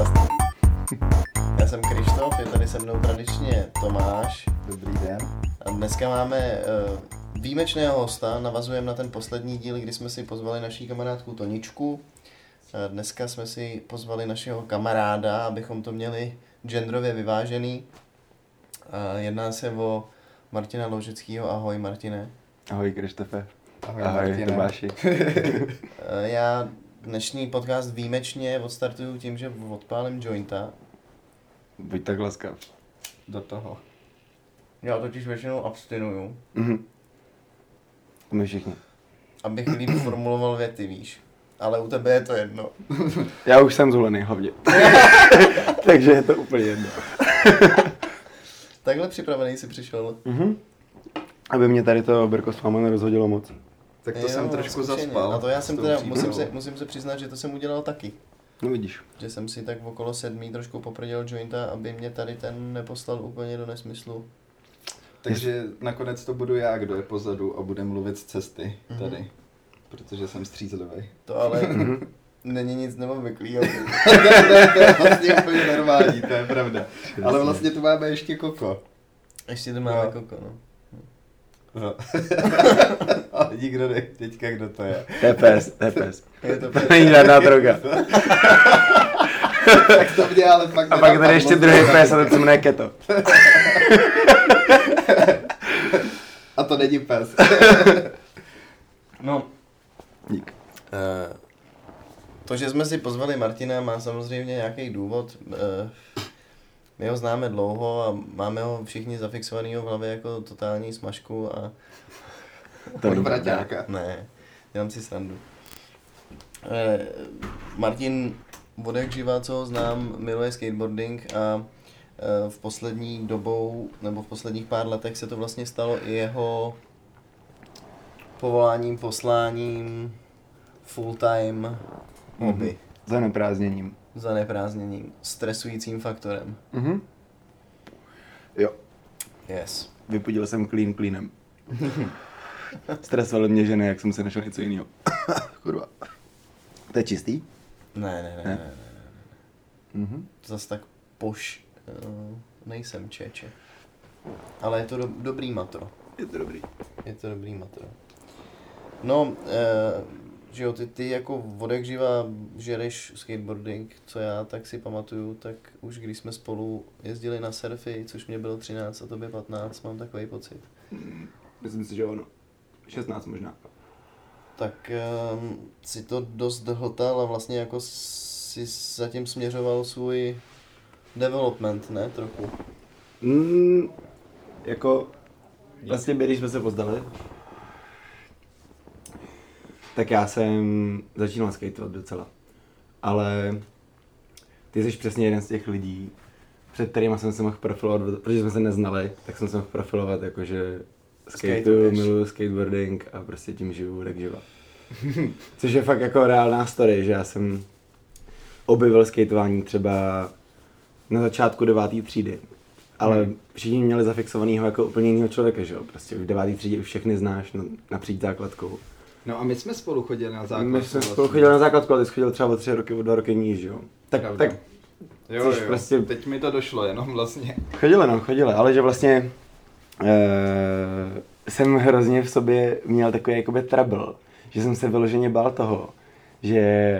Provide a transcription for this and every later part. podcast. Já jsem Krištof, je tady se mnou tradičně Tomáš. Dobrý den. A dneska máme výjimečného hosta, navazujeme na ten poslední díl, kdy jsme si pozvali naší kamarádku Toničku. Dneska jsme si pozvali našeho kamaráda, abychom to měli genderově vyvážený. Jedná se o Martina Loužickýho. Ahoj Martine. Ahoj Krištofe. Ahoj Tomáši. Já dnešní podcast výjimečně odstartuju tím, že odpálím jointa. Buď tak laskav. Do toho. Já totiž většinou abstinuju. Mhm. My všichni. Abych líp formuloval věty, víš. Ale u tebe je to jedno. Já už jsem zvolený hlavně. Takže je to úplně jedno. Takhle připravený jsi přišel. Mhm. Aby mě tady to brko s váma nerozhodilo moc. Tak to jo, jsem trošku zaspal. A to já jsem teda, musím se přiznat, že to jsem udělal taky. No vidíš. Že jsem si tak okolo 7 trošku poprděl jointa, aby mě tady ten neposlal úplně do nesmyslu. Takže nakonec to budu já, kdo je pozadu a bude mluvit z cesty tady. Mm-hmm. Protože jsem střízlivý. To ale není nic neobvyklý. To je vlastně úplně normální, to je pravda. Ale vlastně tu máme ještě Koko. Ještě tu máme Koko, no. No. Ale nikdo neví teďka, kdo to je. To je pes. To není žádná droga. Tak to mě ale fakt. A pak tady ještě druhý pes a to se jmenuje Keto. A to není pes. No. Dík. To, že jsme si pozvali Martina, má samozřejmě nějaký důvod. My ho známe dlouho a máme ho všichni zafixovanýho v hlavě jako totální smažku a odvraťáka. Ne, dělám si srandu. Martin Bodek živá, co ho znám, miluje skateboarding a v poslední dobou, nebo v posledních pár letech se to vlastně stalo i jeho povoláním, posláním, full time hobby. Mm-hmm. Za neprázněním. Stresujícím faktorem. Mhm. Jo. Yes. Vypudil jsem klínem. Stresovalo mě, že ne, jak jsem se našel něco jiného. Kurva. To je čistý? Ne. Mhm. Zas tak poš nejsem čeče. Ale je to dobrý matro. Je to dobrý matro. No, že jo, ty jako Vodek živá žereš skateboarding, co já tak si pamatuju, tak už když jsme spolu jezdili na surfy, což mě bylo 13 a tobě 15, mám takový pocit. Myslím si, že ono. 16 možná. Tak si to dost hltal a vlastně jako si zatím směřoval svůj development, ne? Trochu. Vlastně když jsme se poznali, tak já jsem začínal skateovat docela, ale ty jsi přesně jeden z těch lidí, před kterýma jsem se mohl profilovat, protože jsme se neznali, tak jsem se mohl profilovat jakože skateuju, miluju skateboarding a prostě tím žiju, tak živa. Což je fakt jako reálná story, že já jsem objevil skateování třeba na začátku 9. třídy, ale všichni měli zafixovanýho jako úplně jiného člověka, že jo, prostě v 9. třídě už všechny znáš napříč základkou. No a my jsme spolu chodili na základku. Ale ty jsi chodil třeba o 3 roky, o 2 roky níž, jo. Tak jo. Prostě... Teď mi to došlo jenom vlastně. Chodili, ale že vlastně jsem hrozně v sobě měl takový jakoby trouble, že jsem se vyloženě bál toho, že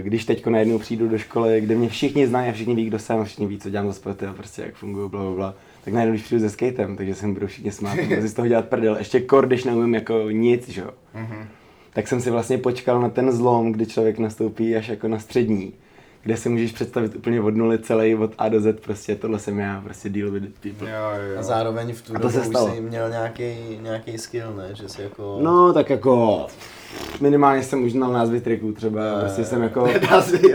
když teďko najednou přijdu do školy, kde mě všichni znají a všichni ví, kdo jsem, všichni ví, co dělám za sporty a prostě jak funguju, blablabla. Tak najednou, když přijdu se skatem, takže se mi budou všichni smát, budu si z toho dělat prdel, ještě kor, když neumím jako nic, že jo. Mm-hmm. Tak jsem si vlastně počkal na ten zlom, kdy člověk nastoupí až jako na střední, kde se můžeš představit úplně od nuly celý, od A do Z, prostě tohle jsem já, prostě deal with people. Jo. A zároveň v tu dobu už jsi měl nějaký skill, ne, že jsi jako... No, tak jako... Minimálně jsem už znal názvy triků třeba, prostě jsem jako...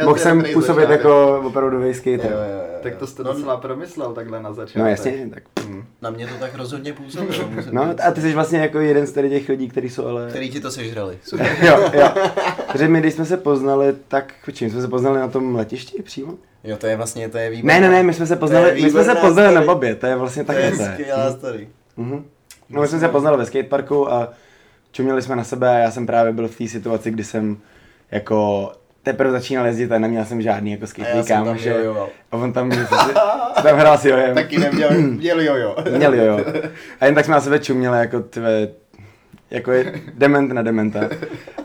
Mohl jsem působit jako opravdový skater. Jo. Tak to jste docela promyslel takhle na začátku. No jasně, tak... Na mě to tak rozhodně působilo. No a ty jsi vlastně jako jeden z těch lidí, kteří jsou ale... Který ti to sežrali. Jo. Protože my, když jsme se poznali, tak... Čím jsme se poznali na tom letišti přímo? Jo, to je vlastně, to je výborná. Ne, my jsme se poznali na Babě, to je vlastně takové. To je skvělá story. No my jsme se poznali ve skateparku a čuměli jsme na sebe a já jsem právě byl v té situaci, kdy jsem jako teprve začínal jezdit a neměl jsem žádný jako skateboardní kámoše. A on tam, tam hrál s jojem. Taky neměl, měl jojo. Měl jojo. A jen tak jsme na sebe čuměli jako tvé, jako je dement na dementa.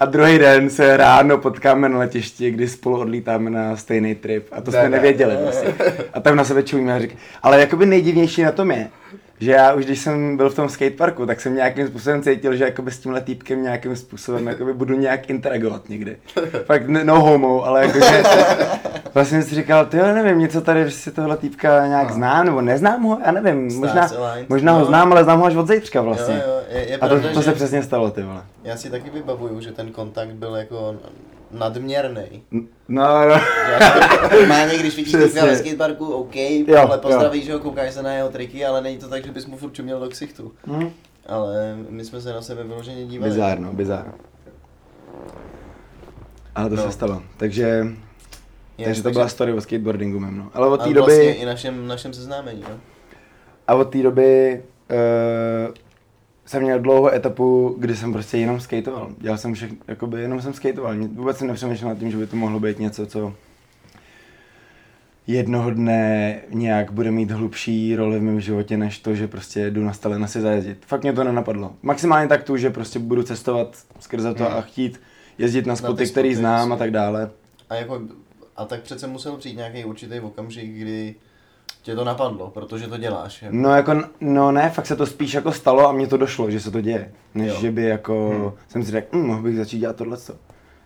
A druhý den se ráno potkáme na letišti, kdy spolu odlítáme na stejný trip. A to jsme nevěděli vlastně. A tam na sebe čumíme a říkali. Ale jakoby nejdivnější na tom je, že já už když jsem byl v tom skateparku, tak jsem nějakým způsobem cítil, že jakoby s tímhle týpkem nějakým způsobem jakoby budu nějak interagovat někdy. Fakt no homo, ale jakože vlastně si říkal, ty jo, nevím, něco tady, si tohle týpka nějak znám, nebo neznám ho, já nevím, možná ho znám, ale znám ho až od zejtřka vlastně. Je pravda, a to se přesně stalo, ty vole. Já si taky vybavuju, že ten kontakt byl jako nadměrný. No. Normálně, když vidíš týpka ve skateparku, OK, ale pozdravíš ho, koukáš se na jeho triky, ale není to tak, že bys mu furt čuměl do ksichtu. Ale my jsme se na sebe vyloženě dívali. Bizárno. Ale to se stalo, takže to byla story o skateboardingu mém, no. Ale od té doby... vlastně i našem seznámení, no. A od té doby jsem měl dlouhou etapu, kdy jsem prostě jenom skateoval. Dělal jsem všechno, jakoby jenom jsem skateoval. Vůbec jsem nepřemýšlel nad tím, že by to mohlo být něco, co jednoho dne nějak bude mít hlubší roli v mém životě, než to, že prostě jdu na Stalina si zajezdit. Fakt mě to nenapadlo. Maximálně tak tu, že prostě budu cestovat skrze to a chtít jezdit na spoty, který znám a tak dále. A tak přece musel přijít nějaký určitý okamžik, kdy tě to napadlo, protože to děláš. Jako. No, fakt se to spíš jako stalo a mně to došlo, že se to děje, než že by jako jsem si řekl, mohl bych začít dělat tohleto.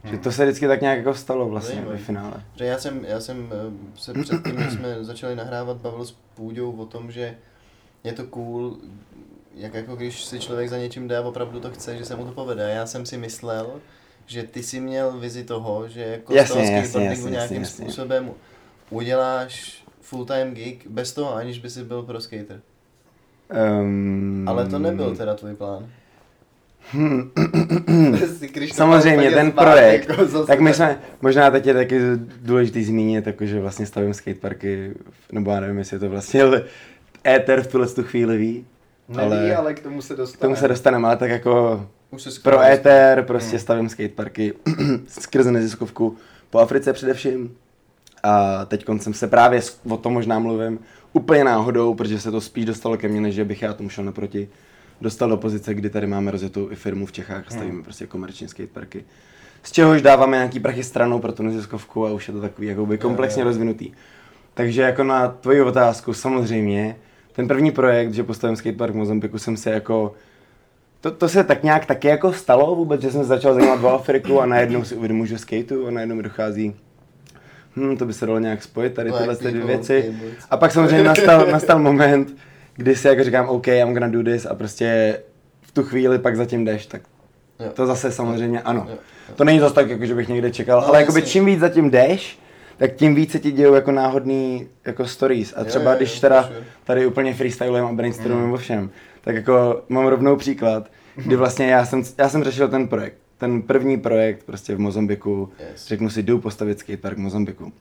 Že to se vždycky tak nějak jako stalo vlastně ve finále. Že já jsem se předtím, když jsme začali nahrávat, bavil s Půďou o tom, že je to cool, jak jako když si člověk za něčím dá, opravdu to chce, že se mu to povede. Já jsem si myslel, že ty jsi měl vizi toho, že jako z toho skateboardingu nějakým způsobem uděláš full-time gig bez toho, aniž by si byl pro skater. Ale to nebyl teda tvůj plán. Samozřejmě ten projekt, jako tak my jsme, možná teď je taky důležitý zmínit, že vlastně stavím skateparky, nebo já nevím, jestli je to vlastně éter v tuhle chvíli ví. Neví, ale k tomu se dostaneme, ale tak jako... Pro éter prostě stavím skateparky skrze neziskovku po Africe především. A teď jsem se právě, o tom možná mluvím, úplně náhodou, protože se to spíš dostalo ke mně, než bych já tomu šel naproti. Dostal do pozice, kdy tady máme rozjetou i firmu v Čechách, stavíme prostě komerční skateparky. Z čehož dáváme nějaký prachy stranou pro tu neziskovku a už je to takový jakoby komplexně rozvinutý. Takže jako na tvoji otázku samozřejmě, ten první projekt, že postavím skatepark v Mozambiku, jsem se jako... To se tak nějak taky jako stalo vůbec, že jsem začal zajímat o Afriku a najednou si uvědomuji, že skateu a najednou mi dochází, to by se dalo nějak spojit tady tyhle dvě věci. A pak samozřejmě nastal moment, kdy si jako říkám, OK, I'm gonna do this a prostě v tu chvíli pak zatím jdeš, tak to zase samozřejmě ano. To není zase tak, jako, že bych někde čekal, ale jakoby čím víc zatím jdeš, tak tím víc se ti dějou jako náhodný jako stories. A třeba když teda tady úplně freestylujem a brainstormujeme o všem, tak jako mám rovnou příklad, kdy vlastně já jsem řešil ten projekt, ten první projekt prostě v Mozambiku, řeknu si, jdu postavit skatepark v Mozambiku.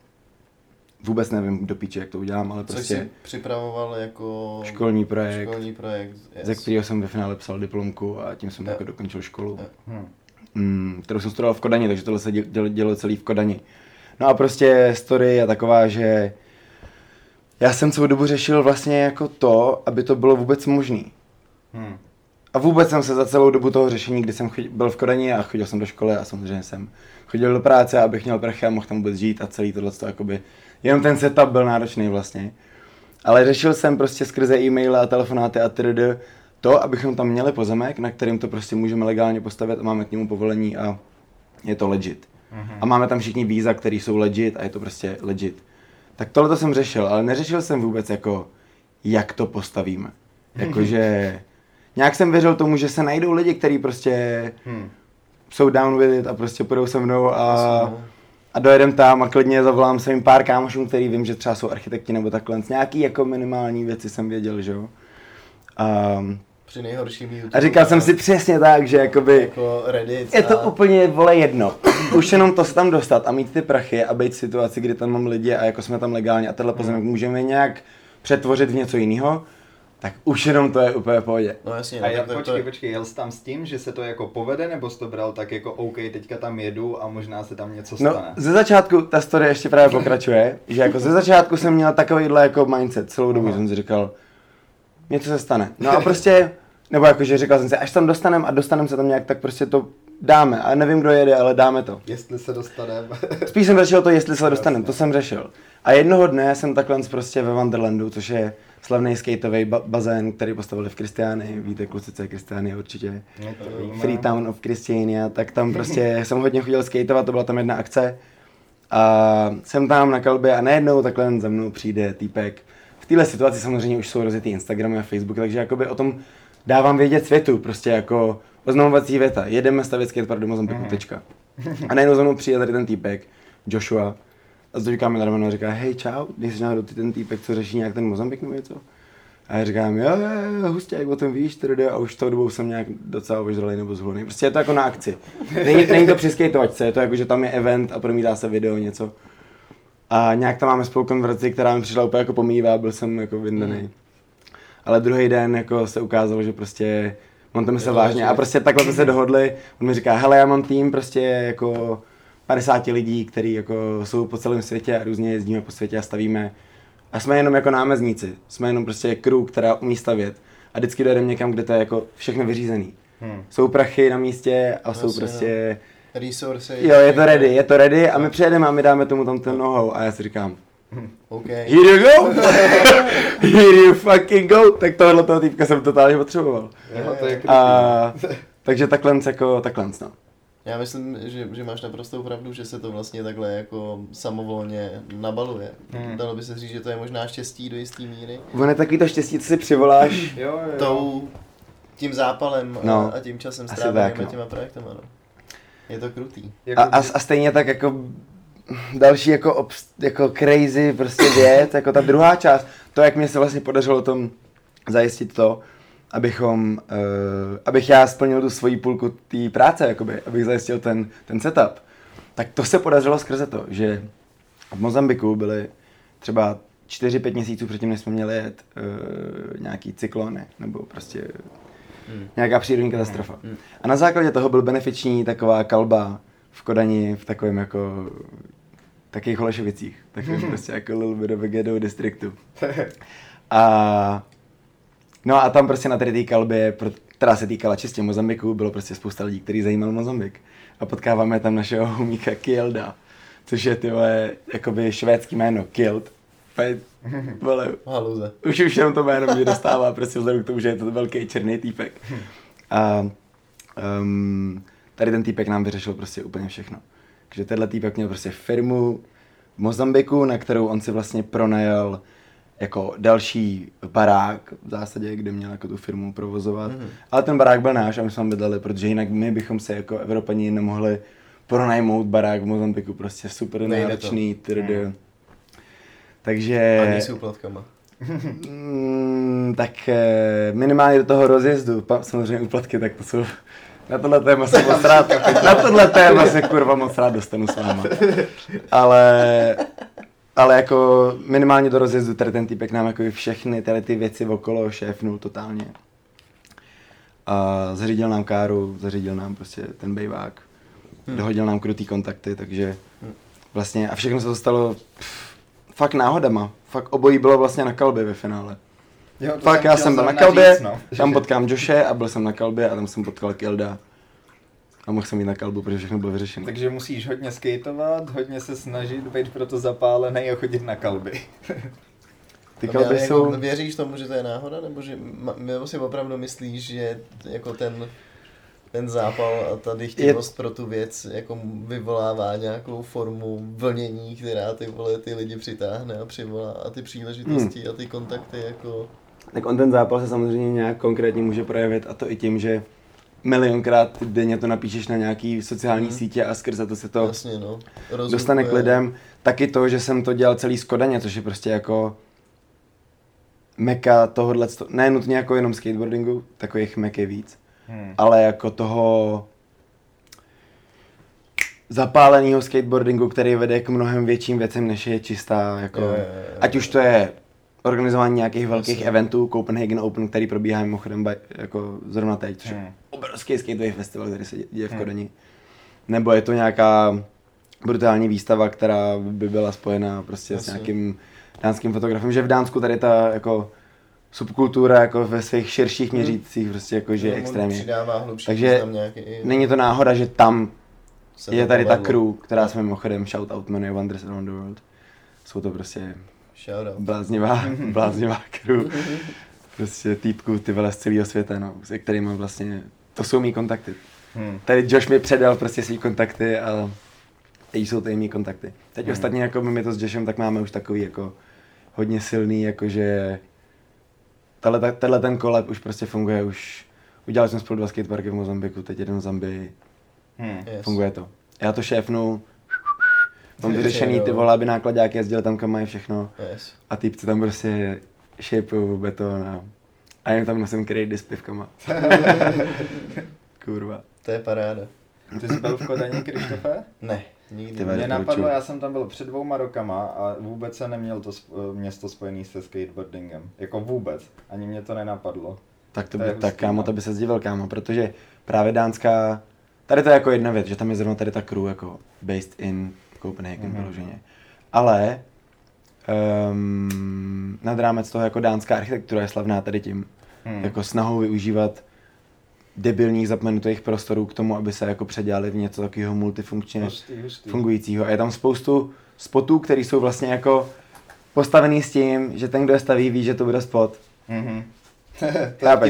Vůbec nevím do píče, jak to udělám, ale prostě... Co jsi připravoval jako... Školní projekt. Ze kterého jsem ve finále psal diplomku a tím jsem jako dokončil školu. Kterou jsem studoval v Kodani, takže tohle se dělo celý v Kodani. No a prostě story je taková, že já jsem celou dobu řešil vlastně jako to, aby to bylo vůbec možný. A vůbec jsem se za celou dobu toho řešení, kdy jsem byl v Kodani a chodil jsem do školy a samozřejmě jsem chodil do práce, abych měl prachy a mohl tam vůbec žít a celý tohleto jakoby, jenom ten setup byl náročný vlastně. Ale řešil jsem prostě skrze e-maily a telefonáty a td. To, abychom tam měli pozemek, na kterým to prostě můžeme legálně postavit a máme k němu povolení a je to legit. A máme tam všichni víza, který jsou legit a je to prostě legit. Tak tohleto jsem řešil, ale neřešil jsem vůbec jako, jak to postavíme. Jakože nějak jsem věřil tomu, že se najdou lidi, kteří prostě jsou down with it a prostě půjdou se mnou a dojedem tam a klidně zavolám svým pár kámošům, který vím, že třeba jsou architekti nebo takhle. Nějaký jako minimální věci jsem věděl, že jo. Při nejhorším YouTube. A říkal jsem si přesně tak, že jakoby jako Reddit je to úplně vole jedno. Už jenom to se tam dostat a mít ty prachy a být v situaci, kdy tam mám lidi a jako jsme tam legálně a tenhle pozemek můžeme nějak přetvořit v něco jiného. tak už jenom to je úplně v pohodě. No jasně. A jak, počkej, jel jsi tam s tím, že se to jako povede, nebo jsi to bral tak jako OK, teďka tam jedu a možná se tam něco stane? No, ze začátku, ta story ještě právě pokračuje, že jako ze začátku jsem měl takovýhle jako mindset, celou dobu jsem si říkal, něco se stane. No a prostě, nebo jakože říkal jsem si, až tam dostaneme a dostaneme se tam nějak, tak prostě to dáme. A nevím, kdo jede, ale dáme to. Jestli se dostaneme. Spíš jsem řešil to, jestli se dostaneme, to jsem řešil. A jednoho dne jsem takhle prostě ve Wonderlandu, což je slavný skateový bazén, který postavili v Kristiánii, víte kluci, co je Kristiánie určitě, Freetown of Christiania, tak tam prostě jsem hodně chodil skateovat, to byla tam jedna akce a jsem tam na kalbě a najednou takhle za mnou přijde týpek. V téhle situaci samozřejmě už jsou rozjetý Instagramy a Facebooky, takže jakoby o tom dávám vědět světu, prostě jako oznamovací věta, jedeme stavět skatepark do Mozambiku, tečka. A najednou za mnou přijde tady ten týpek, Joshua. A to říká mi Darmano a říká, hej čau, nejsi náhodou ty ten týpek, co řeší nějak ten Mozambik nebo něco? A já říkám, jo, hustě, jak o tom víš, tedy a už tou dobou jsem nějak docela ožralej nebo zhulený. Prostě je to jako na akci. Není to při skejtovačce, je to jako, že tam je event a promítá se video něco. A nějak tam máme spolu konverzi, která mi přišla úplně jako pomývá, byl jsem jako vyndaný. Ale druhý den jako se ukázalo, že prostě, on to myslel vážně a prostě takhle se dohodli. On mi říká, hele, já mám tým prostě jako 50 lidí, kteří jako jsou po celém světě a různě jezdíme po světě a stavíme. A jsme jenom jako námezníci, jsme jenom prostě crew, která umí stavět. A vždycky dojedeme někam, kde to je jako všechno vyřízený. Jsou prachy na místě a jsou prostě resource. Jo, je to ready a my přijedeme a my dáme tomu tam ten know-how a já si říkám, okay. Here you go! Here you fucking go! Tak tohle toho týpka jsem totálně potřeboval. Takže takhle. Já myslím, že máš naprostou pravdu, že se to vlastně takhle jako samovolně nabaluje. Dalo by se říct, že to je možná štěstí do jistý míry. On je takový to štěstí, co si přivoláš jo. Tím zápalem a tím časem stráveným těma projektama. No. Je to krutý. A stejně tak jako další jako crazy prostě věc, jako ta druhá část, to jak mě se vlastně podařilo tom zajistit to, abych já splnil tu svoji půlku té práce, jakoby, abych zajistil ten setup. Tak to se podařilo skrze to, že v Mozambiku byly třeba 4-5 měsíců předtím, než jsme měli jet nějaký cyklony, nebo prostě nějaká přírodní katastrofa. A na základě toho byl benefiční taková kalba v Kodani, v takovém jako takových Holešovicích, takovým prostě jako Little Bit of a Ghetto districtu. No a tam prostě na tady té kalbě, která se týkala čistě Mozambiku, bylo prostě spousta lidí, který zajímal Mozambik. A potkáváme tam našeho humíka Kielda, což je tyhle jakoby švédský jméno Kield. Vole, haluze. Už jenom to jméno mě dostává, prostě vzhledem k tomu, že je to velký černý týpek. A tady ten týpek nám vyřešil prostě úplně všechno. Takže tenhle týpek měl prostě firmu v Mozambiku, na kterou on si vlastně pronajal jako další barák v zásadě, kde měl jako tu firmu provozovat. Ale ten barák byl náš a my jsme tam bydleli, protože jinak my bychom se jako Evropaní nemohli pronajmout barák v Mozambiku, prostě super náročný. Takže ani s úplatkama. Tak minimálně do toho rozjezdu, samozřejmě úplatky, tak to jsou na tohle téma se moc rád, na tohle téma se kurva moc rád dostanu s váma. Ale jako minimálně do rozjezdu tady ten týpek nám jako všechny ty věci okolo šéfnul totálně. A zařídil nám káru, zařídil nám prostě ten bejvák, dohodil nám krutý kontakty, takže vlastně a všechno se to stalo fakt náhodama. Fakt obojí bylo vlastně na kalbě ve finále. Jo, fakt já jsem byl na kalbě, tam potkám Joshe a byl jsem na kalbě a tam jsem potkal Kielda. A mohl jsem jít na kalbu, protože všechno bylo vyřešené. Takže musíš hodně skateovat, hodně se snažit, být proto zapálený a chodit na kalby. Ty kalby jsou... Jako věříš tomu, že to je náhoda? Nebo že si opravdu myslíš, že jako ten zápal a ta dychtivost pro tu věc jako vyvolává nějakou formu vlnění, která ty lidi přitáhne a přivolá a ty příležitosti a ty kontakty jako... Tak on ten zápal se samozřejmě nějak konkrétně může projevit a to i tím, že milionkrát denně to napíšeš na nějaký sociální sítě a skrze to se to dostane k lidem. Taky to, že jsem to dělal celý z Kodaně, což je prostě jako meka tohohle, ne nutně jako jenom skateboardingu, takových mek je víc, ale jako toho zapáleného skateboardingu, který vede k mnohem větším věcem, než je čistá, jako, ať už to je organizování nějakých velkých eventů, Copenhagen Open, který probíhá mimochodem jako zrovna teď, což je obrovský skateway festival, který se děje v Kodani. Nebo je to nějaká brutální výstava, která by byla spojená prostě s nějakým dánským fotografem, že v Dánsku tady ta jako subkultura jako ve svých širších měřících prostě jako že je extrémně. Takže není to náhoda, že tam je tady ta crew, která jsme mimochodem shout out Money Wonders Around the World. Jsou to prostě bláznivá crew. Prostě týpků ty vole z celého světa, no, se kterýma vlastně to jsou mý kontakty. Tady Josh mi předal prostě svý kontakty a teď jsou tady mý kontakty. Teď ostatně jako my to s Joshem tak máme už takový jako hodně silný, jakože tenhle ten collab už prostě funguje už. Udělali jsme spolu 2 skateparky v Mozambiku, teď jeden v Zambii. Funguje to. Já to šéfnu. Mám vyřešený ty vole, aby nákladňáky jezdili tam, kam mají všechno. A týpci tam prostě šejpují beton a jen tam nosím krejdy s pivkama. Kurva. To je paráda. Ty jsi byl v Kodani, Krištofe? Ne. Nikdy. Mě napadlo, já jsem tam byl před 2 rokama a vůbec se neměl to město spojený se skateboardingem. Jako vůbec. Ani mě to nenapadlo. Tak to by, tak kámo, to by se zdivil, kámo, protože právě dánská... Tady to je jako jedna věc, že tam je zrovna tady ta crew jako based in Copenhagen vyloženě. Ale nad rámec toho jako dánská architektura je slavná tady tím. Jako snahou využívat debilních zapomenutých prostorů k tomu, aby se jako předělali v něco takového multifunkčně fungujícího. A je tam spoustu spotů, které jsou vlastně jako postavený s tím, že ten, kdo je staví, ví, že to bude spot.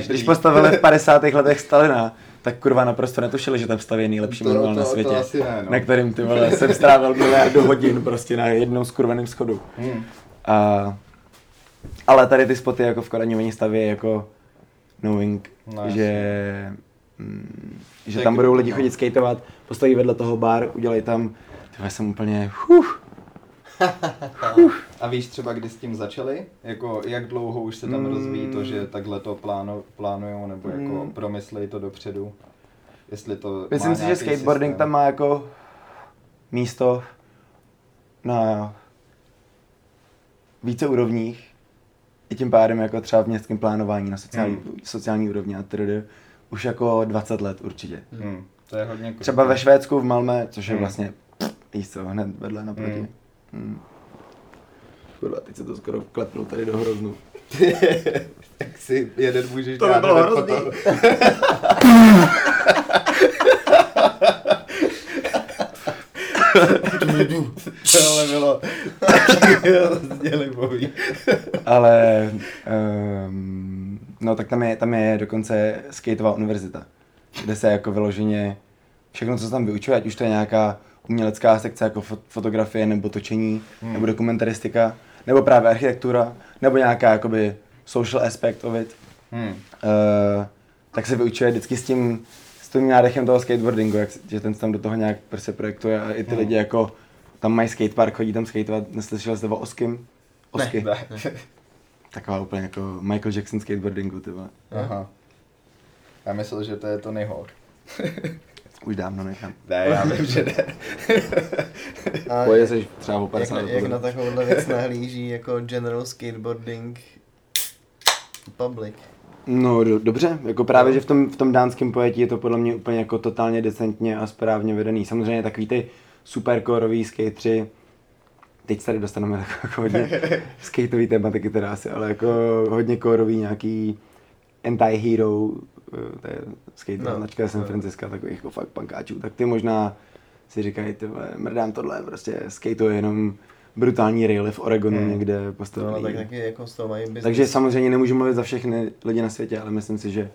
Když postavili v 50. letech Stalina, tak kurva naprosto netušili, že tam staví nejlepší manuál na světě, na kterým ty vole jsem strávil miliardu hodin prostě na jednou skurveným schodu. Ale tady ty spoty jako v Kodani oni staví jako knowing, že tam budou lidi chodit skateovat, postaví vedle toho bar, udělají tam, tyhle jsem úplně A víš třeba, kdy s tím začali? Jako, jak dlouho už se tam rozvíjí to, že takhle to plánujou, nebo jako promyslejí to dopředu? Jestli to myslím si, že skateboarding systém tam má jako místo na více úrovních. I tím pádem jako třeba v městském plánování na sociální úrovni a tedy už jako 20 let určitě. To je hodně třeba ve Švédsku v Malmö, což je vlastně co, hned vedle naproti. Kurva, teď se to skoro klepnul tady do hroznu. Tak si jeden můžeš dát. To by bylo hrozný. Tohle bylo hrozně libový. Ale, no tak tam je dokonce skateová univerzita, kde se jako vyloženě všechno, co se tam vyučuje, ať už to je nějaká umělecká sekce jako fotografie, nebo točení, nebo dokumentaristika, nebo právě architektura, nebo nějaká jakoby social aspect of it, tak se vyučuje vždycky s tím nádechem toho skateboardingu, že ten se tam do toho nějak prostě projektuje a i ty lidi jako tam mají skatepark, chodí tam skateovat, neslyšel jste o Oskim? Osky. Ne. Taková úplně jako Michael Jackson skateboardingu, ty vole. Aha. Já myslel, že to je Tony Hawk. Už dávno nechám. Ne, já vím, že ne. Pojde se třeba o 50 let. Jak na takovouhle věc nahlíží jako General Skateboarding Public? No dobře, jako právě, že v tom dánském pojetí je to podle mě úplně jako totálně decentně a správně vedený. Samozřejmě takový ty superkorový skateři, teď se tady dostaneme jako hodně skateový tematiky teda asi, ale jako hodně korový nějaký anti-hero, to je skate značka San Francisca, takových jako fakt pankáčů, tak ty možná si říkají, tyhle, mrdám tohle, prostě skateuje jenom brutální raily v Oregonu někde postavený. No, tak taky jako z toho mají business. Takže samozřejmě nemůžu mluvit za všechny lidi na světě, ale myslím si, že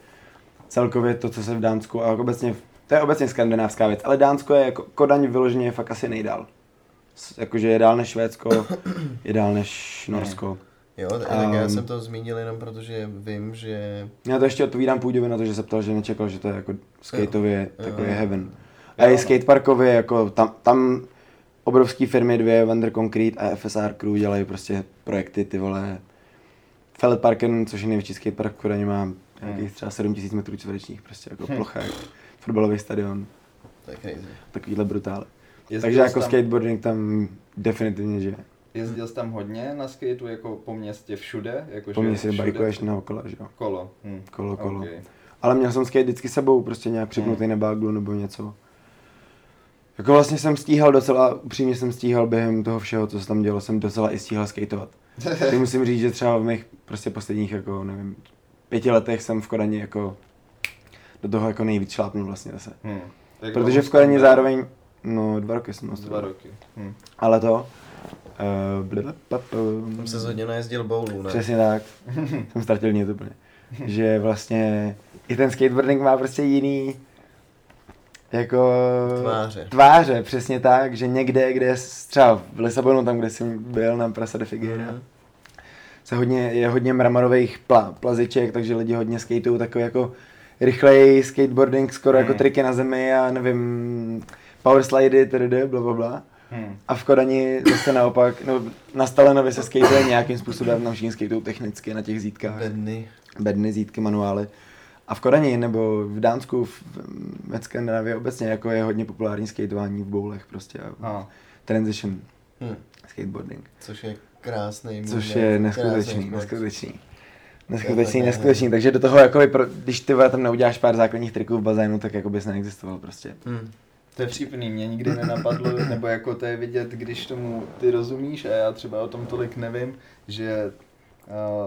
celkově to, co se v Dánsku a obecně, to je obecně skandinávská věc, ale Dánsko je jako Kodaň vyloženě je fakt asi nejdál. Jakože je dál než Švédsko, je dál než Norsko. Jo, tak já jsem to zmínil jenom protože vím, že... Já to ještě odpovídám Půjďovi na to, že se ptal, že nečekal, že to je jako skateově takový heaven. A i skateparkově, jako tam obrovský firmy 2, Wonder Concrete a FSR Crew dělají prostě projekty, ty vole. Feldparken, což je největší skatepark v Kodani, má nějakých třeba 7000 metrů čtverečních, prostě jako plocha, fotbalový stadion. To je crazy. Takovýhle brutál. Takže jako tam... skateboarding tam definitivně žije. Jezdil jsi tam hodně na skateu, jako po městě všude? Jako po městě bajkuješ na okolo, že jo? Kolo. Kolo. Okay. Ale měl jsem skate vždycky sebou, prostě nějak připnutý na baglu nebo něco. Jako vlastně jsem stíhal docela, upřímně jsem stíhal během toho všeho, co se tam dělo, jsem docela i stíhal skateovat. Teď musím říct, že třeba v mých prostě posledních, jako nevím, 5 letech jsem v Kodani jako do toho jako nejvíc šlápnul vlastně zase. Protože v Kodani zároveň, no 2 roky jsem ostroval. 2 roky. Ale to, tam se hodně najezdil bowlu, ne? Přesně tak, jsem ztratil nit úplně. Že vlastně i ten skateboarding má prostě jiný jako tváře, přesně tak, že někde, kde třeba v Lisabonu, tam kde jsem byl na Praça de Figueira, je hodně mramarových plaziček, takže lidi hodně skateují takový jako rychlej skateboarding, skoro jako triky na zemi a nevím, powerslidy, tedy blablabla. A v Kodani zase naopak, no, na Stalenově se skatuje nějakým způsobem, tam všichni skateují technicky na těch zítkách. Bedny, zítky, manuály. A v Kodani nebo v Dánsku, ve Skandinávii obecně jako je hodně populární skateování v bowlech prostě a transition skateboarding. Což je krásný. Což je neskutečný. Takže do toho jakoby, když ty tam neuděláš pár základních triků v bazénu, tak jako bys neexistoval prostě. To je vtipný, mě nikdy nenapadlo, nebo jako to je vidět, když tomu ty rozumíš a já třeba o tom tolik nevím, že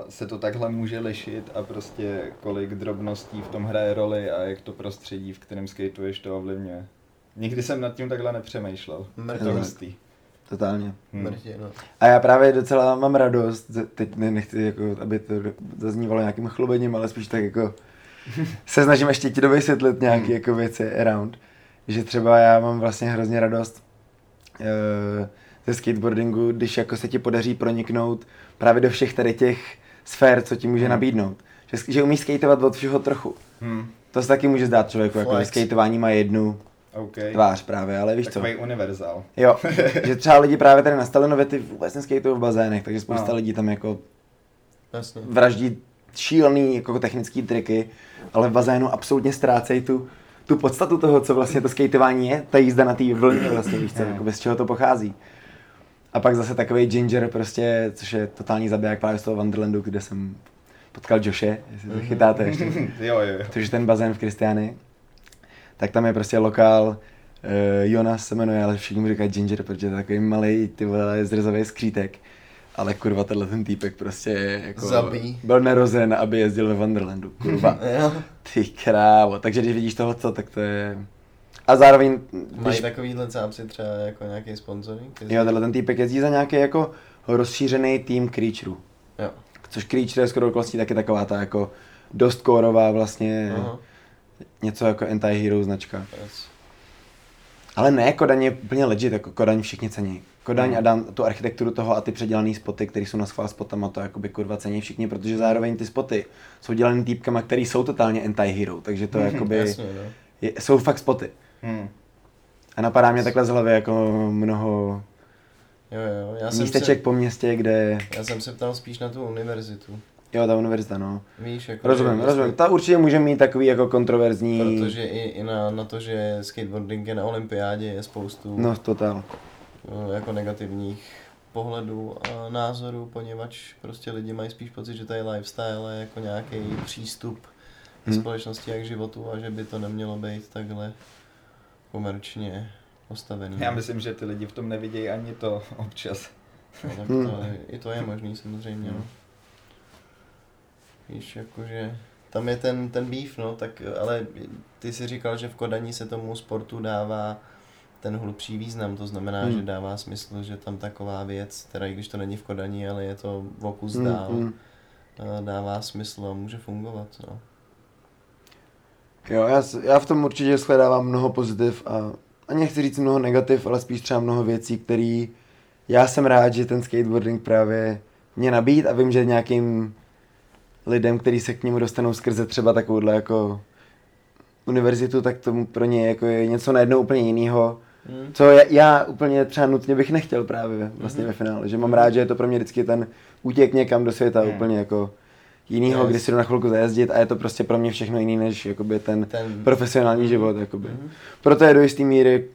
se to takhle může lišit a prostě kolik drobností v tom hraje roli a jak to prostředí, v kterém skateuješ, to ovlivňuje. Nikdy jsem nad tím takhle nepřemýšlel. Mrtvý. Totálně. No. A já právě docela mám radost, teď nechci, jako, aby to zaznívalo nějakým chlubením, ale spíš tak jako se snažím ještě ti dovysvětlit nějaké jako věci around. Že třeba já mám vlastně hrozně radost ze skateboardingu, když jako se ti podaří proniknout právě do všech tady těch sfér, co ti může nabídnout. Že umíš skateovat od všeho trochu. To se taky může zdát člověku, jako že skateování má jednu tvář právě, ale víš takový co. Takový univerzál. Jo, že třeba lidi právě tady na Stalenově ty vůbec neskateují v bazénech, takže spousta lidí tam jako vraždí šílený jako technický triky, ale v bazénu absolutně ztrácejí tu podstatu toho, co vlastně to skateování je, ta jízda na té vlně vlastně, víš co, jako bez čeho to pochází. A pak zase takovej Ginger prostě, což je totální zabiják právě z toho Wonderlandu, kde jsem potkal Joshe, jestli to chytáte ještě, což je ten bazén v Kristiany, tak tam je prostě lokál, Jonas se jmenuje, ale všichni mu říkají Ginger, protože je takový malej, ty vole, zrzavej skřítek. Ale kurva, tenhle ten týpek prostě jako byl narozen, aby jezdil ve Wonderlandu, kurva. Ty krávo, takže když vidíš tohle, tak to je... A zároveň... Mají takovýhle cápci třeba jako nějaký sponsoring? Jo, tenhle ten týpek jezdí za nějaký jako rozšířený tým Creaturů. Jo. Což Creature je skoro okolností taky taková ta jako dost kórová vlastně, něco jako anti-hero značka. Yes. Ale ne, Kodaň je úplně legit, jako Kodaň všichni cení. Kodaň a dám tu architekturu toho a ty předělané spoty, které jsou na schvál spotama, to jakoby kurva cení všichni, protože zároveň ty spoty jsou dělané týpkama, který jsou totálně anti-hero, takže to jakoby jasně, jsou fakt spoty. A napadá mě takhle z hlavy jako mnoho já místeček po městě, kde... Já jsem se ptal spíš na tu univerzitu. Jo, ta univerzita, no. Víš, jako rozumím. Ta určitě může mít takový jako kontroverzní... Protože i na to, že skateboarding je na olympiádě, je spoustu... No, total. Jako negativních pohledů a názorů, poněvadž prostě lidi mají spíš pocit, že tady lifestyle je jako nějaký přístup k společnosti a k životu a že by to nemělo být takhle komerčně postavený. Já myslím, že ty lidi v tom nevidějí ani to občas. No, tak to, i to je možný samozřejmě, no. Víš, jakože tam je ten beef, no, tak, ale ty si říkal, že v Kodani se tomu sportu dává ten hlubší význam, to znamená, že dává smysl, že tam taková věc, teda i když to není v Kodani, ale je to v okus dál, dává smysl a může fungovat, no. Jo, já v tom určitě shledávám mnoho pozitiv a ani nechci říct mnoho negativ, ale spíš třeba mnoho věcí, které já jsem rád, že ten skateboarding právě mě nabídl a vím, že nějakým lidem, kteří se k němu dostanou skrze třeba takovouhle jako univerzitu, tak tomu pro ně jako je něco najednou úplně jiného, co já úplně třeba nutně bych nechtěl právě vlastně ve finále, že mám rád, že je to pro mě vždycky ten útěk někam do světa úplně jako jinýho, kdy si jdu na chvilku zajezdit a je to prostě pro mě všechno jiný než jakoby ten profesionální život jakoby. Proto je do jistý míry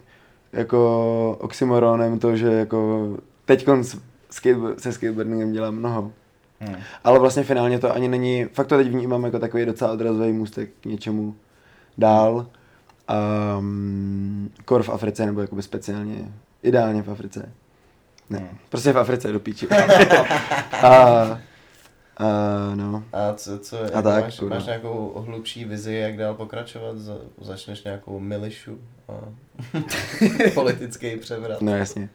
jako oxymoronem to, že jako teďkon se skateboardingem dělá mnoho. Ale vlastně finálně to ani není, fakt to teď vnímám jako takový docela odrazový můstek k něčemu dál. Kor v Africe, nebo jakoby speciálně, ideálně v Africe. Ne, prostě v Africe do píči. No. A co je, máš nějakou hlubší vizi, jak dál pokračovat? Začneš nějakou milišu a politický převrat? No jasně.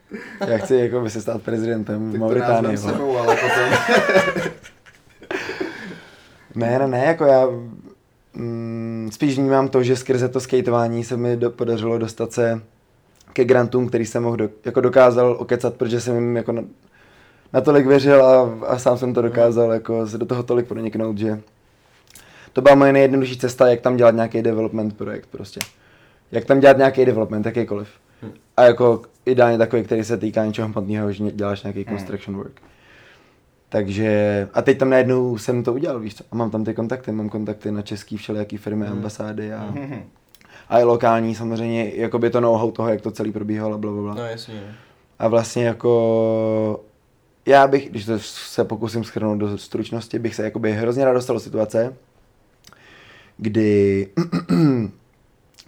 Já chci jako se stát prezidentem v Mauritánii. Ne, jako já spíš vnímám to, že skrze to skateování se mi podařilo dostat se ke grantům, který jsem mohl jako dokázal okecat, protože jsem jim jako natolik věřil a sám jsem to dokázal jako se do toho tolik proniknout, že to byla moje nejjednodušší cesta, jak tam dělat nějaký development projekt prostě. Jak tam dělat nějaký development, jakýkoliv. A jako ideálně takový, který se týká něčeho hmotného, že děláš nějaký construction work. Takže a teď tam najednou jsem to udělal, víš co? A mám tam ty kontakty, mám kontakty na český všelijaký firmy, ambasády a i lokální samozřejmě, jakoby to know-how toho, jak to celý probíhalo, blablabla. No jasně. A vlastně jako já bych, když to se pokusím shrnout do stručnosti, bych se jakoby hrozně rád dostal do situace, kdy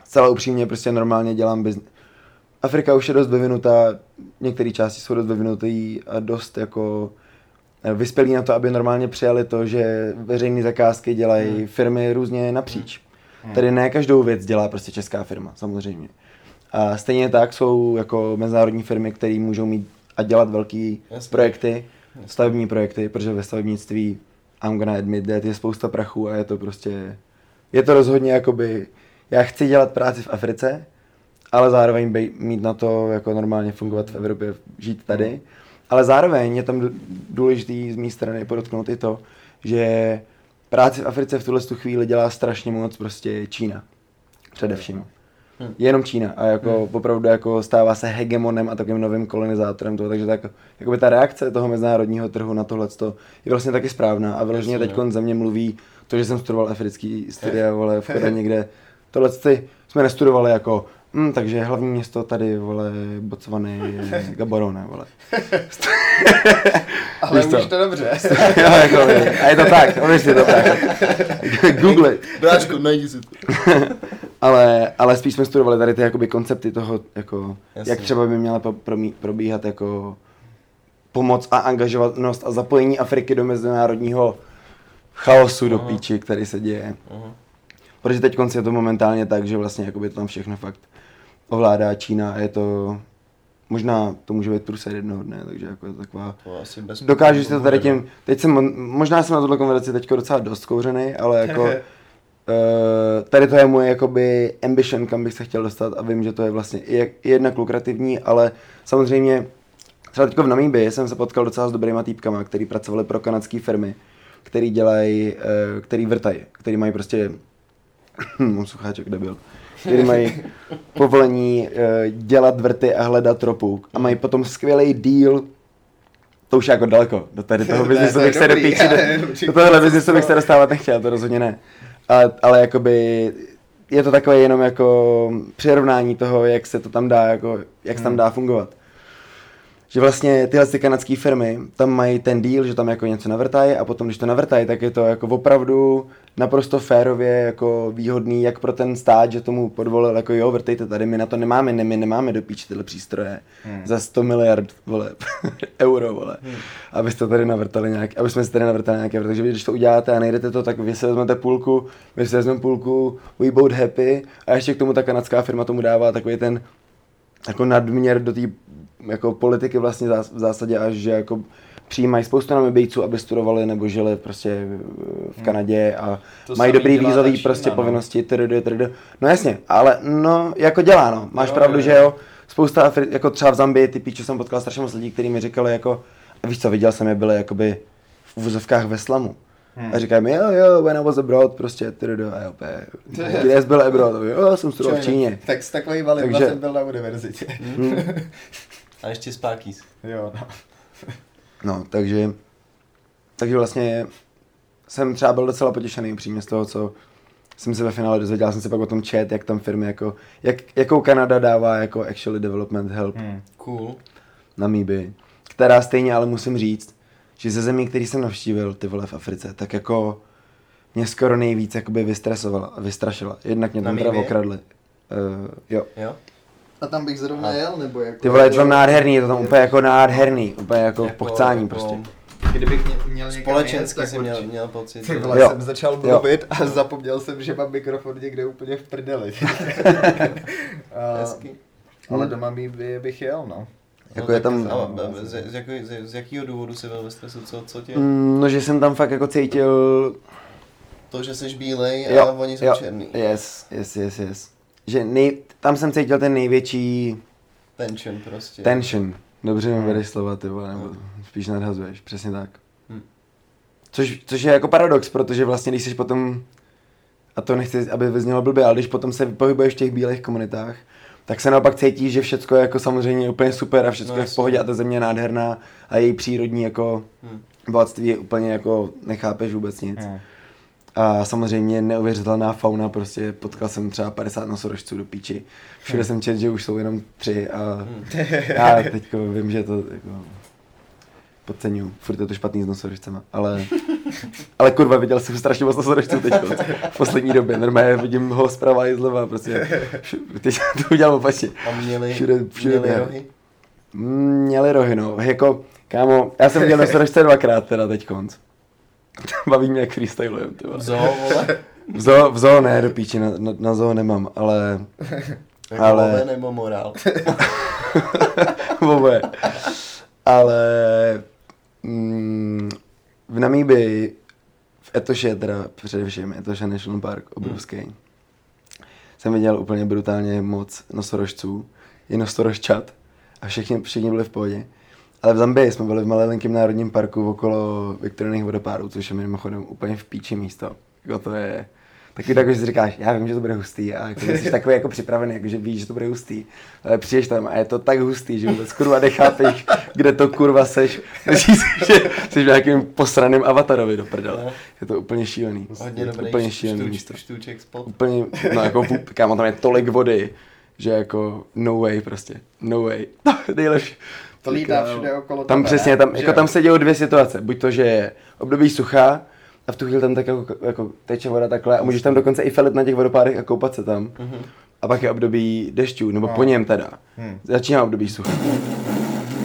celá upřímně prostě normálně dělám business. Afrika už je dost vyvinutá, některé části jsou dost vyvinutý a dost jako vyspělí na to, aby normálně přijali to, že veřejné zakázky dělají firmy různě napříč. Tedy ne každou věc dělá prostě česká firma, samozřejmě. A stejně tak jsou jako mezinárodní firmy, které můžou mít a dělat velký projekty, stavební projekty, protože ve stavebnictví, I'm gonna admit that, je spousta prachu a je to prostě, je to rozhodně jakoby, já chci dělat práci v Africe, ale zároveň mít na to jako normálně fungovat v Evropě, žít tady, ale zároveň je tam důležitý z mé strany podotknout i to, že práci v Africe v tuhle chvíli dělá strašně moc prostě Čína, především. Jenom Čína a jako opravdu jako stává se hegemonem a takovým novým kolonizátorem toho, takže tak, jakoby ta reakce toho mezinárodního trhu na tohleto je vlastně taky správná a vlastně teď ze mě mluví to, že jsem studoval africký studia, vole, v Kodani, kde tohle jsme nestudovali jako takže hlavní město tady, vole, Botswany je Gaborone, vole. Ale už to dobře. A je to tak, je to tak. Google it. Bráčku, najdi si to. Ale spíš jsme studovali tady ty jakoby koncepty toho, jako, jak třeba by měla probíhat jako pomoc a angažovanost a zapojení Afriky do mezinárodního chaosu do píči, který se děje. Protože teď je to momentálně tak, že vlastně jakoby to tam všechno fakt ovládá Čína a je to, možná to může být průsad jednoho dne, takže jako je to taková, dokážu si to tady tím, teď jsem, možná jsem na tuhle konverzaci teď docela dost zkouřený, ale jako tady to je moje jakoby ambition, kam bych se chtěl dostat a vím, že to je vlastně jednak lukrativní, ale samozřejmě třeba teď v Namíbii jsem se potkal docela s dobrýma týpkama, který pracovali pro kanadské firmy, který dělají, který vrtají, který mají prostě, mám slucháček, kde byl, který mají povolení dělat vrty a hledat ropu a mají potom skvělý deal. To už je jako daleko, do tady toho biznesu bych se dopíčil, do tohohle biznesu bych se dostávat nechtěl, to rozhodně ne. Ale jakoby je to takové jenom jako přirovnání toho, jak se to tam dá, jako, jak se tam dá fungovat. Že vlastně tyhle ty kanadské firmy tam mají ten deal, že tam jako něco navrtají a potom, když to navrtají, tak je to jako opravdu naprosto férově jako výhodný, jak pro ten stát, že tomu podvolil, jako jo, vrtejte tady, my na to nemáme, ne, my nemáme dopíč tyhle přístroje za 100 miliard, vole, euro, vole, abyste tady navrtali nějak, aby jsme si tady navrtali nějaké, takže když to uděláte a nejdete to, tak vy si vezmete půlku, my si vezmeme půlku, we both happy a ještě k tomu ta kanadská firma tomu dává takový ten jako nadměr do té jako politiky vlastně v zásadě až, že jako přijímají spoustu Namibijců, aby studovali nebo žili prostě v Kanadě a to mají dobrý vízový prostě povinnosti, trd. No jasně, ale no jako dělá, no. Máš pravdu, že jo. Spousta, jako třeba v Zambii, ty píču jsem potkal strašně moc lidí, kteří mi říkali jako, víš co, viděl jsem je, byli jakoby v vozovkách ve slamu. A říkají mi, jo, when I was abroad, prostě, a jo, kde jsi byl abroad, jo, jsem studoval v Číně. Tak s takový validla jsem byl na univerzitě. A ještě spákýs. Jo, no. No, takže vlastně jsem třeba byl docela potěšený upřímně z toho, co jsem se ve finále dozvěděl, jsem se pak o tom čet, jak tam firmy jako, jakou Kanada dává jako actually development help. Cool. Namíbii. která stejně, ale musím říct, že ze zemí, který jsem navštívil, ty vole, v Africe, tak jako mě skoro nejvíc jakoby vystrašila. Jednak mě tam teda okradli. Jo. A tam bych zrovna jel, nebo jako... Ty vole, je to tam nádherný, je to tam úplně jako nádherný, úplně jako pochcání prostě. Kdybych měl společensky jsem měl pocit. Ty vole, jsem začal mluvit a zapomněl jsem, že mám mikrofon někde úplně v prdeli. Ale doma bych jel, no. Jako je tam... Z jakého důvodu jsi byl ve stresu, co tě... No, že jsem tam fakt jako cítil... To, že jsi bílej a oni jsou černý. Yes. Že tam jsem cítil ten největší... Tension prostě. Tension. Dobře mi vedeš slova, ty vole, nebo spíš nadhazuješ, přesně tak. Což je jako paradox, protože vlastně když jsi potom... A to nechci, aby vyznělo blbě, ale když potom se pohybuješ v těch bílých komunitách, tak se naopak cítíš, že všecko je jako samozřejmě úplně super a všecko je v pohodě a ta země je nádherná a její přírodní jako bohatství je úplně jako nechápeš vůbec nic. A samozřejmě neuvěřitelná fauna, prostě potkal jsem třeba 50 nosorožců do píči. Všude jsem četl, že už jsou jenom 3 a já teď vím, že to jako podceňuju. Furt je to špatný s nosorožcema, ale kurva, viděl jsem strašně moc nosorožců teď v poslední době. Normálně vidím ho zprava i zleva, prostě teď to udělám opačně. A měli rohy? Měli rohy, no. Jako, kámo, já jsem viděl nosorožce 2krát teda teď konc. Baví mě jak freestylujem, ty vole. V zoo ne, do píči, na zoo nemám, ale... Vové nebo morál? Vové. Ale... v Namíbii, v Etoše teda především, Etosha National Park, obrovský, jsem viděl úplně brutálně moc nosorožců, i nosorožčat a všichni byli v pohodě. Ale v Zambii jsme byli v malinkém národním parku okolo Viktoriných vodopádů, což je mimochodem úplně v píči místo. Jako to je taky tak, že si říkáš, já vím, že to bude hustý a jako, jsi takový jako připravený, jako, že víš, že to bude hustý, ale přijdeš tam a je to tak hustý, že vůbec kurva nechápeš, kde to kurva seš, že jsi v nějakým posraným avatarovi do prdele. Je to úplně šílený. Hodně dobrý štůček spot. Úplně, no jako, kámo, tam je tolik vody, že jako no way prostě, no way, nejlepší. To lítá všude okolo tam tebe, přesně, tam, jako tam se dělou dvě situace, buď to, že je období sucha a v tu chvíli tam tak jako teče voda takhle a můžeš tam dokonce i felit na těch vodopádech a koupat se tam. A pak je období dešťů, nebo po něm teda. Začíná období sucha.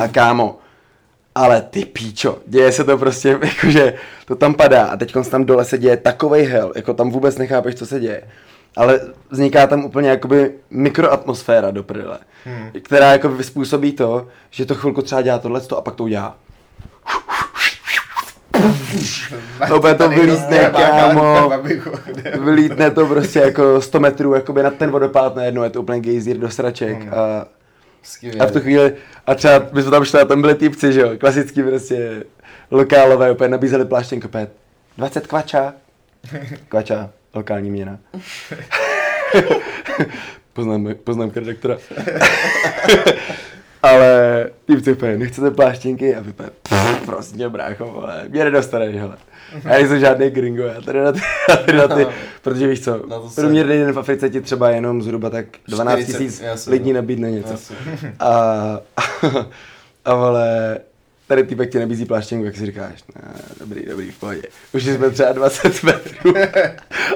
A kámo, ale ty píčo, děje se to prostě, jakože to tam padá a teďkonc tam dole se děje takovej hell, jako tam vůbec nechápeš, co se děje. Ale vzniká tam úplně jakoby mikroatmosféra do prdele, která jako způsobí to, že to chvilku třeba dělá tohleto a pak to udělá. Tohle to vylítne, kámo, vylítne to prostě jako 100 metrů jakoby nad ten vodopád najednou, je to úplně gejzír do sraček a v tu chvíli, a třeba my jsme tam šli a tam byli týpci, že jo, klasický prostě lokálové, úplně nabízeli pláštěnko, 20 kvača, kvača. Lokální měna. Poznám redaktora. Ale týpci úplně, nechcete pláštěnky? A vypadá, prostě brácho, vole, mě nedostaneš, hele. Já nejsem žádný gringo, já tady na ty, protože víš co, průměrný den v Africe ti třeba jenom zhruba tak 12 tisíc lidí nabídne něco. A vole... Tady týpek ti nabízí pláštěnku, jak si říkáš, dobrý, v pohodě. Už jsme třeba 20 metrů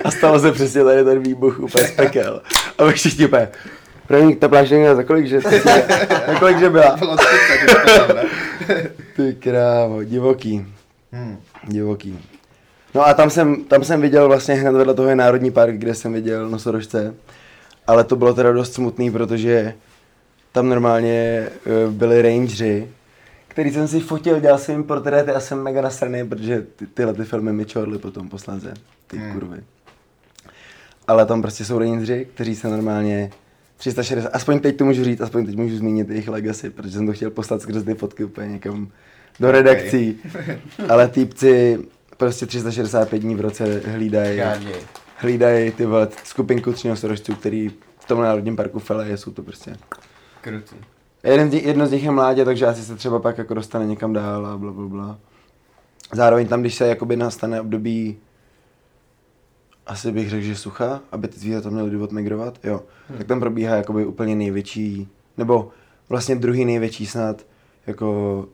a stalo se přesně tady ten výbuch úplně z pekel. A už všichni úplně, první ta pláštěnka za kolik že byla? Ty krávo, divoký. No a tam jsem viděl vlastně hned vedle toho je národní park, kde jsem viděl nosorožce, ale to bylo teda dost smutný, protože tam normálně byli rangeři, který jsem si fotil, dělal svým portréty a jsem mega nasraný, protože tyhle filmy mi čorly potom posléze, ty kurvy. Ale tam prostě jsou rejnři, kteří se normálně 360, aspoň teď můžu zmínit jejich legacy, protože jsem to chtěl poslat skrz ty fotky úplně někam do redakcí. Okay. Ale týpci prostě 365 dní v roce hlídají ty vole skupinku třinosorožců, který v tom národním parku feleje, jsou to prostě. Krutý. Jedno z nich je mládě, takže asi se třeba pak jako dostane někam dál a blablabla. Zároveň tam, když se jakoby nastane období, asi bych řekl, že sucha, aby ty zvířata měly důvod migrovat, tak tam probíhá jakoby úplně největší, nebo vlastně druhý největší snad jako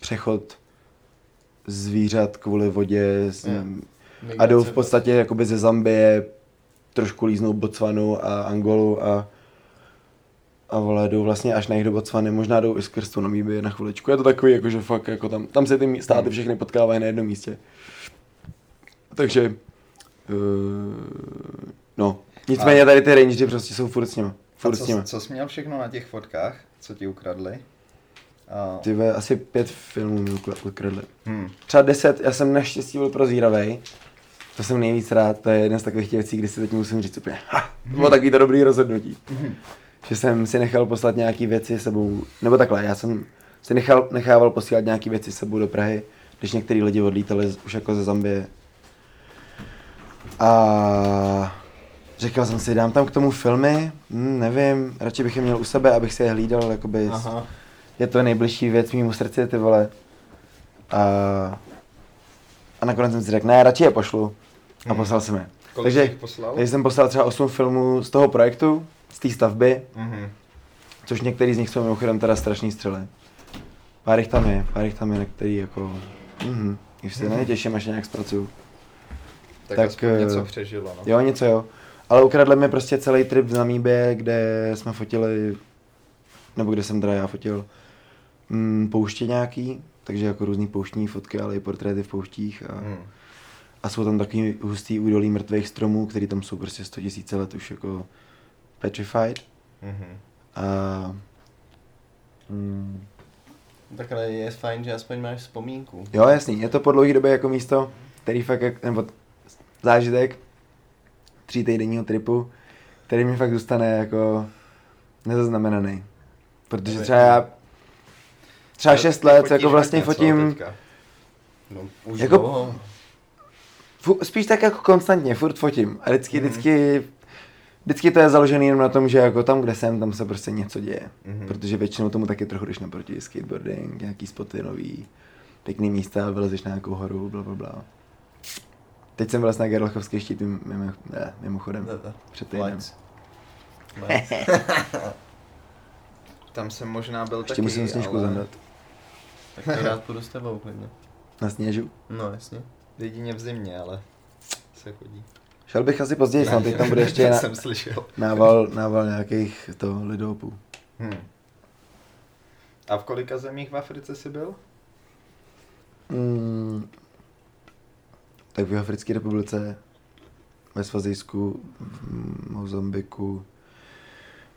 přechod zvířat kvůli vodě a jdou v podstatě jakoby ze Zambie, trošku líznou Botswanu a Angolu a vole, jdou vlastně až na jich do Botswany, možná jdou i skrz tu Namíbii na chviličku. Je to takový, jakože fakt, jako tam se ty státy všechny potkávají na jednom místě. Takže, no. Nicméně tady ty rangeři prostě jsou furt s nima. Co jsi měl všechno na těch fotkách, co ti ukradli? Tyve, asi 5 filmů mi ukradli. Třeba 10, já jsem naštěstí byl prozíravej. To jsem nejvíc rád, to je jedna z takových těch věcí, kdy si teď musím říct úplně to bylo takový to dobrý rozhodnutí. Že jsem si nechal poslat nějaký věci sebou, nebo takhle, já jsem si nechával posílat nějaký věci sebou do Prahy, když některý lidi odlítali už jako ze Zambie. A říkal jsem si, dám tam k tomu filmy, nevím, radši bych je měl u sebe, abych si je hlídal, jakoby, je to nejbližší věc mému srdci, ty vole. A nakonec jsem si řekl, ne, radši je pošlu. A poslal jsem je. Takže jsem poslal třeba 8 filmů z toho projektu, z té stavby, což některý z nich jsou mimochodem teda strašný střely. Pár jich tam je, na který jako, když se netěším, až nějak zpracuju. Tak aspoň něco přežilo, no. Jo. Ale ukradli mi prostě celý trip v Namíbii, kde jsme fotili, nebo kde jsem teda já fotil, pouště nějaký, takže jako různý pouštní fotky, ale i portréty v pouštích a jsou tam takový hustý údolí mrtvých stromů, který tam jsou prostě 100 000 let už jako petrified. Tak ale je fajn, že aspoň máš vzpomínku. Jo, jasný, je to po dlouhé době jako místo, který fakt, nebo zážitek 3týdenního tripu, který mi fakt zůstane jako nezaznamenaný. Protože třeba já, třeba 6 let jako vlastně fotím, jako, spíš tak jako konstantně, furt fotím a vždycky to je založené jenom na tom, že jako tam, kde jsem, tam se prostě něco děje. Protože většinou tomu taky trochu jdeš naproti, skateboarding, nějaký spoty nový, pěkný místa, vylezeš na nějakou horu, blablabla. Teď jsem vylez na Gerlachovský štít mimochodem, před týdnem. Tam jsem možná byl ještě taky, musím sněžku zandat. Tak to rád půjdu s tebou klidně. Na sněžu? No jasně, jedině v zimě, ale se chodí. Šel bych asi později, no, teď tam bude ještě nával nějakých lidopů. A v kolika zemích v Africe jsi byl? Tak v Africké republice, ve Svazijsku, v Mozambiku,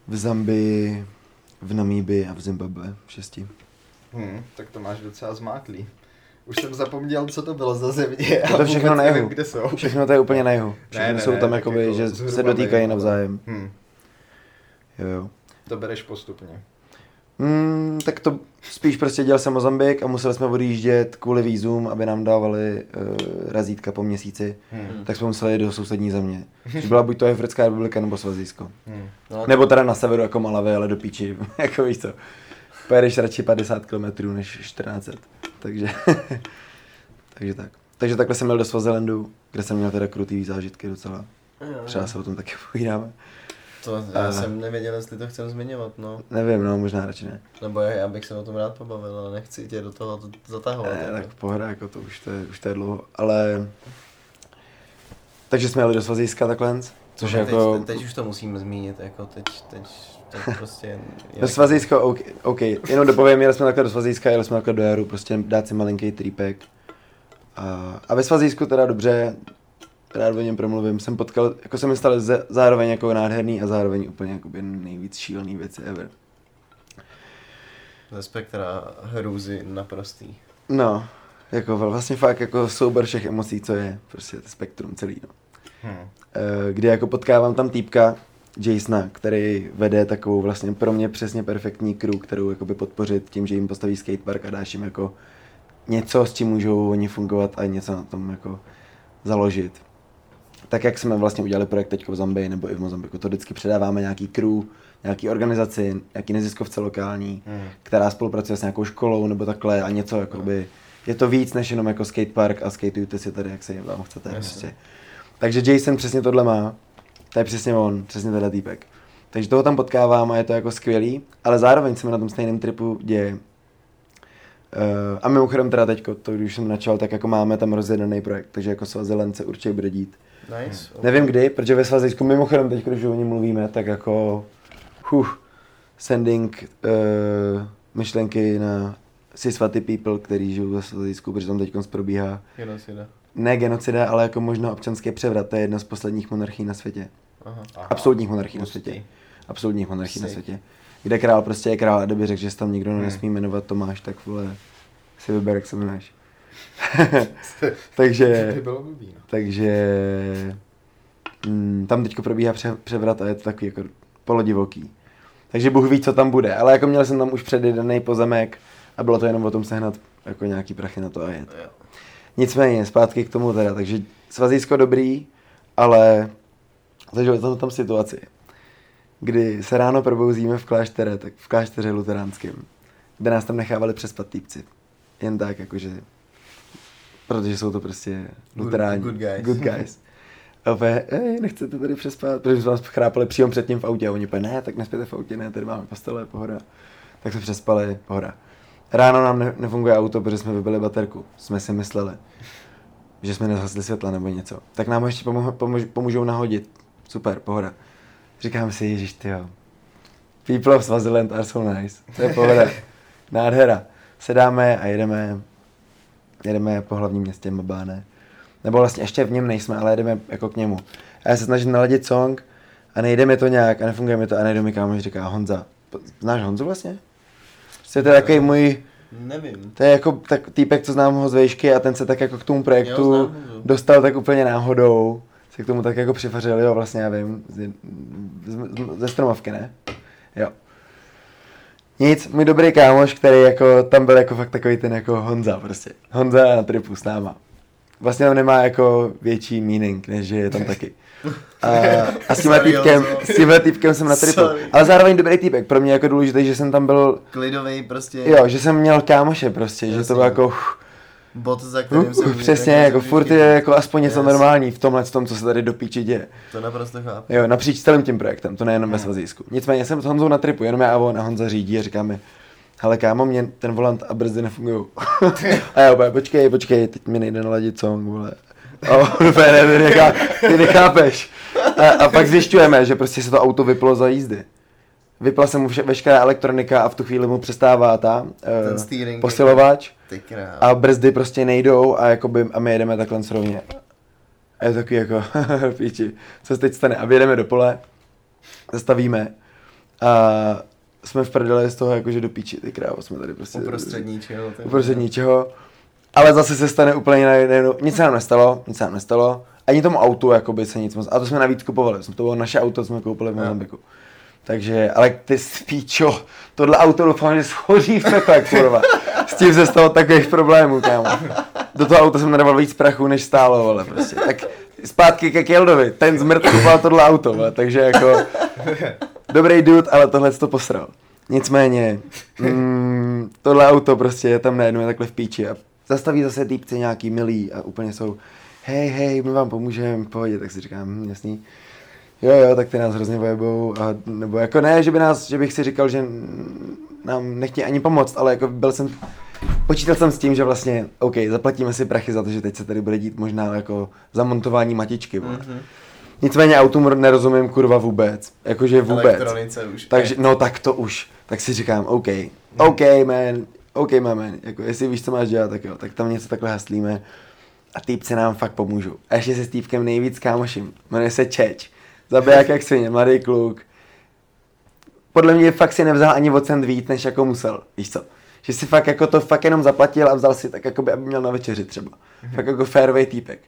v Zambii, v Namíbii a v Zimbabwe, 6. Tak to máš docela zmáklý. Už jsem zapomněl, co to bylo za země. A to všechno na jihu. Kde jsou. Všechno to je úplně na jihu. Všechno ne, jsou tam jakoby, že se dotýkají navzájem. Jo. To bereš postupně. Tak to spíš prostě dělal jsem Mozambik a museli jsme odjíždět kvůli vízům, aby nám dávali razítka po měsíci, tak jsme museli jít do sousední země. Což byla buď to Africká republika nebo Svazijsko. No, nebo teda na severu jako Malawi, ale do píči, jako víš co. Pojedeš radši 50 km než 1400, takže tak. Takže takhle jsem měl do Swazilandu, kde jsem měl teda krutý zážitky docela, třeba se o tom taky povídáme. To, já jsem nevěděl, jestli to chcem zmiňovat, no. Nevím, no, možná radši ne. Nebo já bych se o tom rád pobavil, ale nechci tě do toho zatahovat. Tak pohoda, jako to už to je dlouho, ale... Takže jsme jeli do Svazijska takhle, což no, jako... Teď už to musím zmínit, jako teď prostě... Do Svazijska, OK, jenom dopovím, jeli jsme takhle do Svazijska, jeli jsme takhle do Jaru, prostě dát si malinký tripek. A ve Svazijsku teda dobře, rád o něm promluvím, jsem potkal, jako se mi staly zároveň jako nádherný a zároveň úplně jakoby nejvíc šílený věci ever. Ze spektra hrůzy naprostý. No, jako vlastně fakt jako soubor všech emocí, co je, prostě spektrum celý, no. Kdy jako potkávám tam týpka, Jasona, který vede takovou vlastně pro mě přesně perfektní crew, kterou jakoby podpořit tím, že jim postaví skatepark a dáš jim jako něco, s čím můžou oni fungovat a něco na tom jako založit. Tak jak jsme vlastně udělali projekt teďko v Zambii nebo i v Mozambiku, to vždycky předáváme nějaký crew, nějaký organizaci, nějaký neziskovce lokální, která spolupracuje s nějakou školou nebo takhle a něco jakoby, je to víc než jenom jako skatepark a skateujte si tady, jak se vám chcete prostě. Takže Jason přesně tohle má, to je přesně on, přesně tenhle týpek. Takže toho tam potkávám a je to jako skvělý, ale zároveň se mi na tom stejném tripu děje A mimochodem teda teďko, to když jsem načal, tak jako máme tam rozjedený projekt, takže jako Svazilence určitě bude dít. Nice. Okay. Nevím kdy, protože ve Svazilsku mimochodem teď, když o ní mluvíme, tak jako sending myšlenky na svatý people, který žijou ve Svazilsku, protože tam teďkonc probíhá genocida. Ne genocida, ale jako možná občanský převrat, to je jedna z posledních monarchií na světě. Aha. Absolutních monarchií na světě. Absolutních monarchií na světě. Kde král prostě je král a kdyby řekl, že se tam nikdo nesmí jmenovat Tomáš, tak vole, si vyber, jak se jmenáš. takže tam teďko probíhá převrat a je to takový jako polodivoký. Takže Bůh ví, co tam bude, ale jako měl jsem tam už předjedený pozemek a bylo to jenom o tom sehnat jako nějaký prachy na to a jet. Nicméně, zpátky k tomu teda, takže Svazijsko dobrý, ale zažil jsem tam situaci, kdy se ráno probouzíme v klášteře luteránském, kde nás tam nechávali přespat týpci. Jen tak, jakože, protože jsou to prostě luteráni. Good guys. A opět, nechcete tady přespat, protože jsme vás chrápali přímo předtím v autě a oni opět, ne, tak nespěte v autě, ne, tady máme postele, pohoda. Tak se přespali, pohoda. Ráno nám nefunguje auto, protože jsme vybili baterku. Jsme si mysleli, že jsme nezhasli světla nebo něco. Tak nám ještě pomůžou nahodit. Super, pohoda. Říkám si, ježiš, tyjo, people of Swaziland are so nice, to je pohoda, nádhera. Sedáme a jedeme po hlavním městě Mbabane. Nebo vlastně ještě v něm nejsme, ale jedeme jako k němu. A já se snažím naladit song a nejde mi to nějak a nefunguje mi to a nejde mi kámoš, říká Honza. Znáš Honzu vlastně? Prostě to je takový můj... Nevím. To je jako tak týpek, co znám ho z vejšky a ten se tak jako k tomu projektu dostal tak úplně náhodou. Se k tomu tak jako přifařil, jo, vlastně já vím, ze Stromovky, ne? Jo. Nic, můj dobrý kámoš, který jako tam byl jako fakt takový ten jako Honza prostě. Honza na tripu s náma. Vlastně tam nemá jako větší meaning, než že je tam taky. A s tímhle týpkem jsem na tripu. Ale zároveň dobrý týpek, pro mě jako důležitý, že jsem tam byl... Klidovej prostě. Jo, že jsem měl kámoše prostě, jasný. Že to bylo jako... Bot, za kterým se přesně, jako furt je jako aspoň něco normální v tomhle, co se tady do píči děje. To naprosto chápu. Jo, napříč celým tím projektem, to nejenom ve Svazijsku. Nicméně jsem s Honzou na tripu, jenom já a on a Honza řídí a říká mi, hele kámo, mě ten volant a brzdy nefungujou. A já oba, počkej, teď mi nejde naladit song, vole. A on ty nechápeš. A pak zjišťujeme, že prostě se to auto vyplo za jízdy. Vypla se mu veškerá elektronika a v tu chvíli mu přestává ta posilovač a brzdy prostě nejdou a, jakoby, a my jedeme takhle srovně. A je to takový jako píči, co se teď stane a vyjedeme do pole, zastavíme a jsme v prdele z toho jakože do píči, ty krávo, jsme tady prostě uprostřed ničeho, ale zase se stane úplně najednou, nic se nám nestalo, ani tomu autu jakoby se nic moc, a to jsme navíc kupovali, to bylo naše auto, jsme koupili v Mozambiku. Takže, ale ty spíčo, tohle auto doufám, že schoří v pekle, kurva. S tím se stalo takových problémů, kámo. Do toho auta jsem nadával víc prachu, než stálo, ale prostě. Tak zpátky ke Kjeldovi, ten zmrt kupoval tohle auto, ale, takže jako... Dobrý dude, ale tohle to posral. Nicméně, tohle auto prostě je tam najednou takhle v píči a zastaví zase týpci nějaký milí a úplně jsou hej, my vám pomůžeme, v pohodě, tak si říkám, jasný. Jo, tak ty nás hrozně vojebou, a nebo jako ne, že bych si říkal, že nám nechtějí ani pomoct, ale jako počítal jsem s tím, že vlastně, OK, zaplatíme si prachy za to, že teď se tady bude dít možná jako zamontování matičky, Nicméně autu nerozumím kurva vůbec, jakože vůbec. Elektronice už. Takže, no tak to už, tak si říkám, OK, man, jako jestli víš, co máš dělat, tak jo, tak tam něco takhle haslíme a týpci nám fakt pomůžou. A ještě se s týpkem nejvíc kámoším, jmenuje se Čeč. Zabiják jak svině, mladý kluk. Podle mě fakt si nevzal ani o cent víc, než jako musel, víš co? Že si fakt jako to fakt jenom zaplatil a vzal si tak jakoby, aby měl na večeři třeba. Fakt jako fairovej týpek.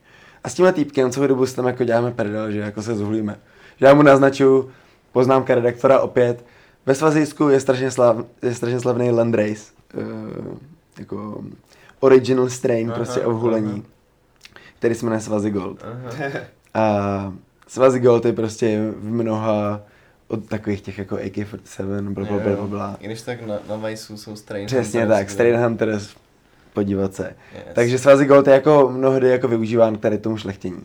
A s tímhle týpkem celou dobu se tam jako děláme prdel, že jako se zuhlíme. Že já mu naznačuju, poznámka redaktora opět, ve Svazijsku je strašně slavný landrace. Jako original strain, prostě ohulení. Který se jmenuje Svazigold. A Svazigold je prostě v mnoha od takových těch jako AK-47, blablabla. I když tak na Vajsu jsou Strain Hunters. Přesně tak, Strain Hunters, podívat se. Yes. Takže Svazigold je jako mnohdy jako využíván k tady tomu šlechtění.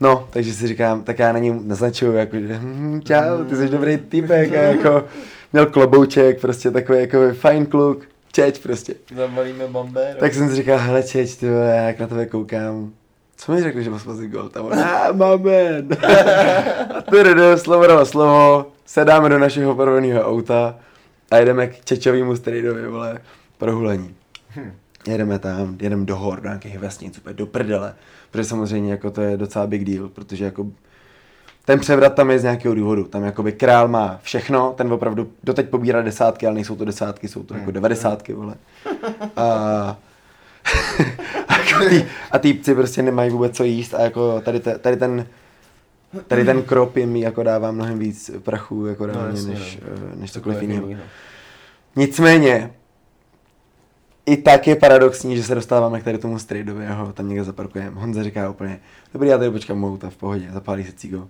No, takže si říkám, tak já na něm naznačuju, jako, že čau, ty jsi dobrý týpek a jako měl klobouček, prostě takový jako fajn kluk. Čeč prostě. Zabalíme bombéro. Tak jsem si říkal, hele Čeč, ty vole, jak na tebe koukám. Co mi řekli, že mám spazit gol? Tam máme. A ty jde, slovo dalo slovo, sedáme do našeho prvního auta a jedeme k Čečovýmu strejdovi, vole, pro hulení. Jedeme tam, jedeme do hor, do nějakých vesnic, úplně do prdele, protože samozřejmě jako to je docela big deal, protože jako ten převrat tam je z nějakého důvodu, tam jakoby král má všechno, ten opravdu doteď pobírá desátky, ale nejsou to desátky, jsou to jako 90, vole. A týpci prostě nemají vůbec co jíst a jako tady ten krop jim jako dává mnohem víc prachu jako reálně, než cokoliv jiného. Nicméně, i tak je paradoxní, že se dostáváme k tady tomu strejdovi, jeho tam někde zaparkujeme. Honza říká úplně, dobrý, já tady počkám auta, v pohodě, zapálí se cigo.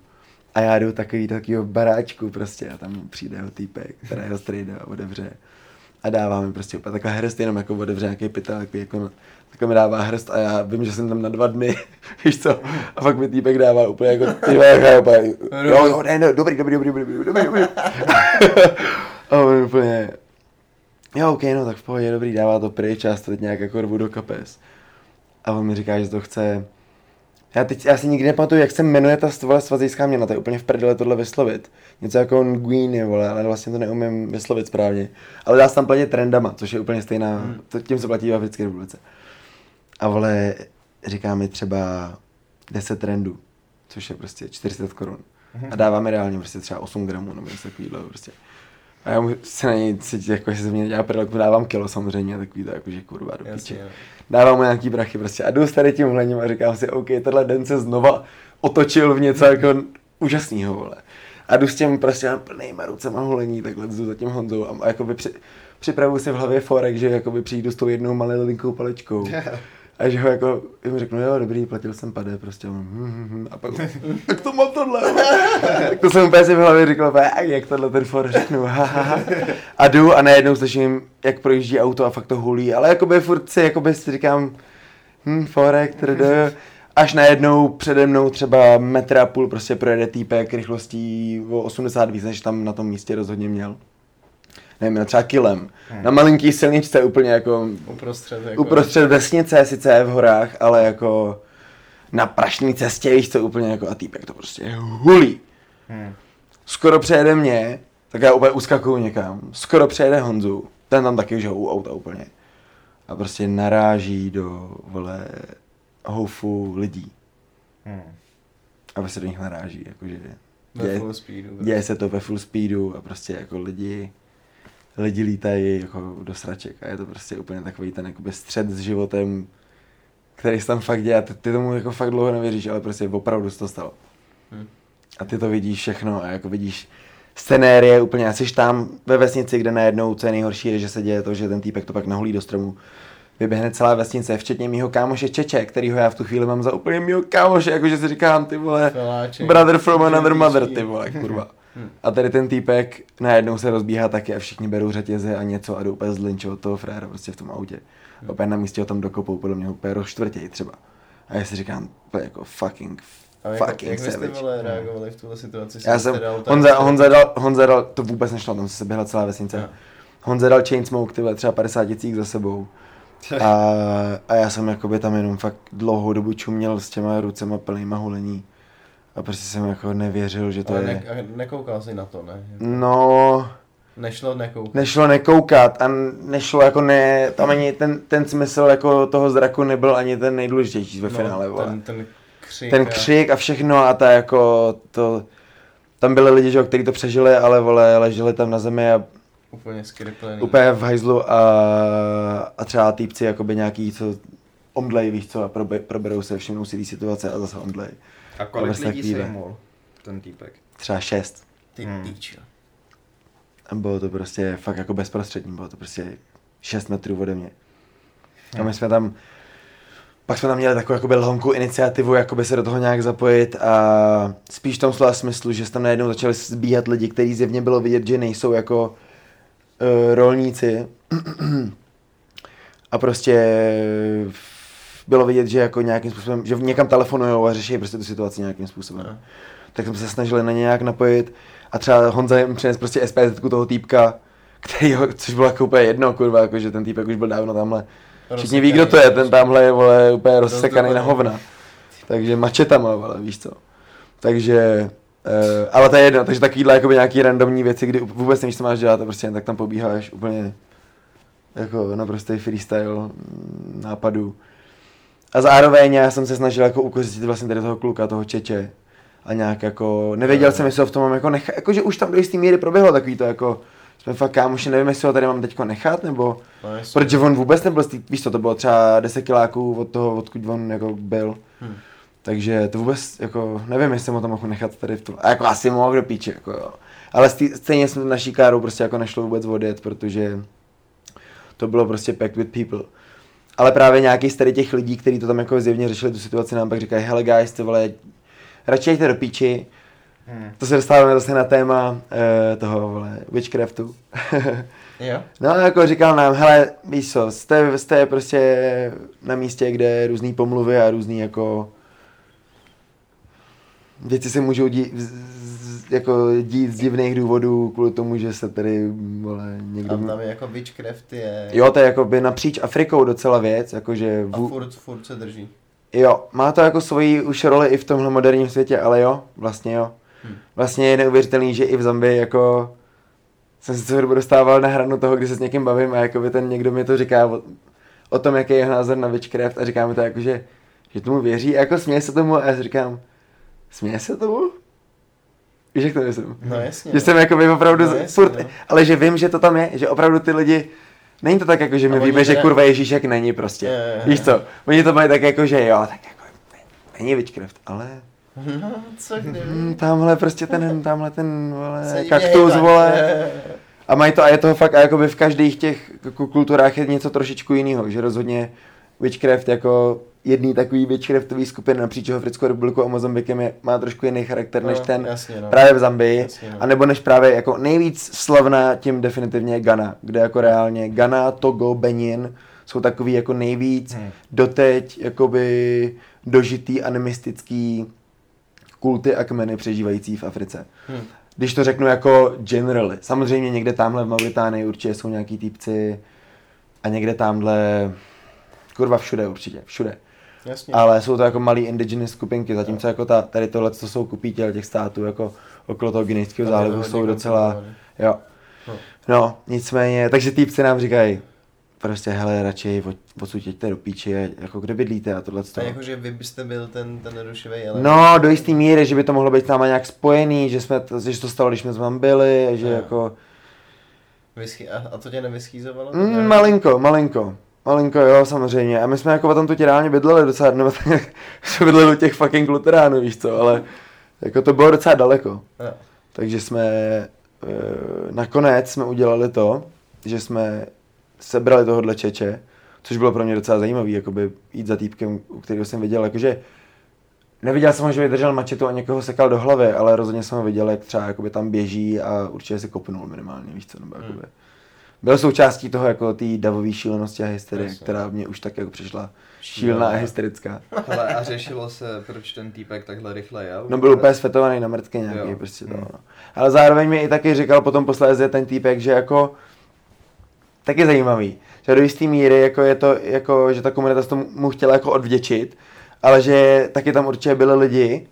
A já jdu takovýho baráčku prostě a tam přijde jeho týpek, která jeho strejda a odevře. A dává mi prostě úplně taková hrst, jenom jako odevře nějaký pytel, jako mi dává hrst a já vím, že jsem tam na 2 dny, víš co? A pak mi týpek dává úplně jako dobrý. A on úplně... Jo, ok, no tak v pohodě, dobrý, dává to pryč, já teď nějak jako rvu do kapes. A on mi říká, že to chce... Já si nikdy nepamatuju, jak se jmenuje ta svazijská měna, to je úplně v prdele tohle vyslovit. Něco jako Nguyen, vole, ale vlastně to neumím vyslovit správně. Ale dá se tam platit trendama, což je úplně stejná, tím se platí v Africké republice. A vole, říká mi třeba 10 trendů, což je prostě 40 korun. A dává mi reálně prostě třeba 8 gramů nebo něco takovýhle prostě. A já se na něj cítím, jako, že se mě nedělá prdel, dávám kilo samozřejmě, takový to jakože kurva do píče. Dávám mu nějaký brachy prostě a jdu s tady tím hlením a říkám si, OK, tenhle den se znova otočil v něco jako úžasného, vole. A jdu s těm prostě plnýma rucema hulení, takhle jdu za tím Honzou a jakoby připravuju si v hlavě forek, že jakoby přijdu s tou jednou malilinkou palečkou. A že ho jako, jim řeknu, jo dobrý, platil jsem pade, prostě a pak, tak to mám tohle, tak to jsem úplně si v hlavě říkal, jak tohle ten for řeknu, a jdu a najednou slyším, jak projíždí auto a fakt to hulí, ale jakoby furt si, jakoby si říkám, forek, až najednou přede mnou třeba 1,5 metru prostě projede týpek rychlostí o 80 víc, než tam na tom místě rozhodně měl. Nevím, třeba kilem. Na malinký silničce úplně jako... Uprostřed vesnice, sice je v horách, ale jako na prašní cestě, víš co, úplně jako a týpek to prostě hulí. Skoro přejede mě, tak já úplně uskakuju někam. Skoro přejede Honzu, ten tam taky už je u auta úplně. A prostě naráží do, vole, houfu lidí. A prostě do nich naráží, jakože... Děje se to ve full speedu a prostě jako lidi lítají jako do sraček a je to prostě úplně takový ten jakoby střed s životem, který se tam fakt děje a ty tomu jako fakt dlouho nevěříš, ale prostě opravdu se to stalo. A ty to vidíš všechno a jako vidíš scenérie úplně, asi tam ve vesnici, kde najednou co je nejhorší je, že se děje to, že ten týpek to pak naholí do stromu, vyběhne celá vesnice, včetně mýho kámoše Čeče, kterýho já v tu chvíli mám za úplně mýho kámoše, jakože si říkám, ty vole, Feláček. Brother from another mother, ty vole, kurva. A tady ten týpek najednou se rozbíhá taky a všichni berou řetěze a něco a jdou úplně zlinčovat toho fréra prostě v tom autě. Opět na místě ho tam dokopou, podle mě ho úplně rozštvrtějí třeba. A já si říkám, to je jako fucking savage. Jak byste reagovali v tuhle situaci? Honza dal, to vůbec nešlo, tam se běhla celá vesnice. Honza dal Chainsmoke, tyhle třeba 50 tisíc za sebou. A já jsem jakoby tam jenom fakt dlouhou dobu čuměl s těma rucema plnýma hulení. A prostě jsem jako nevěřil, že to ale je... Ale nekoukal jsi na to, ne? No... Nešlo nekoukat a nešlo jako ne... Tam ani ten smysl jako toho zraku nebyl ani ten nejdůležitější ve finále, vole. Ten křik a všechno a ta jako to... Tam byli lidi, že, kteří to přežili, ale vole, leželi tam na zemi a... Úplně v hajzlu a třeba týpci jakoby nějaký, co omdlej, víš co, a proberou se, všimnou si tý situace a zase omdlej. A kolik lidí sejmul ten týpek? Třeba 6. Ty píčo. Bylo to prostě fakt jako bezprostřední, bylo to prostě 6 metrů ode mě. A my jsme tam, pak jsme tam měli takovou jakoby lhonkou iniciativu, jakoby se do toho nějak zapojit a spíš v tom slova smyslu, že se tam najednou začali zbíhat lidi, kteří zjevně bylo vidět, že nejsou jako rolníci. A prostě bylo vidět, že jako nějakým způsobem, že někam telefonujou a řeší prostě tu situaci nějakým způsobem. No. Tak jsme se snažili na ně nějak napojit a třeba Honza jim přines prostě SPZ toho týpka, což bylo jako úplně jedno, kurva, jako, že ten týpek už byl dávno tamhle. Všichni ví, kdo to je, ten tamhle je, vole, úplně rozsekaný na hovna. Takže mačetama, vole, víš co. Takže, ale to je jedno, takže takovýhle jakoby nějaký randomní věci, kdy vůbec nevíš, co máš dělat a prostě jen tak tam pobíháš úplně jako naprostý freestyle nápadů. A zároveň já jsem se snažil jako ukořistit vlastně tady toho kluka, toho Čeče. A nějak jako, nevěděl jsem, jestli ho v tom mám jako nechat, jakože už tam do jistý míry proběhlo takový to jako, jsme fakt kámoši, nevím, jestli ho tady mám teďko nechat, nebo, protože on vůbec nebyl, víš co, to bylo třeba 10 kiláků od toho, odkud on jako byl. Takže to vůbec jako, nevím, jestli jsem ho tam mohl nechat tady v tom, a jako asi mohl do píči, jako jo. Ale stejně jsme naší károu prostě jako nešlo vůbec odjet, protože to bylo prostě packed with people. Ale právě nějaký z tady těch lidí, kteří to tam jako zjevně řešili tu situaci, nám pak říkají, hele guys, ty vole, radši jděte do píči. To se dostáváme zase na téma toho, vole, witchcraftu. Jo? No jako říkal nám, hele, víš co, jste prostě na místě, kde různý pomluvy a různý jako věci se můžou dít z divných důvodů, kvůli tomu, že se tady, vole, někdo... A tam je jako witchcraft je... Jo, to je jako by napříč Afrikou docela věc, jakože... A furt se drží. Jo, má to jako svoji už roli i v tomhle moderním světě, ale jo. Vlastně je neuvěřitelný, že i v Zambii jako jsem se co dostával na hranu toho, kdy se s někým bavím a jakoby ten někdo mi to říká o tom, jaký je jeho názor na witchcraft a říká mi to jako, že tomu věří a jako směje se tomu a já si říkám, směje se tomu? Víš, jak to myslím? No jasně. Že jsem jakoby opravdu furt, ale že vím, že to tam je, že opravdu ty lidi. Není to tak jako, že my víme, že kurva Ježíšek není prostě, víš co, oni to mají tak jako, že jo, tak jako není witchcraft, ale no, co tamhle prostě tamhle ten vole, kaktus, vole, a mají to a je toho fakt a jakoby v každých těch kulturách je něco trošičku jiného, že rozhodně witchcraft jako jedný takový witchcraftový skupin napříč Africkou republiku a Mozambikem má trošku jiný charakter než ten právě v Zambii, anebo než právě jako nejvíc slavná tím definitivně Ghana, kde jako reálně Ghana, Togo, Benin jsou takový jako nejvíc doteď jakoby dožitý animistický kulty a kmeny přežívající v Africe. Když to řeknu jako generally, samozřejmě někde tamhle v Mauritánii určitě jsou nějaký týpci a někde tamhle, kurva všude určitě, všude. Jasně. Ale jsou to jako malý indigenous skupinky, zatímco jako tady tohle, co jsou kupítěl těch států, jako okolo toho Guinejského zálivu jsou docela, jo. No, nicméně, takže týpci nám říkají, prostě hele, radši odsutěďte do píči, jako kde bydlíte a tohle. A jakože vy byste byl ten nerušivej element. No, do jistý míry, že by to mohlo být s náma nějak spojený, že to stalo, když jsme s vám byli, že jako... A to tě nevyschýzovalo? Malinko, jo, samozřejmě. A my jsme jako tam tu reálně bydleli docela, nebo jsme bydleli u těch fucking luteránů, víš co, ale jako to bylo docela daleko. No. Takže jsme, nakonec jsme udělali to, že jsme sebrali tohohle Čeče, což bylo pro mě docela zajímavý, jakoby jít za týpkem, u kterého jsem viděl, jakože neviděl jsem ho, že vydržel mačetu a někoho sekal do hlavy, ale rozhodně jsem ho viděl, jak třeba jakoby tam běží a určitě se kopnul minimálně, víš co, nebo jakoby. Byl součástí toho jako té davové šílenosti a hysterie, která mě už tak jako přišla šílená a hysterická. Hele, a řešilo se, proč ten týpek takhle rychle jel? No byl úplně svetovaný na mrtky nějaký, prostě to. No. Ale zároveň mi i taky říkal potom posléze ten týpek, že jako taky zajímavý, že do jistý míry jako je to jako, že ta komunita se mu chtěla jako odvděčit, ale že taky tam určitě byli lidi,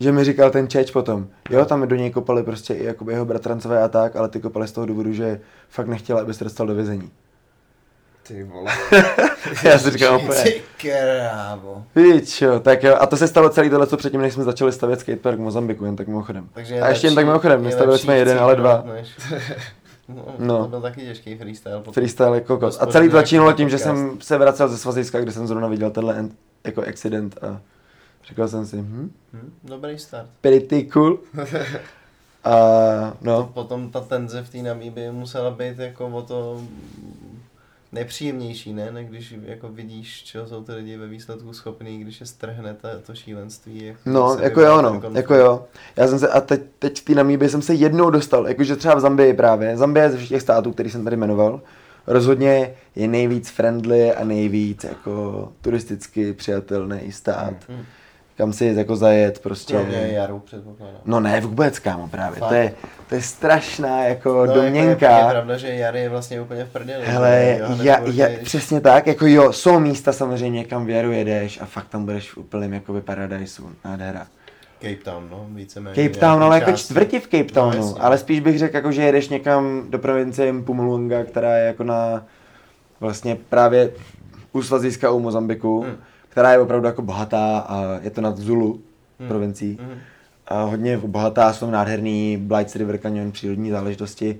že mi říkal ten Čeč potom, jo, tam do něj kopali prostě i jakoby jeho bratrancové a tak, ale ty kopali z toho důvodu, že fakt nechtěla, aby se dostal do vězení. Ty vole. Já si říkám opět. Ty krávo. Víč jo, tak jo, a to se stalo celý tohle, co předtím, než jsme začali stavět skatepark v Mozambiku, jen tak mimochodem. Takže je a ještě jen tak mimochodem, nestavili jsme jeden, ale dva. No. To byl taky těžký freestyle. Freestyle jako kokos. A celý to začínalo tím, že jsem se vracel ze Svaziska, kde jsem zrovna viděl tenhle jako accident a říkal jsem si, dobrý start. Pretty cool. A no. Potom ta tenze v té Namíbii musela být jako o to nepříjemnější, ne? Když jako vidíš, čeho jsou ty lidi ve výsledku schopný, když je strhne to šílenství. Jako no, jako jo, no. Jako jo. Já jsem se, a teď v té Namíbii jsem se jednou dostal, jakože třeba v Zambii právě. Zambie ze všech těch států, který jsem tady jmenoval, rozhodně je nejvíc friendly a nejvíc jako turisticky přijatelný stát. kam si jako zajet prostě. Kromě Jaru předpokládám. No ne, vůbec, kámo, právě. To je strašná jako no, domněnka. Jako je pravda, že Jary je vlastně úplně v prdeli. Hele, přesně tak, jako jo, jsou místa samozřejmě, kam v Jaru jedeš a fakt tam budeš v úplném jakoby paradajsu, nádhera. Cape Town, no, víceméně. Cape Town, ale jako čtvrti v Cape Townu, no, ale spíš bych řekl, jako, že jedeš někam do provincie Mpumalanga, která je jako na vlastně právě u Svazijska, u Mozambiku, která je opravdu jako bohatá a je to nad Zulu provincií. A hodně bohatá, jsou nádherný Blights River Canyon, přírodní záležitosti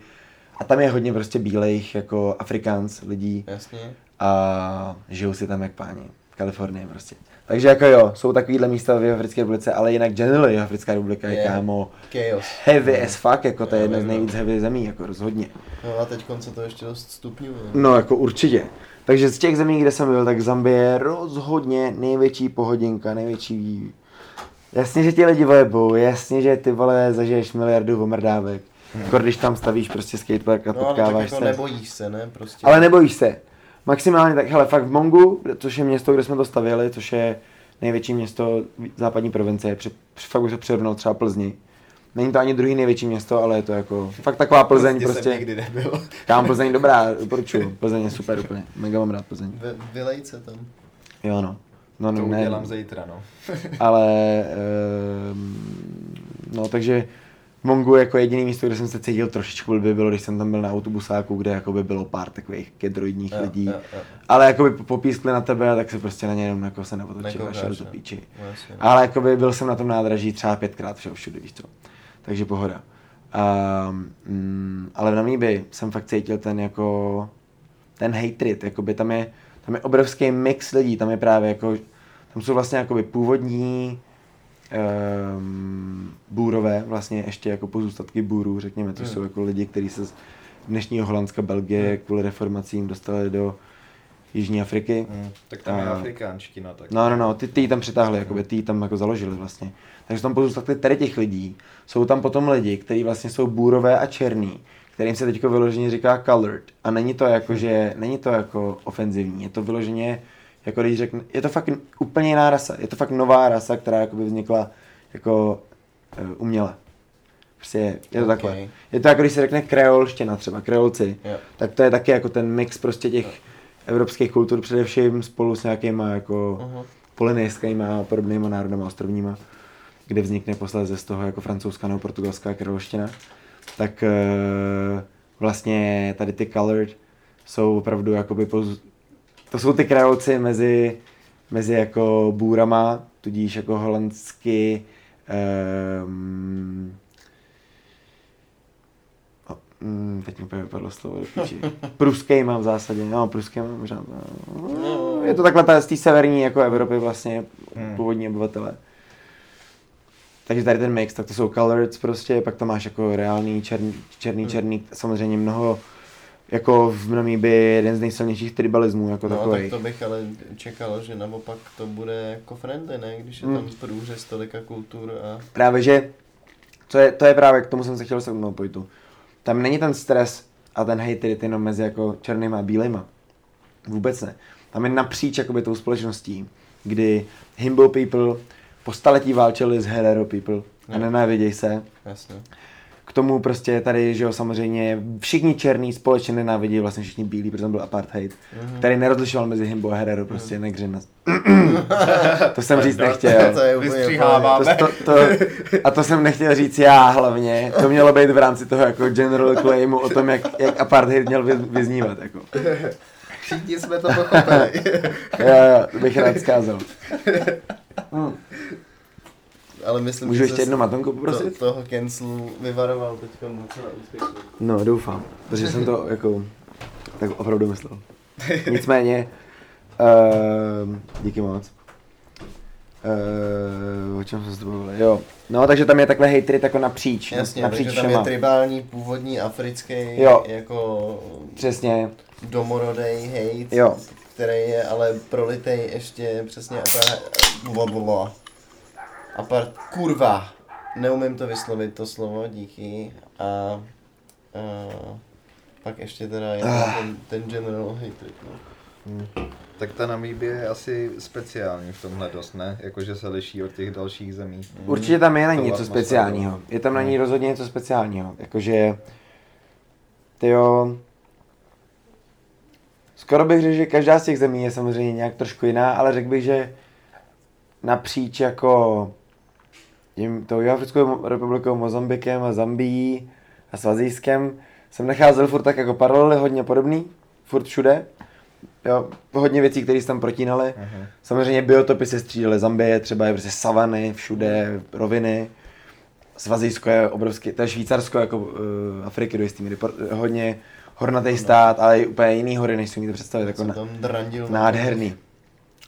a tam je hodně prostě bílejch jako Afrikáns lidí. Jasně. A žijou si tam jak páni, Kalifornie prostě. Takže jako jo, jsou takovýhle místa v Jihoafrické republice, ale jinak generally Jihoafrická republika je kámo chaos. Heavy as fuck, jako to je jedna z nejvíc heavy zemí, jako rozhodně. No a teď konce to ještě dost stupňuje. No jako určitě. Takže z těch zemí, kde jsem byl, tak Zambie je rozhodně největší pohodinka, největší... Jasně, že ti lidi vojebou, jasně, že ty vole zažiješ miliardu omrdávek. Jako když tam stavíš prostě skatepark a potkáváš se. No ale tak jako nebojíš se, ne? Prostě. Ale nebojíš se. Maximálně tak, hele, fakt v Mongu, což je město, kde jsme to stavěli, což je největší město západní provincie, fakt už se přirovnal třeba Plzni. Není to ani druhý největší město, ale je to jako fakt taková Plzeň prostě. Nikdy nebyl. Tam Plzeň dobrá, doporučuju. Plzeň je super úplně, mega mám rád Plzeň. Vylej se tam. Jo no. No to ne, udělám zítra, no. Ale, no takže v Mongu jako jediné místo, kde jsem se cítil trošičku blbě, bylo, když jsem tam byl na autobusáku, kde jakoby bylo pár takových kedroidních lidí. Jo. Ale jakoby popískli na tebe, tak se prostě na ně jenom jako se neotočil a šel do píči. Vlastně. Ale jakoby byl jsem na tom nádraží třeba 5krát všude, víš co. Takže pohoda. Ale v Namíbii jsem fakt cítil ten jako, ten hatred, jakoby tam je obrovský mix lidí, tam je právě jako, tam jsou vlastně jakoby původní bůrové, vlastně ještě jako pozůstatky bůrů, řekněme, to jsou jako lidi, kteří se z dnešního Holandska, Belgie kvůli reformacím dostali do Jižní Afriky. Tak tam je afrikánština. Tak. No, ty ji tam přitáhli, jakoby, ty ji tam jako založili vlastně. Takže tam pozůstatky tady těch lidí, jsou tam potom lidi, kteří vlastně jsou bůrové a černí, kterým se teďko vyloženě říká colored. A není to jako ofenzivní, je to vyloženě, jako když řekne, je to fakt úplně jiná rasa, je to fakt nová rasa, která jakoby vznikla jako uměle. Prostě je to takhle. Je to jako když se řekne kreolština třeba, kreolci, tak to je taky jako ten mix prostě těch evropských kultur především spolu s nějakýma jako polinejskými a podobnýma národama ostrovníma, kde vznikne posléze z toho jako francouzská nebo portugalská kreolština. Tak vlastně tady ty colored jsou opravdu jakoby to jsou ty kreolci mezi jako bůrama, tudíž jako holandsky teď mi vypadlo slovo do píči. Pruskej mám v zásadě, no pruskej mám možná, no, je to takhle z té severní jako Evropy vlastně původní obyvatele. Takže tady ten mix, tak to jsou coloreds prostě, pak tam máš jako reální černý, samozřejmě mnoho, jako v Namíbii jeden z nejsilnějších tribalismů jako takový. No tak to bych ale čekal, že naopak to bude jako friendly, ne, když je tam průřez tolika kultur a... Právě že, to je právě, k tomu jsem se chtěl sednout pojdu. Tam není ten stres a ten hatred jenom mezi jako černýma a bílejma, vůbec ne. Tam je napříč jakoby tou společností, kdy himbo people po staletí válčili s Herero people a nenáviděj se. Jasně. K tomu prostě tady, že jo, samozřejmě všichni černí společně nenávidí vlastně všichni bílí, protože tam byl apartheid, který nerozlišoval mezi himbo a Herero, prostě nekřina. To jsem říct nechtěl. A to jsem nechtěl říct já hlavně, to mělo být v rámci toho jako general claimu o tom, jak apartheid měl vyznívat jako. Všichni jsme to pochopili. Jo, to bych rád zkázal. Ale myslím, můžu ještě jednu matonku poprosit? Toho cancelu vyvaroval teďka docela úspěšně. No doufám, protože jsem to jako tak opravdu myslel. Nicméně, díky moc. O čem jsme se bavili? Jo. No takže tam je takhle hatred jako napříč. Jasně, napříč takže tam všema. Je tribální, původní, africký, jo. Jako... Přesně. Domorodej hate, jo. Který je ale prolitej ještě přesně kurva, neumím to vyslovit, to slovo, díky. A pak ještě teda je ten general hatred, no. Tak ta Namíbie je asi speciální v tomhle dost, ne? Jakože se liší od těch dalších zemí. Určitě tam je na ní něco speciálního. Je tam na ní rozhodně něco speciálního. Jakože... Tyjo... Skoro bych řekl, že každá z těch zemí je samozřejmě nějak trošku jiná, ale řekl bych, že napříč jako... tou Jihoafrickou republikou, Mozambikem a Zambií a Svazijskem jsem nacházel furt tak jako paralely hodně podobný, furt všude. Jo, hodně věcí, které se tam protínaly. Uh-huh. Samozřejmě biotopy se střídaly. Zambie třeba je prostě savany, všude, roviny. Svazijsko je obrovský, to je Švýcarsko jako Afriky do jistý míry. Hodně hornatý stát, ale i úplně jiný hory, než si umíte představit. Jako jsem tam drandil nádherný.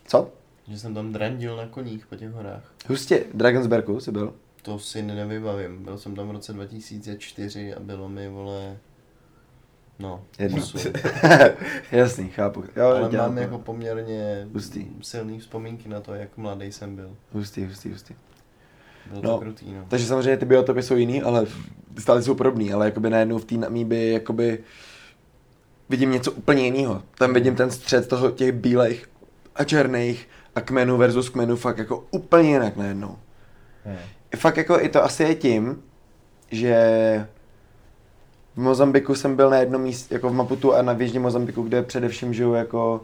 Co? Že jsem tam drandil na koních po těch horách. Hustě, v Drakensbergu jsi byl? To si nevybavím, byl jsem tam v roce 2004 a bylo mi, vole... No, jasný, chápu. Jo, ale mám jako poměrně silné vzpomínky na to, jak mladý jsem byl. Hustý. Bylo to krutý, no. Takže samozřejmě ty biotopy jsou jiný, ale stále jsou podobný, ale jakoby najednou v té Namíbii jakoby vidím něco úplně jiného. Tam vidím ten střed toho těch bílejch a černých a kmenů versus kmenů fakt jako úplně jinak najednou. Fakt jako i to asi je tím, že v Mozambiku jsem byl na jednom místě, jako v Maputu a na jižním Mozambiku, kde především žijou jako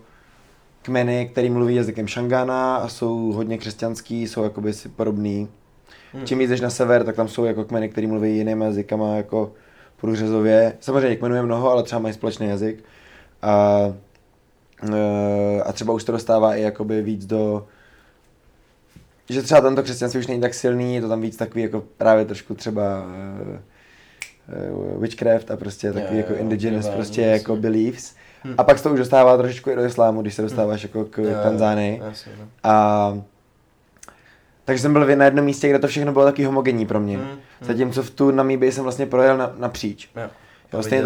kmeny, který mluví jazykem Šangana a jsou hodně křesťanský, jsou jakoby si podobný. Čím jdeš na sever, tak tam jsou jako kmeny, který mluví jinými jazykama, jako průřezově. Samozřejmě kmenů je mnoho, ale třeba mají společný jazyk. A třeba už to dostává i jakoby víc do... Že třeba tamto křesťanství už není tak silný, je to tam víc takový jako právě trošku třeba... witchcraft a prostě takový jako indigenous prostě jako beliefs. A pak se to už dostává trošičku i do islámu, když se dostáváš jako k Tanzánii. Takže jsem byl na jednom místě, kde to všechno bylo taky homogenní pro mě. Zatímco v tu Namíbii jsem vlastně projel napříč. Jo, stejně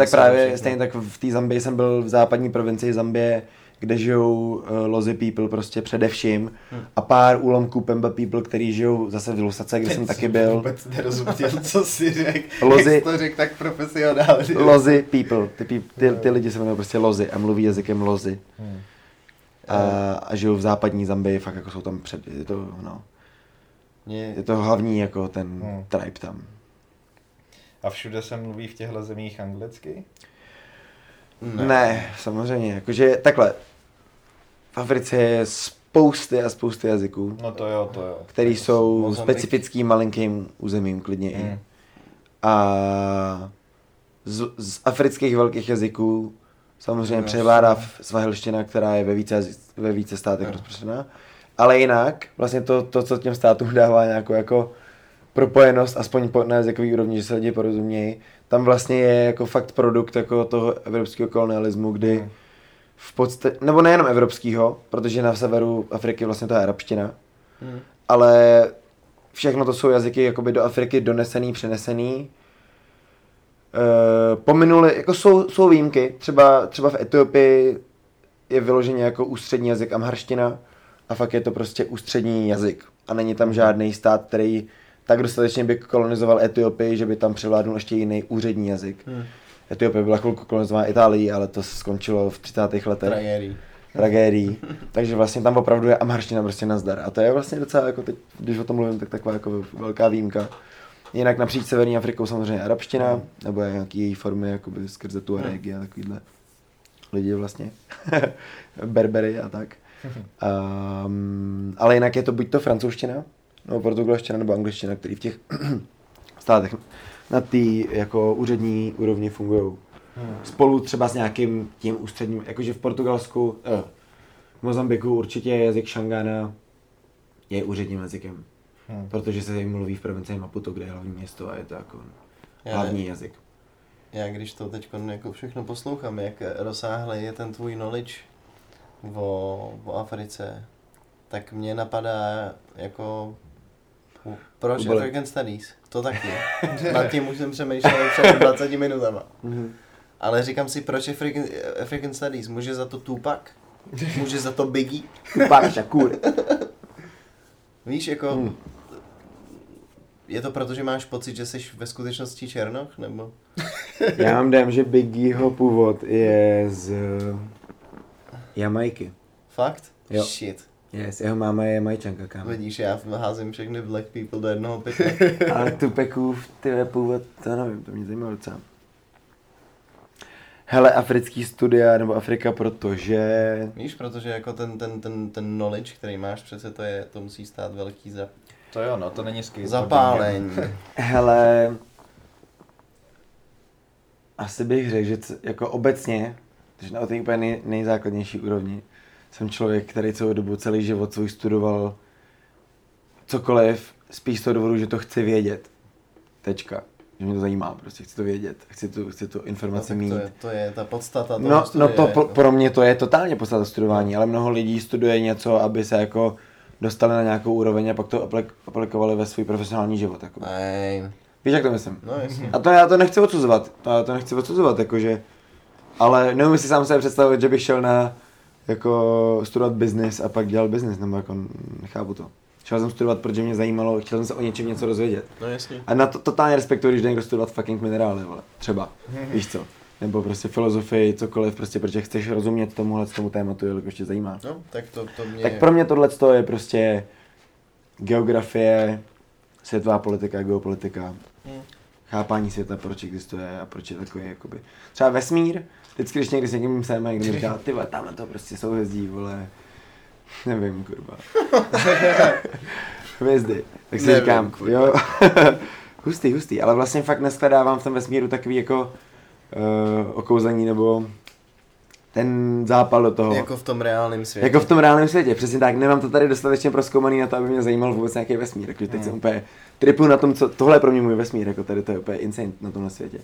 tak v té Zambii jsem byl v západní provincii Zambie, kde žijou Lozi people prostě především a pár úlomků Pemba people, který žijou zase v Lusace, kde jsem taky byl. Vůbec nerozuměl, co si řekl, jak to řekl tak profesionálně. Lozi people, ty lidi se jmenují prostě Lozi a mluví jazykem Lozi. A žijou v západní Zambii, fakt jako jsou tam je to hlavní jako ten tribe tam. A všude se mluví v těchto zemích anglicky? Ne, samozřejmě, jakože takhle, v Africe je spousty jazyků, to jo. Který jsou specifickým malinkým územím, klidně i. A z afrických velkých jazyků samozřejmě převládá svahilština, která je ve více státech rozprostřená. Ale jinak, vlastně to, co těm státům dává nějakou jako propojenost, aspoň na jazykový úrovni, že se lidi porozumějí, tam vlastně je jako fakt produkt jako toho evropského kolonialismu, kdy v podstatě, nebo nejenom evropského, protože na severu Afriky vlastně to je arabština, ale všechno to jsou jazyky jakoby do Afriky donesený, přenesený. Pominuli, jako jsou výjimky, třeba v Etiopii je vyloženě jako ústřední jazyk amharština a fakt je to prostě ústřední jazyk a není tam žádný stát, který tak dostatečně by kolonizoval Etiopii, že by tam převládnul ještě jiný úřední jazyk. Etiopie byla chvilku kolonizována Itálií, ale to skončilo v 30. letech. Tragédií. Takže vlastně tam opravdu je amharština prostě nazdar. A to je vlastně docela, jako teď, když o tom mluvím, tak taková jako velká výjimka. Jinak napříč severní Afrikou samozřejmě arabština, nebo nějaký její formy, jakoby skrze Tuaregy a takovýhle lidi vlastně. Berbery a tak. Ale jinak je to buď to francouzština, nebo portugalština nebo angličtina, který v těch státech na té jako úřední úrovni fungují. Spolu třeba s nějakým tím ústředním, jakože v Portugalsku, v Mozambiku určitě jazyk Šangana je úředním jazykem, protože se jim mluví v provincii Maputo, kde je hlavní město a je to jako hlavní jazyk. Já když to teď jako všechno poslouchám, jak rozsáhlý je ten tvůj knowledge o Africe, tak mě napadá jako... Proč African Studies? To taky. Nad tím už jsem přemýšlel před 20 minutama. Ale říkám si, proč African Studies? Může za to Tupac? Může za to Biggie? Tupac Shakur. Víš, jako... Je to proto, že máš pocit, že jsi ve skutečnosti černoch, nebo? Já vám dám, že Biggieho původ je z... Jamajky. Fakt? Jo. Shit. Yes, jeho máma je Jamajčanka, kámo. Vidíš, já házím všechny black people do jednoho peku. Ale Tupacův, tyhle původ, to nevím, to mě zajímalo docela. Hele, africký studia, nebo Afrika, protože... Víš, protože jako ten knowledge, který máš přece, to musí stát velký za... To jo, no, to není skvělé. Zapálení. Hele... Asi bych řekl, že jako obecně, takže na té úplně nejzákladnější úrovni, jsem člověk, který celou dobu, celý život svůj studoval cokoliv, spíš z toho důvodu, že to chci vědět. Tečka. Že mě to zajímá, prostě chci to vědět, chci tu informaci mít. To je ta podstata toho studia. No to pro mě to je totálně podstata studování, ale mnoho lidí studuje něco, aby se jako dostali na nějakou úroveň a pak to aplikovali ve svůj profesionální život. Jako. Víš, jak to myslím? No, jasně. A to já to nechci odsuzovat, jakože, ale neumím si sám sebe představit, že bych šel na jako studovat business a pak dělal business, nebo jako nechápu to. Chtěl jsem studovat, protože mě zajímalo, chtěl jsem se o něčem něco dozvědět. No jasně. A na to totálně respektuji, když jde někdo studovat fucking minerály, vole, třeba, víš co. Nebo prostě filozofii, cokoliv, prostě, protože chceš rozumět tomu tématu, jelikož tě zajímá. No, tak to mě... Tak pro mě tohleto je prostě geografie, světová politika, geopolitika, chápání světa, proč existuje a proč je takový, jakoby. Třeba vesmír, vždycky, když někdy s někým sem a někdo říká, ty vole, tamhle to prostě souhvězdí, vole. Nevím, kurva. Hvězdy. Tak si nevím, říkám, kurva. Jo. hustý, ale vlastně fakt neskladávám v tom vesmíru takový jako okouzení nebo ten zápal do toho. Jako v tom reálném světě. Přesně tak, nemám to tady dostatečně prozkoumaný na to, aby mě zajímal vůbec nějaký vesmír. Takže teď jsem úplně tripuju na tom, co tohle je pro mě můj vesmír, jako tady to je úplně insane na tomhle světě.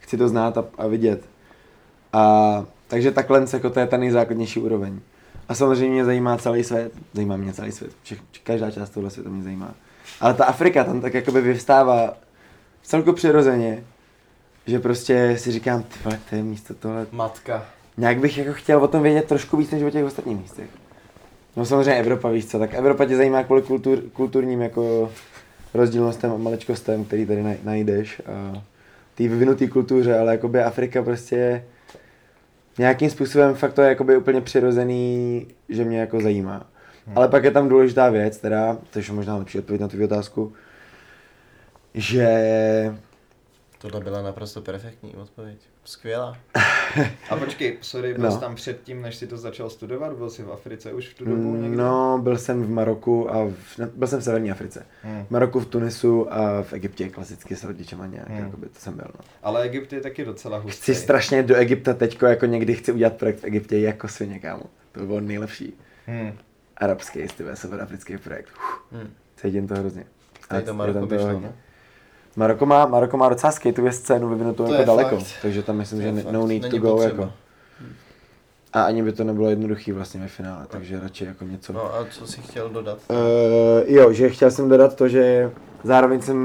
Chci to znát a vidět. A takže takhle jako to je ta nejzákladnější úroveň. A samozřejmě mě zajímá celý svět, každá část tohle světa mě zajímá. Ale ta Afrika tam tak jakoby vyvstává celku přirozeně, že prostě si říkám, ty vole, to je místo tohle. Matka. Nějak bych jako chtěl o tom vědět trošku víc než o těch ostatních místech. No samozřejmě Evropa, víš co, tak Evropa tě zajímá kvůli kulturním jako rozdílnostem a maličkostem, který tady najdeš. A ty vyvinutý kultuře, ale jakoby Afrika prostě nějakým způsobem fakt to je jakoby úplně přirozený, že mě jako zajímá. Ale pak je tam důležitá věc, teda, což je možná lepší odpověď na tu otázku, že... Tohle byla naprosto perfektní odpověď. Skvělá. A počkej, sorry, byl jsi tam předtím, než jsi to začal studovat? Byl jsi v Africe už v tu dobu někde? No, byl jsem v Maroku a byl jsem v severní Africe. V Maroku, v Tunisu a v Egyptě, klasicky s rodičema nějak, jakoby, to jsem byl. No. Ale Egypt je taky docela hustý. Chci strašně do Egypta teďko, jako někdy chci udělat projekt v Egyptě jako svině, kámo. To bylo nejlepší. Arabský, severoafrický projekt. Cítím to hrozně. A to Maroko vyšlo, ne? Maroko má docela skateově scénu vyvinutou jako daleko, fakt. Takže tam myslím, že no need to go potřeba. Jako. A ani by to nebylo jednoduchý vlastně ve finále, takže radši jako něco. No a co jsi chtěl dodat? Že chtěl jsem dodat to, že zároveň jsem,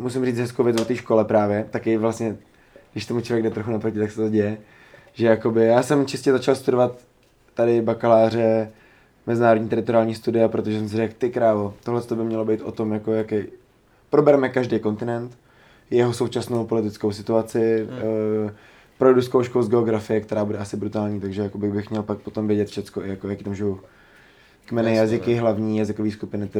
musím říct hezkou věc o té škole právě, taky vlastně, když tomu člověk jde trochu naproti, tak se to děje, že jakoby já jsem čistě začal studovat tady bakaláře mezinárodní teritoriální studia, protože jsem si řekl, ty krávo, tohle by mělo být o tom, jako jaký. Probereme každý kontinent, jeho současnou politickou situaci, projdu zkouškou z geografie, která bude asi brutální, takže jako bych měl pak potom vědět všecko, jako jaký tam žijou kmeny, jazyky, hlavní jazykové skupiny,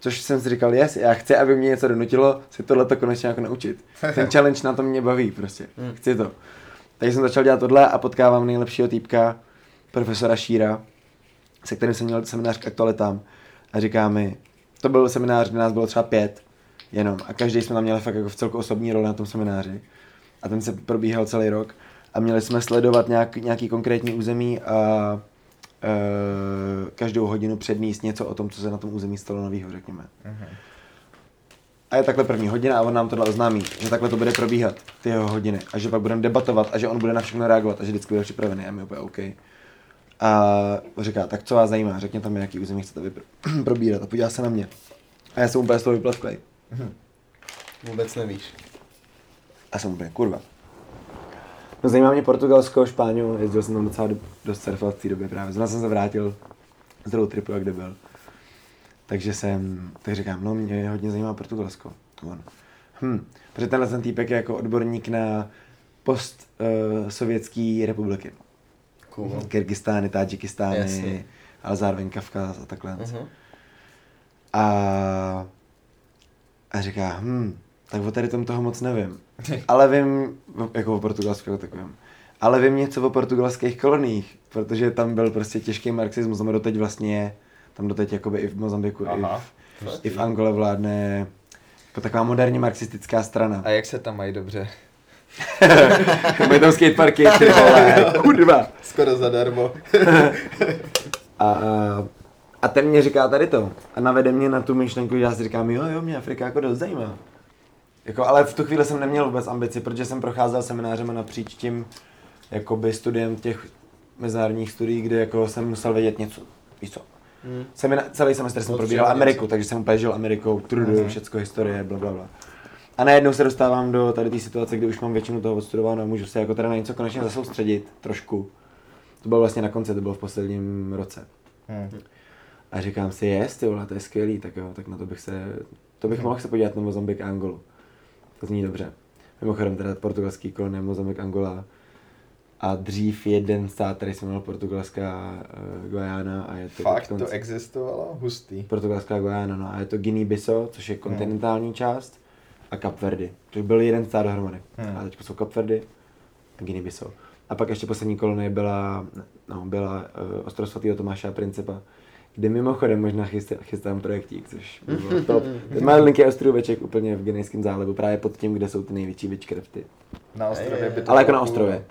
což jsem si říkal, já chci, aby mě něco donutilo si tohleto konečně jako naučit. Ten challenge na tom mě baví prostě, chci to. Takže jsem začal dělat tohle a potkávám nejlepšího týpka, profesora Šíra, se kterým jsem měl seminář k aktualitám a říká mi, to byl seminář, kde nás bylo třeba 5, jenom a každý jsme tam měli fakt jako v celku osobní roli na tom semináři a ten se probíhal celý rok a měli jsme sledovat nějaký konkrétní území a každou hodinu předníst něco o tom, co se na tom území stalo novýho, řekněme. A je takhle první hodina a on nám tohle oznámí, že takhle to bude probíhat, ty jeho hodiny a že pak budeme debatovat a že on bude na všechno reagovat a že vždycky bude připravený a my úplně OK. A říká, tak co vás zajímá, řekněte mi, jaký území chcete probírat a podívá se na mě. A já jsem úplně z toho vyplavklej. Vůbec nevíš. A jsem úplně, kurva. No zajímá mě Portugalsko, Špáňu, jezdil jsem tam docela dost surfovat v té době právě. Zrovna jsem se vrátil z road tripu, jak kde byl. Tak říkám, no mě hodně zajímá Portugalsko. Protože tenhle ten týpek je jako odborník na post sovětské republiky. cool. Kyrgyzstány, Tádžikistány, jasně, ale zároveň Kavkaz a takhle. Uh-huh. A říká, tak o tady tom toho moc nevím, ale vím, jako o Portugalsku o takovém, ale vím něco o portugalských koloniích, protože tam byl prostě těžký marxismus, tam doteď vlastně je, tam doteď jakoby i v Mozambiku, i v Angole vládne jako taková moderní marxistická strana. A jak se tam mají dobře? Mají tam skateparky, ty vole, kurva. Skoro zadarmo. A ten mě říká tady to a navede mě na tu myšlenku, že já si říkám, jo, mě Afrika jako dost zajímá. Jako, ale v tu chvíli jsem neměl vůbec ambici, protože jsem procházel seminářem a napříč tím jakoby studiem těch mezinárodních studií, kde jako jsem musel vědět něco, víš co. Celý semestr jsem probíral Ameriku, takže jsem úplně žil Amerikou, truduju všecko, historie, blablabla. A najednou se dostávám do tady té situace, kdy už mám většinu toho odstudováno a můžu se jako teda na něco konečně zasoustředit trošku. To bylo vlastně na konci, to bylo v posledním roce. A říkám si, to je skvělý, tak jo, tak na to bych se, mohl se podívat na Mozambik a Angolu. To zní dobře. Mimochodem teda portugalský kolonie, Mozambik, Angola a dřív jeden stát, který se jmenoval portugalská Guajana a je to... Fakt to existovalo? Hustý. Portugalská Guajana, no a je to Guinea-Bissau, což je kontinentální část a Kapverdy. To byl jeden stát dohromady. A teď jsou Kapverdy a Guinea-Bissau. A pak ještě poslední kolonie byla ostrov svatého Tomáše a Principa, kde mimochodem možná chystám projektík, což by bylo top. Ten malinký ostrůveček úplně v Guinejském zálivu, právě pod tím, kde jsou ty největší witchcrafty. Na ostrově by to ale jako na ostrově.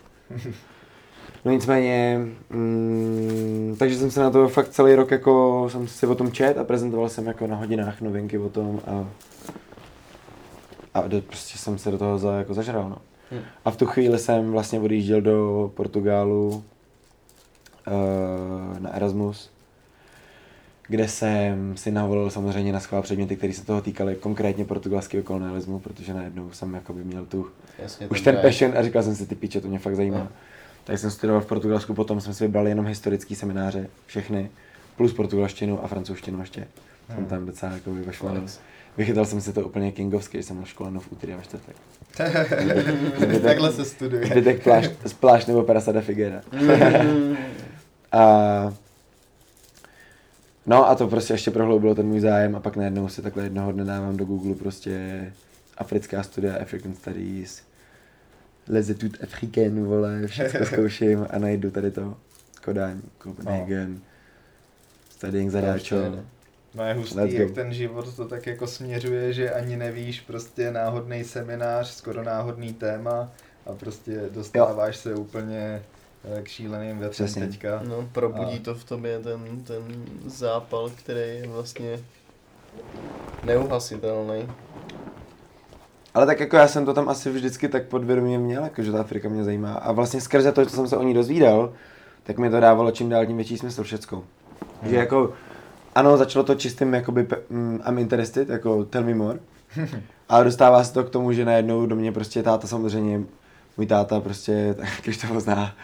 No nicméně, takže jsem se na to fakt celý rok jako jsem si o tom čet a prezentoval jsem jako na hodinách novinky o tom a prostě jsem se do toho jako zažral, no. A v tu chvíli jsem vlastně odjížděl do Portugálu na Erasmus, kde jsem si navolil samozřejmě na schvál předměty, které se toho týkaly konkrétně portugalského kolonialismu, protože najednou jsem jakoby měl tu ten passion a říkal jsem si, ty piče, to mě fakt zajímá. Tak jsem studoval v Portugalsku, potom jsem si vybral jenom historické semináře, všechny, plus portugalštinu a francouzštinu ještě. Jsem tam docela jakoby vašvalil. Vychytal jsem si to úplně kingovsky, že jsem na školeno v úterý a ve čtvrtek. Takhle se studuje. Zbytek plášť nebo Praça da Figueira. No a to prostě ještě prohloubilo ten můj zájem a pak najednou si takhle jednoho dne dávám do Google prostě africká studia, African Studies, les études africaines, vole, všechno zkouším a najdu tady to, Kodaň, Copenhagen, studying zadáčo. No je hustý, jak ten život to tak jako směřuje, že ani nevíš, prostě náhodný seminář, skoro náhodný téma a prostě dostáváš se úplně... k šíleným věcem teďka. No, probudí to v tobě ten zápal, který je vlastně neuhasitelný. Ale tak jako já jsem to tam asi vždycky tak podvědomě měl, jakože ta Afrika mě zajímá. A vlastně skrze to, co jsem se o ní dozvídal, tak mi to dávalo čím dál tím větší smysl všecko. Že jako, ano, začalo to čistým jakoby I'm interested, jako tell me more. Ale dostává se to k tomu, že najednou do mě prostě táta samozřejmě, můj táta prostě, tak, když to pozná,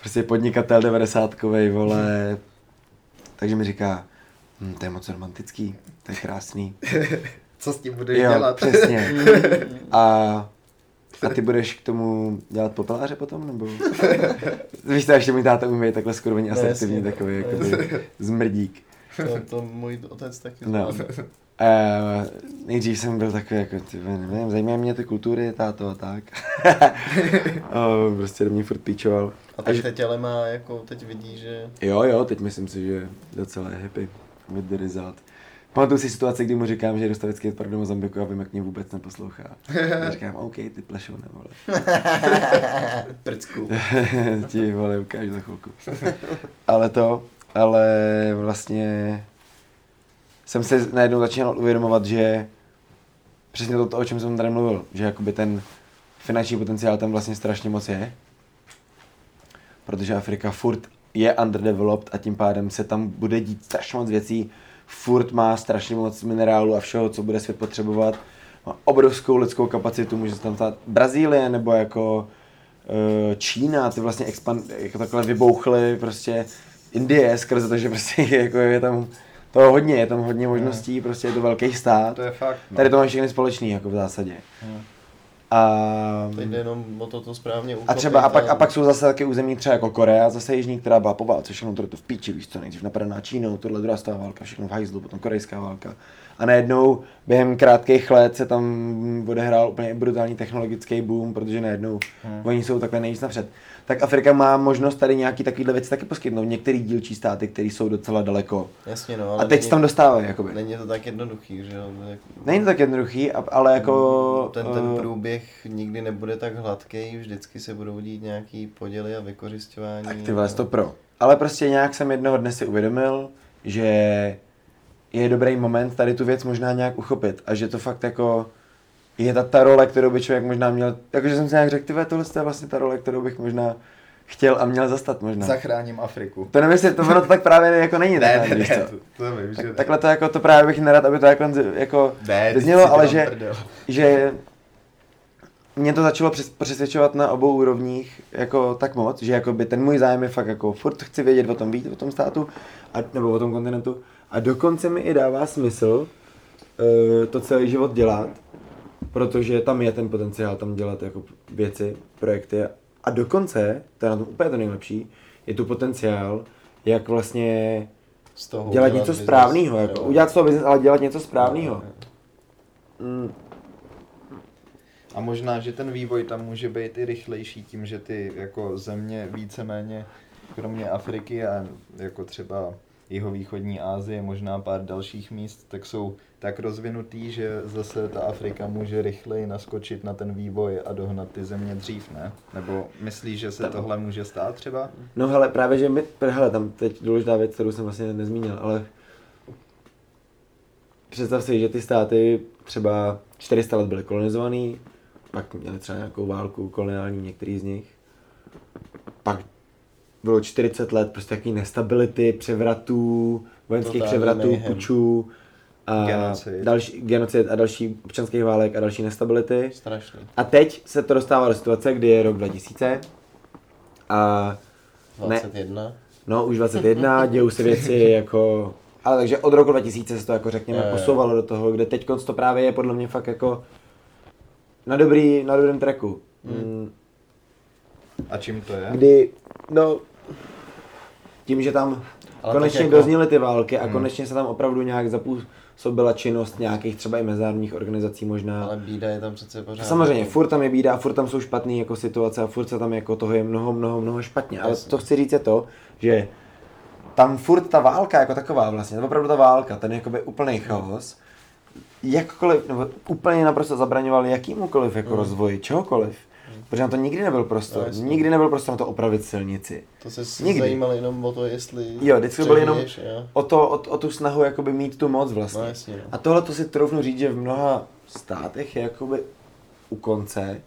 prostě podnikatel 90-kovej, vole, takže mi říká, to je moc romantický, to je krásný. Co s tím budeš dělat? Přesně. A ty budeš k tomu dělat popeláře potom, nebo? Víš, to ještě můj táta umí takhle skurveně asertivní, takový jakoby zmrdík. To můj otec taky znal. Nejdřív jsem byl takový jako, nevím, zajímají mě ty kultury, táto a tak. Prostě do mě furt píčoval. A teď ale má, jako teď vidí, že... Jo, teď myslím si, že docela je happy with the result. Pamatuju si situaci, kdy mu říkám, že jdu stavět skatepark do Mozambiku a vím, jak mě vůbec neposlouchá. A říkám, OK, ty plešou nevole. Prcku. Ti vole, ukážu za chvilku. Ale vlastně... jsem se najednou začínal uvědomovat, že přesně to, o čem jsem tady mluvil, že jakoby ten finanční potenciál tam vlastně strašně moc je, protože Afrika furt je underdeveloped a tím pádem se tam bude dít strašně moc věcí, furt má strašně moc minerálu a všeho, co bude svět potřebovat, má obrovskou lidskou kapacitu, může se tam stát Brazílie nebo jako Čína, ty vlastně jako takhle vybouchly, prostě Indie skrze to, že prostě jako je tam to hodně, je tam hodně možností, prostě je to velký stát. To je fakt, no. Tady to má všechny společný, jako v zásadě. Jde jenom o to správně uchopit. A třeba a pak jsou zase taky území třeba jako Korea, zase jižní, která byla po válce, všechno to v píči, víš co, nejdřív napadená Čínou, tohle druhá světová válka, všechno v hajzlu, potom korejská válka. A najednou během krátkých let se tam odehrál úplně brutální technologický boom, protože najednou oni jsou takhle nejvíc napřed. Tak Afrika má možnost tady nějaký takovýhle věci taky poskytnout, některé dílčí státy, které jsou docela daleko. Jasně, no, ale a teď se tam dostávají jakoby. Není to tak jednoduchý, že jo? Není to tak jednoduchý, ale jako ten průběh nikdy nebude tak hladký, vždycky se budou dít nějaký poděly a vykořisťování. Tak ty vole, to pro. Ale prostě nějak jsem jednoho dne si uvědomil, že je dobrý moment tady tu věc možná nějak uchopit a že to fakt jako je ta role, kterou by člověk možná měl, jakože jsem si nějak řekl, tyhle, tohle je vlastně ta role, kterou bych možná chtěl a měl zastat možná. Zachráním Afriku. To nemyslím, to tak právě jako není. Ne, takhle to jako, to právě bych nerad, aby to jako znělo, ale že mě to začalo přesvědčovat na obou úrovních jako tak moc, že jakoby ten můj zájem je fakt jako furt chci vědět o tom víc, o tom státu, a, nebo o tom kontinentu, a dokonce mi i dává smysl to celý život dělat, protože tam je ten potenciál tam dělat jako věci, projekty, a dokonce, to je na tom úplně to nejlepší, je tu potenciál, jak vlastně z toho dělat něco business. Správného, jako udělat z toho biznes, ale dělat něco správného. A možná, že ten vývoj tam může být i rychlejší tím, že ty jako země víceméně, kromě Afriky a jako třeba jihovýchodní Asie, možná pár dalších míst, tak jsou tak rozvinutý, že zase ta Afrika může rychleji naskočit na ten vývoj a dohnat ty země dřív, ne? Nebo myslíš, že se tohle může stát třeba? No hele, právě že tam teď důležitá věc, kterou jsem vlastně nezmínil, ale představ si, že ty státy třeba 400 let byly kolonizovaný, pak měli třeba nějakou válku koloniální, některý z nich, pak bylo 40 let prostě takový nestability, převratů, vojenských převratů, pučů a genocid a další občanských válek a další nestability. Strašný. A teď se to dostává do situace, kdy je rok 2000 a 21. No už 21, dějou se věci jako, ale takže od roku 2000 se to jako řekněme posouvalo do toho, kde teď to právě je podle mě fakt jako na dobrém tracku. A čím to je? Kdy, no, tím, že tam ale konečně jako dozněly ty války a konečně se tam opravdu nějak zapůsobila činnost nějakých třeba i mezinárodních organizací možná. Ale bída je tam přece pořád. Samozřejmě, furt tam je bída a furt tam jsou špatný jako situace a furt se tam jako toho je mnoho špatně. Jasně. Ale to chci říct je to, že tam furt ta válka jako taková vlastně, opravdu ta válka, ten jakoby úplný chaos, jakkoliv, nebo úplně naprosto zabraňoval jakýmukoliv jako rozvoji, čehokoliv. Protože na to nikdy nebyl prostor. No, nikdy nebyl prostor na to opravit silnici. To se zajímal jenom o to, jestli jo, vždycky byl jenom o tu snahu jakoby mít tu moc vlastně. No, jasně, no. A tohle to si troufnu říct, že v mnoha státech je jakoby u konce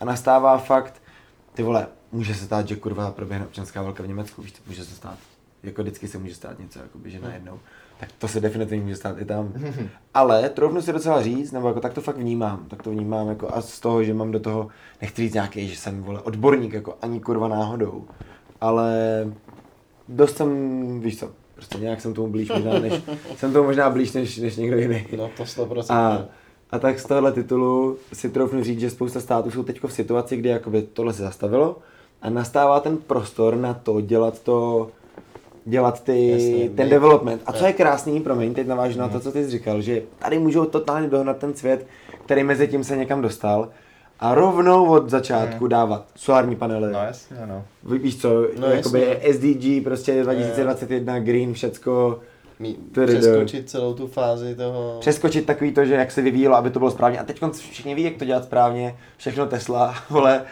a nastává fakt, ty vole, může se stát, že kurva proběhne občanská válka v Německu, víš, může se stát. Jako vždycky se může stát něco, jakoby, že najednou. Tak to se definitivně může stát i tam. Ale troufnu si docela říct, nebo jako tak to fakt vnímám. Tak to vnímám jako a z toho, že mám do toho, nechci říct nějaký, že jsem vole odborník, jako ani kurva náhodou. Ale dost jsem, víš co, prostě nějak jsem tomu blíž možná, než někdo jiný. No to 100%. A tak z tohohle titulu si troufnu říct, že spousta států jsou teď v situaci, kdy jakoby tohle se zastavilo a nastává ten prostor na to dělat ten development. A co je krásný, promiň, teď navážu na to, co ty jsi říkal, že tady můžou totálně dohnat ten svět, který mezi tím se někam dostal a rovnou od začátku dávat solární panely. No jasně, no. Víš co, no, jakoby SDG, prostě 2021, green, všecko. Přeskočit celou tu fázi toho. Přeskočit takový to, že jak se vyvíjelo, aby to bylo správně. A teď všichni ví, jak to dělat správně, všechno Tesla, vole.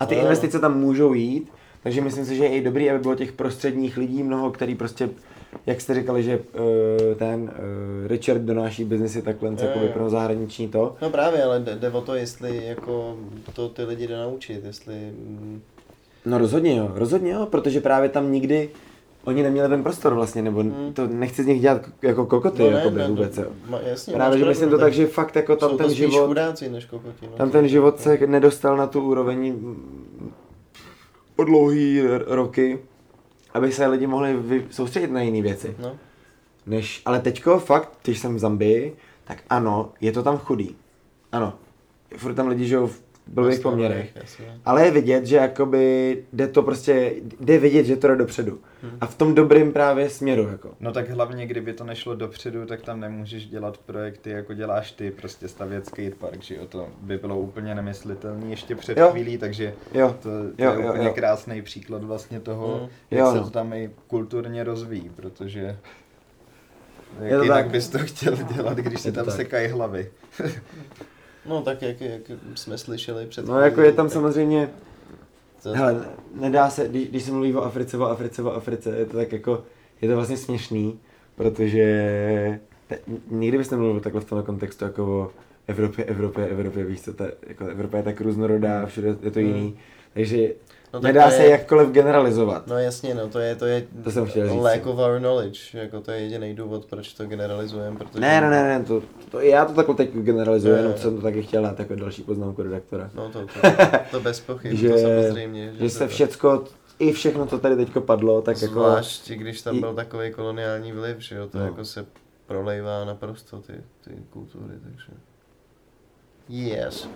A ty investice tam můžou jít. Takže myslím si, že je i dobrý, aby bylo těch prostředních lidí mnoho, který prostě, jak jste říkali, že Richard donáší biznesy takhle jakoby pro zahraniční to. No právě, ale jde o to, jestli jako to ty lidi jde naučit, jestli... No rozhodně jo, protože právě tam nikdy oni neměli ten prostor vlastně, nebo to nechci z nich dělat jako kokoty, no ne, jakoby, ne, vůbec. Jasně, právě, že myslím to tak, že fakt jako tam ten život... Chudáci, než kokoti, no, tam ten život se nedostal na tu úroveň po dlouhý roky, aby se lidi mohli soustředit na jiné věci. No. Ale teďko fakt, když jsem v Zambii, tak ano, je to tam chudý. Ano, furt tam lidi žijou v blbých poměrech. Ale je vidět, že jakoby jde vidět, že to jde dopředu. A v tom dobrým právě směru jako. No tak hlavně, kdyby to nešlo dopředu, tak tam nemůžeš dělat projekty, jako děláš ty, prostě stavět skatepark, že jo, to by bylo úplně nemyslitelné ještě před chvílí, takže to je úplně krásný příklad vlastně toho, jak se to tam i kulturně rozvíjí, protože jinak bys to chtěl dělat, když si tam sekají hlavy. No tak jak jsme slyšeli před chvílí. No jako je tam samozřejmě, hele, nedá se, když se mluví o Africe, je to tak jako, je to vlastně směšný, protože nikdy bys nemluvil takhle v tomhle kontextu jako o Evropě, víš co, jako Evropa je tak různorodá, všude je to jiný, takže no, nedá se jakkoliv generalizovat. No jasně, no to jsem chtěl říct. Lack of our knowledge, jako to je jediný důvod, proč to generalizujeme, protože... Ne, já to takhle teď generalizuju, jenom jsem to taky chtěl dát jako další poznámku redaktora. No to bez pochyb, to samozřejmě. Že se všecko, i všechno, co tady teďko padlo, tak jako... Zvlášť, když tam byl takový koloniální vliv, že jo, to jako se prolejvá naprosto ty kultury, takže... Yes.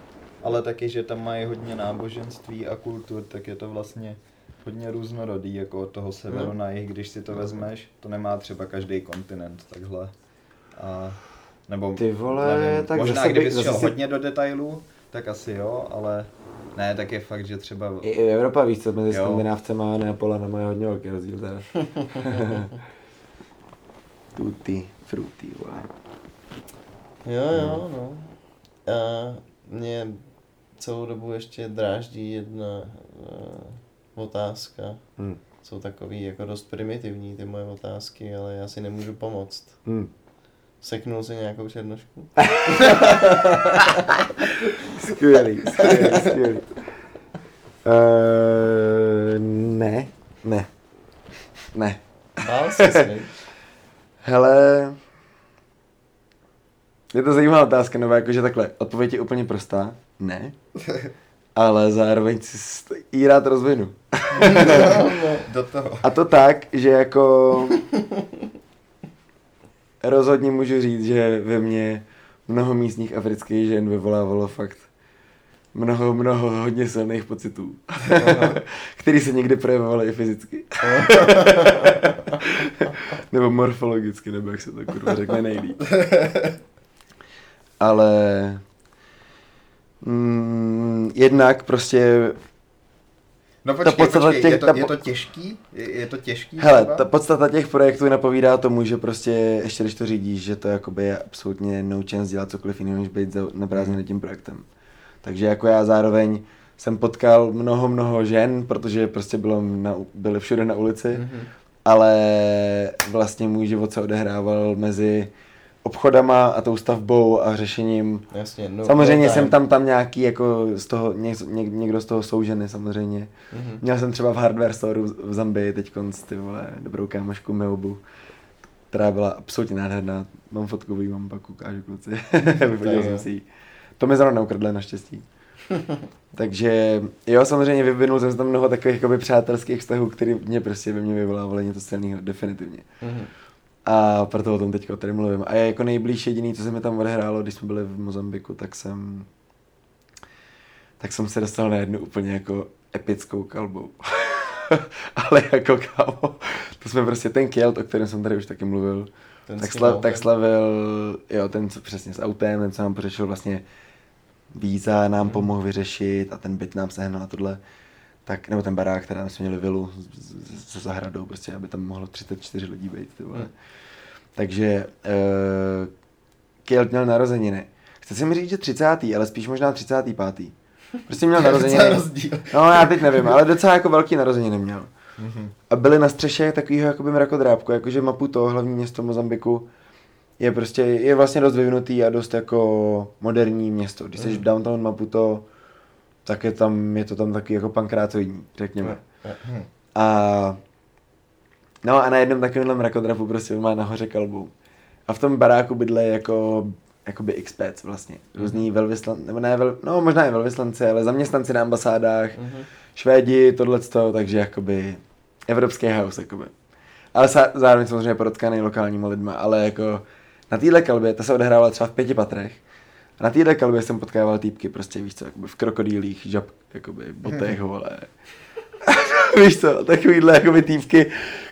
Ale taky, že tam mají hodně náboženství a kultur, tak je to vlastně hodně různorodý, jako od toho severu na jih, když si to vezmeš, to nemá třeba každý kontinent takhle. A, nebo, ty vole, nevím, tak možná kdybys šel hodně do detailů, tak asi jo, ale ne, tak je fakt, že třeba... I Evropa víc, co mezi Skandinávcema a Neapolanama je hodně velký rozdíl teda. Tutti frutti, vole. Jo, no. A mě celou dobu ještě dráždí jedna otázka. Jsou takový jako dost primitivní ty moje otázky, ale já si nemůžu pomoct. Seknul si nějakou přednošku? Skvělý. Ne. Bál jsi se? Hele... Je to zajímavá otázka, nebo jakože takhle, odpověď je úplně prostá, ne, ale zároveň si ji rád rozvinu. Do toho. A to tak, že jako rozhodně můžu říct, že ve mně mnoho místních afrických žen vyvolávalo fakt mnoho hodně silných pocitů, který se někdy projevovaly i fyzicky. Nebo morfologicky, nebo jak se to kurva řekne nejlíp. Ale jednak prostě... No počkej, je to těžký? Hele, třeba? Ta podstata těch projektů napovídá tomu, že prostě, ještě když to řídíš, že to jakoby je absolutně no chance dělat cokoliv jiného, než být naprázdněný tím projektem. Takže jako já zároveň jsem potkal mnoho žen, protože prostě byly všude na ulici, ale vlastně můj život se odehrával mezi obchodama a tou stavbou a řešením. Jasně, no, samozřejmě jsem tam nějaký, jako z toho, někdo z toho soužený samozřejmě. Měl jsem třeba v hardware store v Zambii teďkonc, ty vole, dobrou kámošku Meobu, která byla absolutně nádherná. Mám fotku, mám pak ukážu, kluci. Vypodil jsem si ji. To mi zrovna neukradle naštěstí. Takže jo, samozřejmě vyvinul jsem tam mnoho takových jakoby přátelských vztahů, které mě prostě ve mně vyvolávaly něco silného, definitivně. A proto o tom teďka tady mluvím. A jako nejblíž jediný, co se mi tam odehrálo, když jsme byli v Mozambiku, tak jsem se dostal na jednu úplně jako epickou kalbou. Ale jako kámo, to jsme prostě ten kilt, o kterém jsem tady už taky mluvil, tak slavil, jo, ten co přesně s autem, ten co nám pořešil vlastně víza, nám pomohl vyřešit a ten byt nám sehnal a tohle. Tak, nebo ten barák, teda jsme měli vilu se zahradou, prostě, aby tam mohlo 34 lidí být, ty vole. Takže Kjeld měl narozeniny. Chce si mi říct, že 30., ale spíš možná 35. Prostě měl narozeniny. No já teď nevím, ale docela jako velký narozeniny měl. A byli na střeše takovýho jakoby mrakodrápku, jakože Maputo, hlavní město Mozambiku, je vlastně dost vyvinutý a dost jako moderní město. Když jsi v downtown Maputo, tak je to tam taky jako pankrátoidní, řekněme. A no a na jednom takovémhle mrakodrapu prostě má nahoře kalbu. A v tom baráku bydlejí jakoby expats vlastně. Různí velvyslanci, možná i velvyslanci, ale zaměstnanci na ambasádách, Švédi, tohleto, takže jakoby evropský house, jakoby. Ale zároveň samozřejmě protkaný lokálníma lidma, ale jako na téhle kalbě, ta se odehrávala třeba v 5 patrech. Na téhle kalbě jsem potkával týpky, prostě víš co, jakoby v krokodýlích, žab, jakoby botech, vole. Víš co, takovýhle jakoby týpky,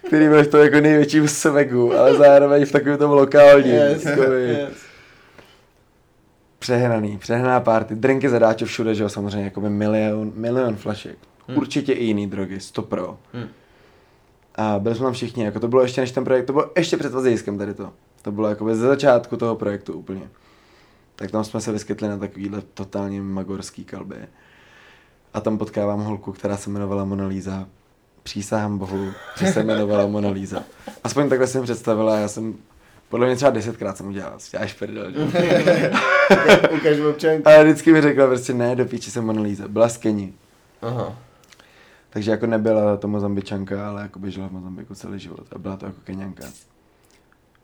který byl v tom jako největším smegu, ale zároveň v takovém tom lokálním. Yes, yes. Přehnaná party, drinky zadáčo všude, že jo, samozřejmě, jakoby milion flašek. Určitě i jiný drogy, 100%. A byli jsme tam všichni, jako to bylo ještě než ten projekt, to bylo ještě před Vazijskem tady to. To bylo jakoby ze začátku toho projektu úplně. Tak tam jsme se vyskytli na takovýhle totálně magorský kalbě. A tam potkávám holku, která se jmenovala Mona Lisa. Přísahám bohu, že se jmenovala Mona Lisa. Aspoň takhle jsem představila, já jsem podle mě třeba 10krát jsem udělal, já šperdel. A vždycky mi řekla prostě ne, do píči jsem Mona Lisa, byla z Keni. Aha. Takže jako nebyla to Mozambičanka, ale jako žila v Mozambiku celý život a byla to jako Keňanka.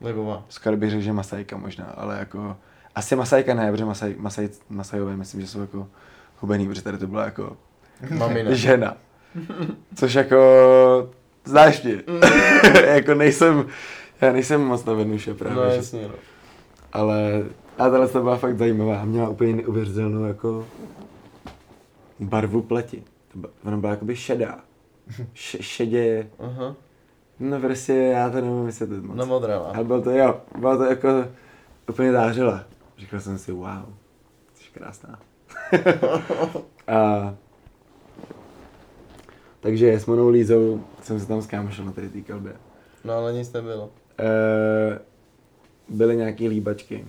Libová. Skoro bych řekl, že Masajka možná, ale jako... Asi Masajka ne, protože Masajové myslím, že jsou jako hubený, protože tady to byla jako mamina. Žena. Což jako... Znáš mě. Jako já nejsem moc na Venuše právě. No jasně, no. Ale... A tahle to byla fakt zajímavá. Měla úplně neuvěřitelnou jako... barvu pleti. Ona byla jakoby šedá. Šedě... Aha. No prostě já to nemůžu vysvětlit moc. No modrela. Ale bylo to, jo, bylo to jako... Úplně zářila. Říkal jsem si, wow, jsi krásná. A, takže s Monou Lízou jsem se tam skámošel na tady té kalbě. No ale nic nebylo. Byly nějaký líbačky.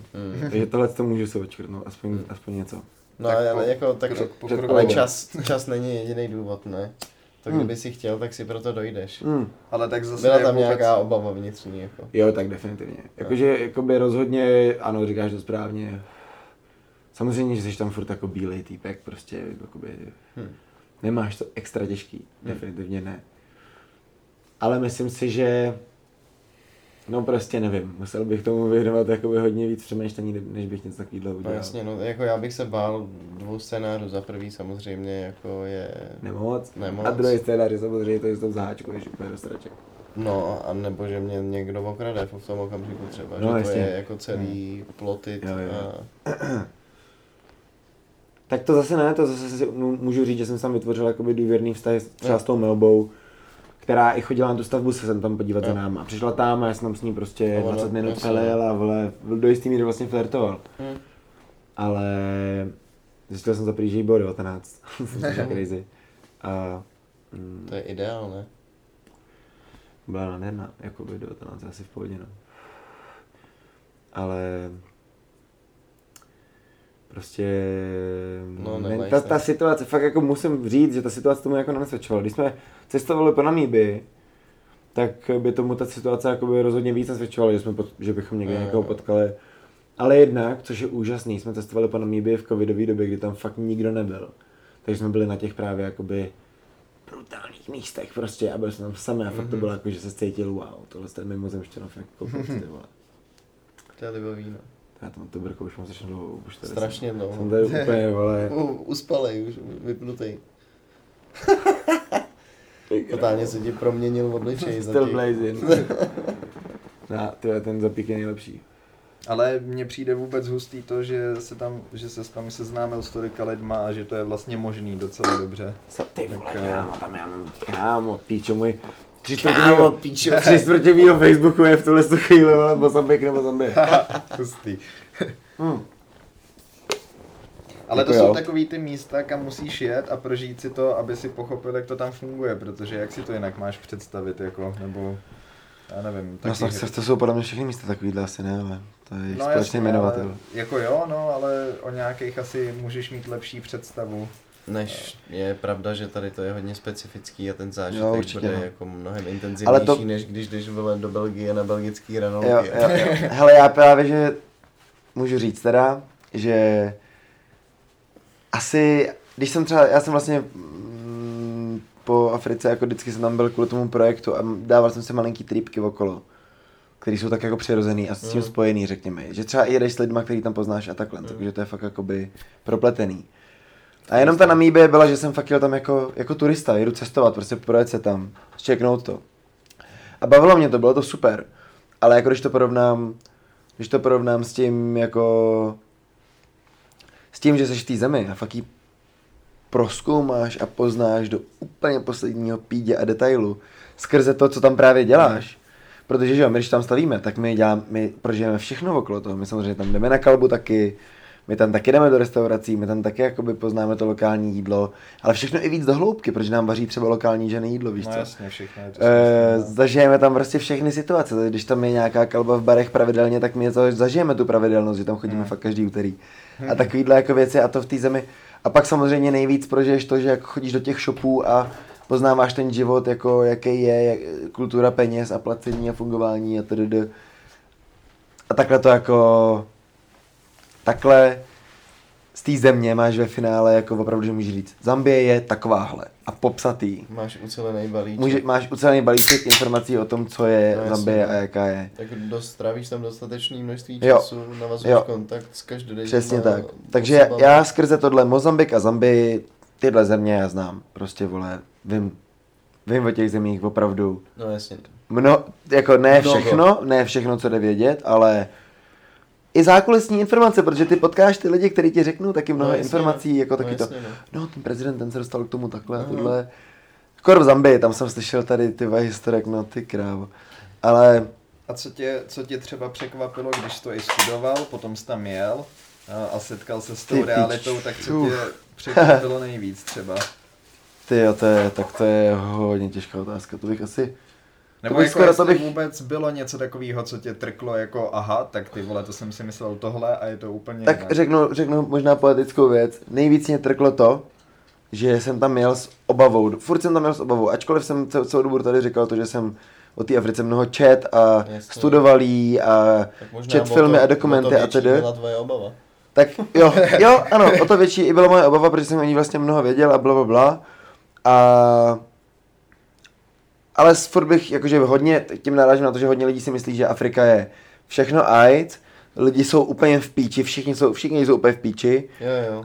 Takže tohle to můžu se očkrtnout, aspoň něco. No tak ale jako tak krok, ale čas není jediný důvod, ne? To kdyby si chtěl, tak si proto dojdeš. Ale tak zase byla tam nějaká obava vnitřní jako. Jo, tak definitivně. Jakože jakoby rozhodně, ano, říkáš to správně. Samozřejmě, že jsi tam furt jako bílej týpek, prostě jakoby nemáš to extra těžký, definitivně ne. Ale myslím si, že no prostě nevím, musel bych tomu věnovat jakoby hodně víc přemýšlení, než bych něco takového udělal. No jasně, no jako já bych se bál dvou scénářů, za prvý samozřejmě jako je... Nemoc. A druhý scénář je samozřejmě to, že jsem zaháčku, než úplně do straček. No a nebo že mě někdo okrade v tom okamžiku třeba, no, že jasně. To je jako celý plotit jo. A... Tak to zase ne, to zase si, no, můžu říct, že jsem tam vytvořil jakoby důvěrný vztahy třeba s tou Melbou, která i chodila na tu stavbu se sem tam podívat za náma. A přišla tam a já jsem tam s ní prostě 20 minut přelil a vole, do jistý míry vlastně flirtoval. Ale zjistil jsem za prý, že jí bylo 19. Jsem crazy. A, to je ideál, ne? Byla nádherná, jako by 19, asi v pohodě, no. Ale... Prostě... No, ta situace, fakt jako musím říct, že ta situace tomu jako nenasvědčovala. Když jsme cestovali po Namíbii, tak by tomu ta situace jakoby rozhodně víc nasvědčovala, že bychom někde někoho potkali. Ale jednak, což je úžasný, jsme cestovali po Namíbii v covidové době, kdy tam fakt nikdo nebyl. Takže jsme byli na těch právě jakoby brutálních místech prostě a byli jsme tam sami a fakt to bylo jako, že se cítil wow, tohle jste mimozemštěno fakt koupit, ty vole. To je libový, no. Já tam tu brku už mám strašně dlouho, už tady strašně dlouho. Jsem tady úplně, vole... Uspalej už, vypnutej. Totálně se ti proměnil obličej. Still blazing. No, ten zapík je nejlepší. Ale mně přijde vůbec hustý to, že se tam seznámil s tolika lidma a že to je vlastně možný docela dobře. Co ty vole, kámo, tam já mám, kámo, píčo můj. Tři čtvrtě mýho Facebooku je v tuhle chvíli, ale Mozambik nebo Zambie. Hustý. Ale to jsou takový ty místa, kam musíš jet a prožít si to, aby si pochopil, jak to tam funguje, protože jak si to jinak máš představit, jako, nebo já nevím. Taky... No, to jsou podle mě všechny místa takovýhle asi, ne, ale to je no, společný jmenovatel. Jako jo, no, ale o nějakých asi můžeš mít lepší představu. Než je pravda, že tady to je hodně specifický a ten zážitek bude jako mnohem intenzivnější, to... než když jdeš do Belgie na belgický ranolky. Hele, já právě, že můžu říct teda, že asi, když jsem třeba, já jsem vlastně po Africe, jako vždycky jsem tam byl kvůli tomu projektu a dával jsem si malinký tripky okolo, který jsou tak jako přirozený a s tím spojený, řekněme. Že třeba i jedeš s lidma, který tam poznáš a takhle, takže to je fakt jakoby propletený. A jenom ta Namíbie byla, že jsem fakt jel tam jako turista, jedu cestovat, prostě projet se tam, zčeknout to. A bavilo mě to, bylo to super, ale jako když to porovnám s tím jako tím, že seš v té zemi a fakt ji prozkoumáš a poznáš do úplně posledního pídě a detailu skrze to, co tam právě děláš. Protože že jo, my když tam stavíme, tak my prožijeme všechno okolo toho. My samozřejmě tam jdeme na kalbu taky, my tam taky jdeme do restaurací, my tam taky jakoby poznáme to lokální jídlo, ale všechno i víc do hloubky, protože nám vaří třeba lokální žené jídlo, víš no, co? Jasně, všechno je to zažijeme tam prostě všechny situace, když tam je nějaká kalba v barech pravidelně, tak my zažijeme tu pravidelnost, že tam chodíme fakt každý úterý. A takovýhle jako věci a to v té zemi. A pak samozřejmě nejvíc prožiješ to, že jak chodíš do těch shopů a poznáváš ten život, jako jaký je kultura peněz a placení a fungování a td. A takhle to jako... Takhle z té země máš ve finále, jako opravdu, že můžeš říct, Zambie je takováhle a popsat jí. Máš ucelený balíček. Máš ucelený balíček informací o tom, co je no, Zambie a jaká je. Tak trávíš tam dostatečné množství času, navazuješ kontakt s každodenníma. Přesně tak. Takže já skrze tohle Mozambik a Zambii, tyhle země já znám. Prostě vole, vím o těch zemích opravdu. No jasně. Jako ne všechno, co jde vědět, ale... I zákulisní informace, protože ty potkáš ty lidi, kteří ti řeknou taky mnoho informací, jako taky to. No, ten prezident, ten se dostal k tomu takhle a tohle. Skoro v Zambii, tam jsem slyšel tady ty historik, no ty krávo. Ale... A co tě třeba překvapilo, když to i studoval, potom jsi tam jel a setkal se s tou realitou, tak co tě překvapilo nejvíc třeba? Tyjo, to je hodně těžká otázka, to bych asi... Nebo to jako jestli vůbec bylo něco takového, co tě trklo jako aha, tak ty vole, to jsem si myslel tohle a je to úplně tak jinak. Řeknu možná politickou věc. Nejvíc mě trklo to, že jsem tam jel s obavou. Furt jsem tam jel s obavou, ačkoliv jsem celou dobu tady říkal to, že jsem o té Africe mnoho čet a studoval jí a čet filmy a dokumenty a tedy. Byla tvoje obava. Tak jo, ano, o to větší i byla moje obava, protože jsem o ní vlastně mnoho věděl a blablabla. A... Ale furt bych, jakože hodně, tím narážím na to, že hodně lidí si myslí, že Afrika je všechno ajc, lidi jsou úplně v píči, všichni jsou úplně v píči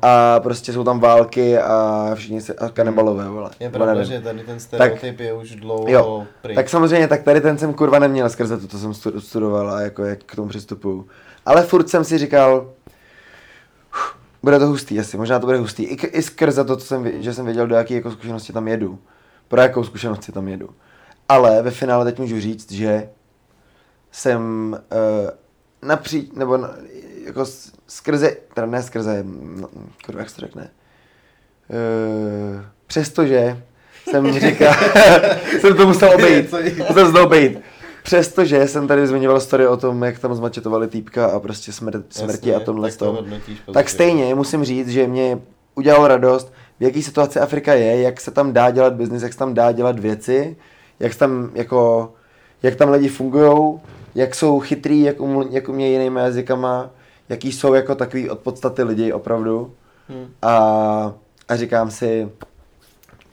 a prostě jsou tam války a všichni se a kanibalové, vole. Je pravda, že tady ten stereotyp je už dlouho pryč. Tak samozřejmě, tak tady ten jsem kurva neměl skrze to, co jsem studoval a jako jak k tomu přistupuju. Ale furt jsem si říkal, bude to hustý asi, možná to bude hustý, i skrze to, že jsem věděl, do jaké jako zkušenosti tam jedu, pro jakou zkušenosti tam jedu. Ale ve finále teď můžu říct, že jsem přestože jsem říkal, jsem to musel obejít, Přestože jsem tady zmiňoval story o tom, jak tam zmačetovali týpka a prostě smrti a tomhle to, tak stejně musím říct, že mě udělalo radost, v jaký situaci Afrika je, jak se tam dá dělat biznis, jak se tam dá dělat věci, jak tam lidi fungujou, jak jsou chytrý, jak umějí jinýma jazykama, jaký jsou jako takový od podstaty lidi opravdu. A říkám si,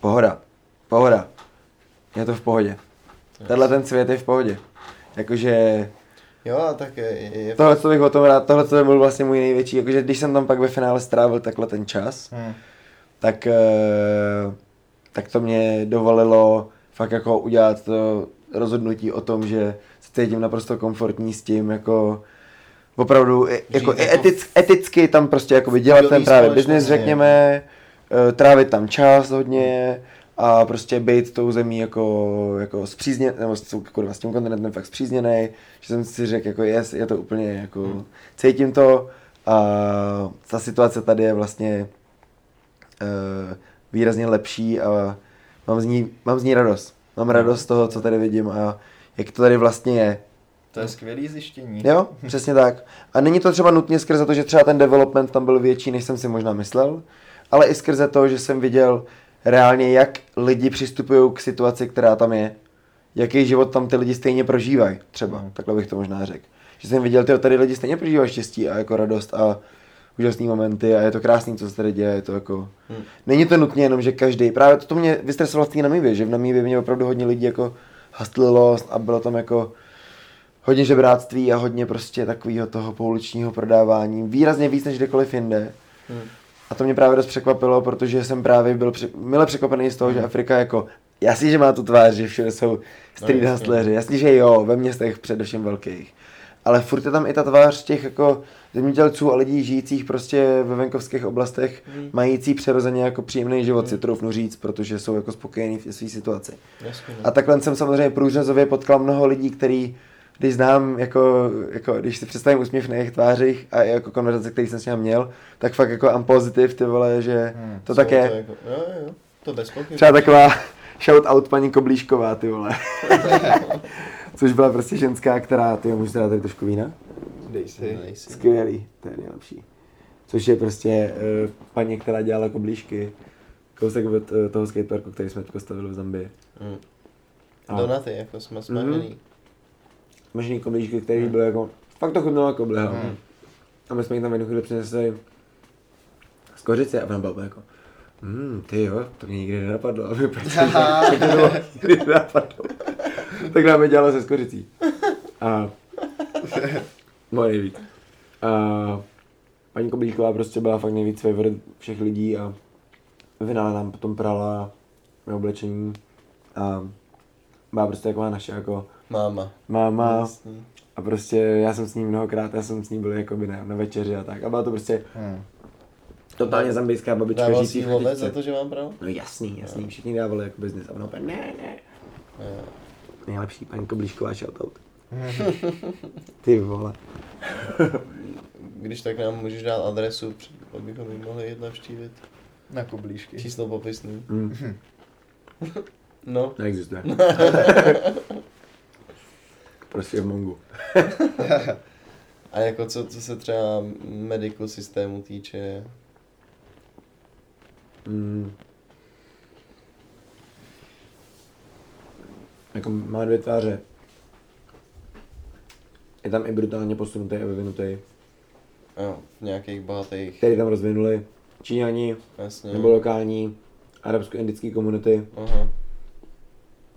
pohoda, je to v pohodě. Tenhle ten svět je v pohodě. Jakože... Jo, tak je... Tohle, co bych o tom rád, tohle, co byl vlastně můj největší, jakože když jsem tam pak ve finále strávil takhle ten čas, tak to mě dovolilo fakt jako udělat to rozhodnutí o tom, že se cítím naprosto komfortní s tím, jako opravdu jako eticky tam prostě jako dělat ten právě biznis, řekněme, trávit tam čas hodně a prostě být tou zemí jako spřízněný, nebo s tím kontinentem fakt spřízněnej, že jsem si řekl, jako je to úplně jako, cítím to a ta situace tady je vlastně výrazně lepší a mám z ní radost. Mám radost z toho, co tady vidím a jak to tady vlastně je. To je skvělý zjištění. Jo, přesně tak. A není to třeba nutně skrze to, že třeba ten development tam byl větší, než jsem si možná myslel, ale i skrze to, že jsem viděl reálně, jak lidi přistupují k situaci, která tam je. Jaký život tam ty lidi stejně prožívají třeba. Takhle bych to možná řekl. Že jsem viděl, tyjo, tady lidi stejně prožívají štěstí a jako radost a úžasný momenty a je to krásný, co se tady děje, je to jako... Není to nutně jenom, že každý, právě to mě vystresovalo v té Namibě, že v Namibě mě opravdu hodně lidí jako hastlilo a bylo tam jako hodně žebráctví a hodně prostě takového toho pouličního prodávání, výrazně víc než kdekoliv jinde. A to mě právě dost překvapilo, protože jsem právě byl mile překvapený z toho, že Afrika jako... Jasně, že má tu tvář, že všude jsou street hustleři, jasně, že jo, ve městech především velkých. ale furt je tam i ta tvář těch jako zemědělců a lidí žijících prostě ve venkovských oblastech, mající přirozeně jako příjemný život, si troufnu říct, protože jsou jako spokojení v své situaci. Jasně, a takhle jsem samozřejmě průřezově potkal mnoho lidí, který, když znám, jako když si představím úsměv na jejich tvářích a jako konverzace, který jsem s ním měl, tak fakt jako I'm positive, ty vole, že to tak je. To jako, jo, to bezpochyby. Třeba taková shoutout paní Koblíšková, ty vole. Což byla prostě ženská, která, ty jo, můžu dát tady trošku vína? Dej si. Skvělý, to je nejlepší. Což je prostě paní, která dělala koblížky, kousek od toho skateparku, který jsme teď stavili v Zambii. Donaty, jako jsme smažený. Smažený koblížky, které byly jako, fakt to chutnalo jako kobliha. A my jsme jich tam jednou chvíli přinesli z Kořice a ona byla jako, ty jo, to mě nikdy nenapadlo, a mě nikdy nenapadlo. Tak nám je dělala se skořicí. A moje nejvíc. A paní Koblíšková prostě byla fakt nejvíc favorite všech lidí a vynála nám potom prala na oblečení a byla prostě taková naše jako máma. Vlastně. A prostě já jsem s ní mnohokrát, já jsem s ní byl jakoby na večeři a tak a byla to prostě totálně zambijská babička žijící v chatičce. Za to, že mám pravo? No jasný, všichni dávali jako business a ona opět ne. Nejlepší paní Koblíšková shoutout. Ty vole. Když tak nám můžeš dát adresu, abychom ji mohli jít navštívit. Na Koblíšky. Číslo popisný. No. Neexistuje. Prostě v Mongu. A jako co se třeba medical systému týče? Jako má dvě tváře. Je tam i brutálně posunutý a vyvinutý. Jo, nějakých bohatých. Který tam rozvinuli Číňani, nebo lokální arabsko-indické komunity,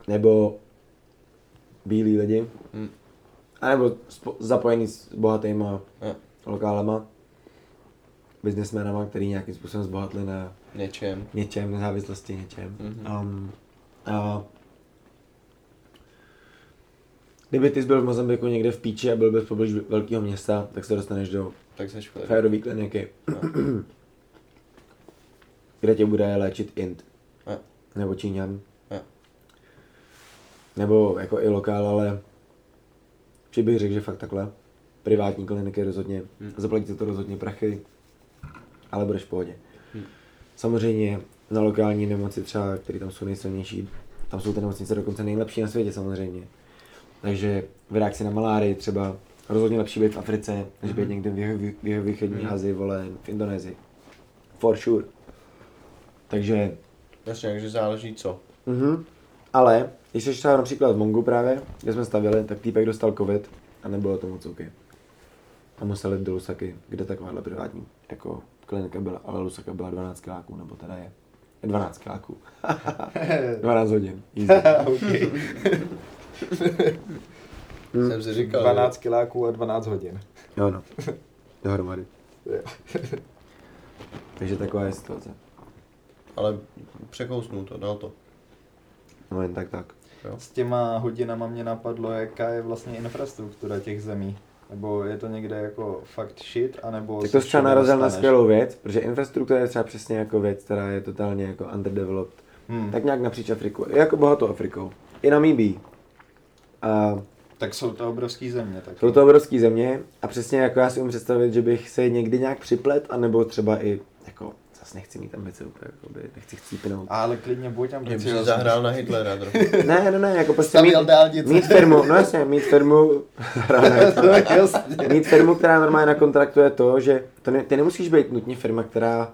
nebo bílí lidi, a nebo zapojení s bohatýma lokálama, biznesmenama, který nějakým způsobem zbohatli na něčem nezávislosti, něčem. Kdyby ty jsi byl v Mozambiku někde v píči a byl bez poblíž velkého města, tak se dostaneš do fajrový kliniky, kde tě bude léčit Ind, nebo Číňan, nebo jako i lokál, ale vždy bych řekl, že fakt takhle, privátní kliniky rozhodně, zaplatíte to rozhodně prachy, ale budeš v pohodě. Samozřejmě na lokální nemoci třeba, které tam jsou nejsilnější, tam jsou ty nemocnice dokonce nejlepší na světě samozřejmě. Takže v reakci na malárii třeba rozhodně lepší být v Africe, než být někde v jeho východní Asii, vole, v Indonésii. For sure. Takže... Jasně, takže záleží co. Ale, když jsi třeba například v Mongu právě, kde jsme stavili, tak týpek dostal covid a nebylo to moc OK. A museli do Lusaky, kde takováhle privátní jako klinika byla, ale Lusaka byla 12 kiláků, nebo teda je. 12 kiláků. 12 hodin. Okay. Jsem si říkal, 12 kiláků a 12 hodin. Jo no, dohromady. Takže taková je situace. Ale překousnu to, dal to. No jen tak. Jo. S těma hodinama mě napadlo, jaká je vlastně infrastruktura těch zemí. Nebo je to někde jako fakt shit, anebo... Tak to třeba narazil na skvělou věc, protože infrastruktura je třeba přesně jako věc, která je totálně jako underdeveloped. Tak nějak napříč Afriku, jako bohatou Afrikou. I Namíbí. A tak jsou to obrovský země. Tak jsou to obrovský země a přesně jako já si umím představit, že bych se někdy nějak připlet, anebo třeba i jako zase nechci mít ambice úplně, jakoby, nechci chcípnout. Ale klidně buď ambice. Že zahrál na Hitlera trochu. ne, jako prostě mít firmu, no jasně, mít firmu, mít firmu, která normálně na kontraktu je to, že to ty nemusíš být nutně firma, která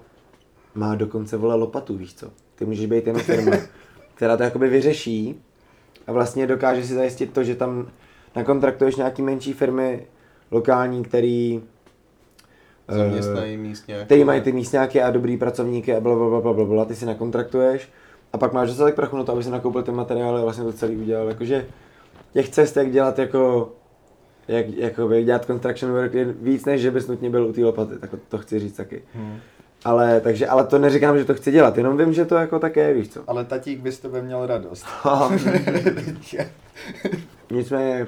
má dokonce vole lopatu, víš co. Ty můžeš být jenom firma, která to jakoby vyřeší. A vlastně dokáže si zajistit to, že tam nakontraktuješ nějaký menší firmy lokální, který zaměstnají místňáky, který mají ty místňáky a dobrý pracovníky a blablabla, ty si nakontraktuješ a pak máš dostatek prachu na to, aby si nakoupil ty materiály a vlastně to celý udělal. Jakože těch cest, jak dělat jako, jak dělat construction work je víc, než že bys nutně byl u té lopaty, tak to chci říct taky. Ale, takže, ale to neříkám, že to chci dělat, jenom vím, že to jako také, víš co. Ale tatík by s tebe měl radost. Nicméně,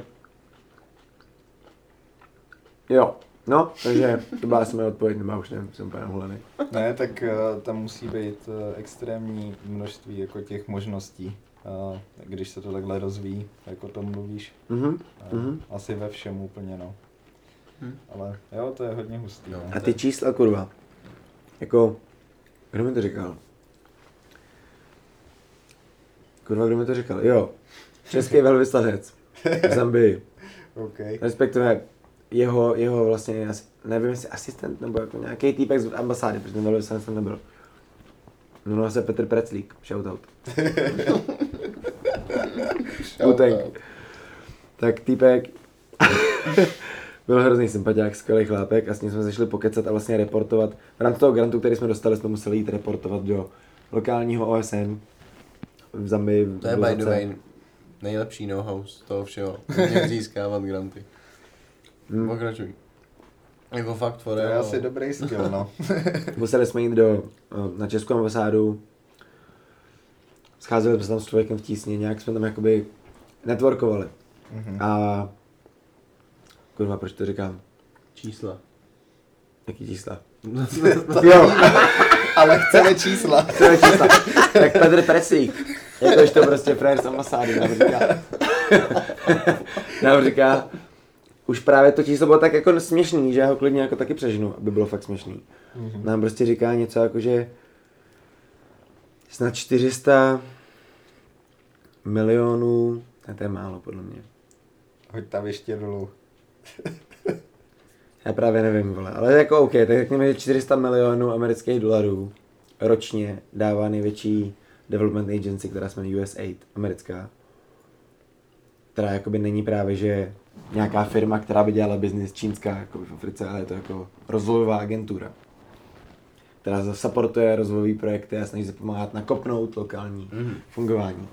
Jo, no, takže to byla asi moje odpověď, nebo už nevím, jsem úplně nahulený. Ne, tak tam musí být extrémní množství jako těch možností. Když se to takhle rozvíjí, jako to mluvíš. Mm-hmm. Asi ve všem úplně, no. Mm. Ale jo, to je hodně hustý. No. A ty čísla, kurva. Jako, kdo mi to říkal? Kurva, kdo mi to říkal? Jo, český velvyslanec v Zambii. Okay. Respektive jeho vlastně, nevím jestli asistent nebo jako nějaký týpek z ambasády, protože ten velvyslanec tam nebyl. Jmenoval se Petr Preclík, shoutout. Shoutout. Tak týpek byl hrozný sympatiák, skvělý chlápek a s ním jsme se šli pokecat a vlastně reportovat. V rámci toho grantu, který jsme dostali, jsme museli jít reportovat do lokálního OSN v Zambii. To je by the way nejlepší know-how z toho všeho, umět získávat granty. Pokračuj. Jako fakt for real. To je asi dobrý skill, no. Museli jsme jít na českou ambasádu. Scházeli jsme se tam s člověkem v tísně, nějak jsme tam jakoby networkovali. Mm-hmm. A kurva, proč to říkám? Čísla. Jaký čísla? Jo. Ale chceme čísla. Chceme čísla. Tak Petr Preclík. Jakož to prostě frajer z ambasády, nám říká. Už právě to číslo bylo tak jako směšný, že já ho klidně jako taky přežnu, aby bylo fakt směšný. Mm-hmm. Nám prostě říká něco jako, že snad 400 milionů, a to je málo podle mě. Hoď tam ještě dolů. Já právě nevím, vole, ale jako OK, tak řekněme, že 400 milionů amerických dolarů ročně dává největší development agency, která se jmenuje USAID, americká. Která jakoby není právě, že nějaká firma, která by dělala biznis čínská jako v Africe, ale je to jako rozvojová agentura, která supportuje rozvojové projekty a snaží se pomáhat nakopnout lokální fungování.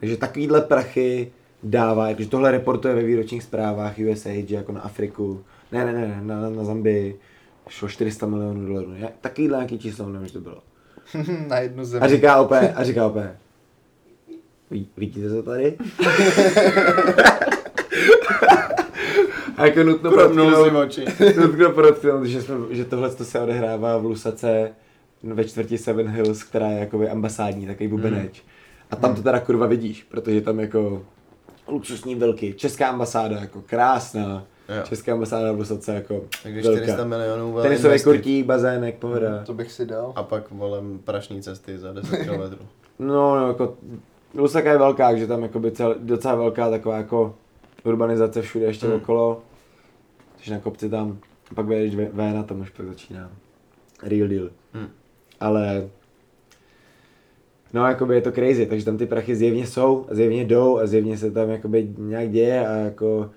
Takže takovýhle prachy dává, jakože tohle reportuje ve výročních zprávách USAID, jako na Afriku, ne, na Zambii šlo 400 milionů dolarů, takovýhle nějaký číslo, nevím, že to bylo. Na jednu zemi. A říká opět, vidíte to tady? A jako nutno podotknout, že tohle se odehrává v Lusace ve čtvrti Seven Hills, která je jakoby ambasádní, takový bubeneč. A tam to teda kurva vidíš, protože tam jako luxusní velký, česká ambasáda jako krásná, jo. Česká ambasáda v Lusace jako takže velká. 400 milionů velký. Tenisový kurtík, bazének, pohoda. To bych si dal. A pak volem prašní cesty za 10 kilometrů. No jako Lusaka je velká, takže tam jakoby docela velká taková jako urbanizace všude ještě okolo. Jsi na kopci tam, pak vyjedeš ven a tam už pak začíná. Real deal. Ale no jakoby je to crazy, takže tam ty prachy zjevně jsou, zjevně jdou a zjevně se tam jakoby nějak děje a jako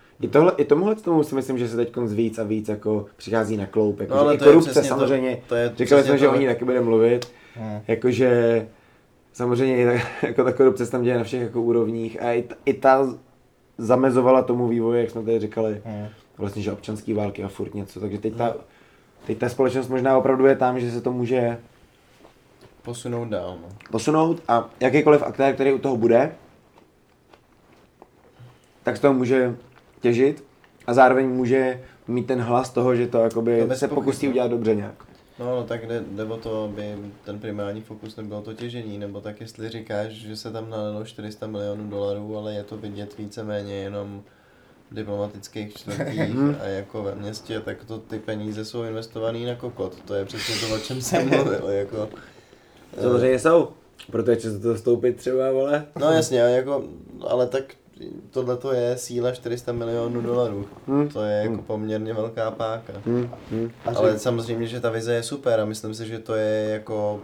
i tomuhle tomu si myslím, že se teď víc a víc jako přichází na kloup, jako, no, ale i korupce samozřejmě, říkali jsme, že o ní taky budeme mluvit, jakože samozřejmě jako ta korupce se tam děje na všech jako úrovních a i ta zamezovala tomu vývoji, jak jsme tady říkali, vlastně, že občanský války a furt něco, takže teď ta společnost možná opravdu je tam, že se to může posunout dál. No. Posunout a jakýkoliv aktér, který u toho bude, tak z toho může těžit a zároveň může mít ten hlas toho, že to jakoby to se pokusí udělat dobře nějak. No tak jde o to, aby ten primární fokus nebylo to těžení, nebo tak jestli říkáš, že se tam nalilo 400 milionů dolarů, ale je to vidět víceméně jenom v diplomatických čtvrtích a jako ve městě, tak to ty peníze jsou investovaný na kokot, to je přesně to, o čem jsem mluvil, jako. Samozřejmě jsou, protože se to stoupit třeba, vole. No jasně, jako, ale tak tohleto je síla 400 milionů dolarů, to je jako poměrně velká páka. Ale samozřejmě, že ta vize je super a myslím si, že to je jako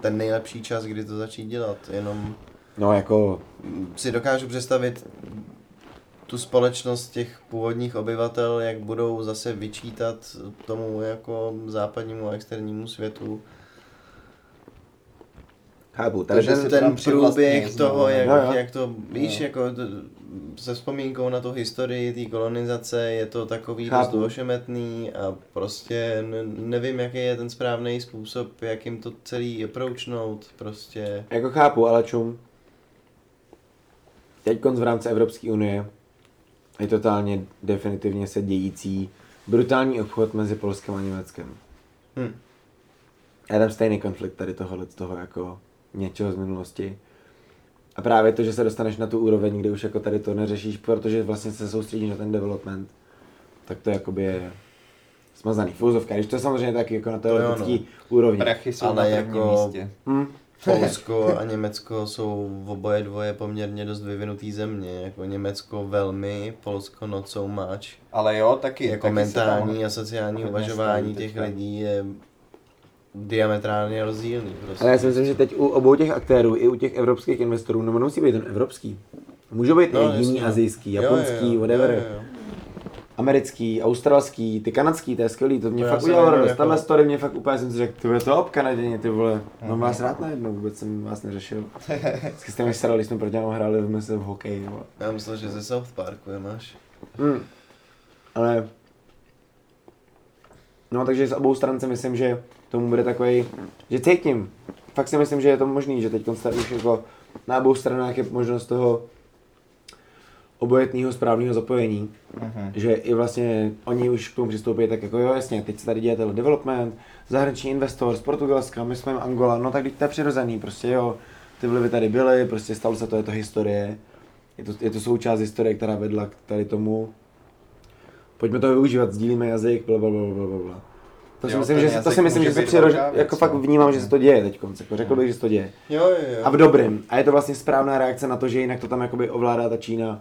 ten nejlepší čas, kdy to začít dělat, jenom no, jako si dokážu představit tu společnost těch původních obyvatel, jak budou zase vyčítat tomu jako západnímu a externímu světu. Chápu, takže ten průběh toho, jak to, víš, jako se vzpomínkou na tu historii té kolonizace, je to takový dost ošemetný a prostě nevím, jaký je ten správný způsob, jak jim to celý approachnout, prostě. Jako chápu, ale čum. Teďkonc v rámci Evropské unie je totálně definitivně se dějící brutální obchod mezi Polskem a Německem. Je tam stejný konflikt tady tohohle, toho jako něčeho z minulosti. A právě to, že se dostaneš na tu úroveň, kde už jako tady to neřešíš, protože vlastně se soustředíš na ten development, tak to jakoby je smazaný fouzovka, když to je samozřejmě taky jako na teoretický úrovni. Prachy jsou ale na prvním místě. Polsko a Německo jsou oboje dvoje poměrně dost vyvinutý země, jako Německo velmi, Polsko not so much. Ale jo, taky. Jako taky mentální a sociální uvažování těch lidí je diametrálně rozdílný. Prostě. Ale já si myslím, že teď u obou těch aktérů, i u těch evropských investorů, no musí být ten evropský. Můžou být i jiný asijský, japonský, whatever. Americký, australský, ty kanadský, to je skvělý, to mě fakt udělalo radost. Jako... Tahle story mě fakt úplně jsem si řekl, to je to ob Kanaděně, ty vole, mám vás rád najednou, vůbec jsem vás neřešil. Vždycky jste mi srali, jsme proti nám hráli v hokeji, vole. Já myslel, že ze South Parku je máš. Ale... No takže z obou stran si myslím, že tomu bude takovej, že cítím. Fakt si myslím, že je to možný, že teď už jako na obou stranách je možnost toho obojetného správného zapojení, že i vlastně oni už k tomu přistoupí tak jako jo jasně, teď se tady děje ten development, zahraniční investor z Portugalska, my jsme Angola, no tak teď to je přirozený, prostě jo, ty vlivy tady byly, prostě stalo se to, je to historie, je to součást historie, která vedla k tady tomu, pojďme to využívat, sdílíme jazyk, blablabla. Fakt vnímám, že se to děje teď konce, jako řekl bych, že se to děje. Jo. A v dobrým. A je to vlastně správná reakce na to, že jinak to tam jakoby ovládá ta Čína.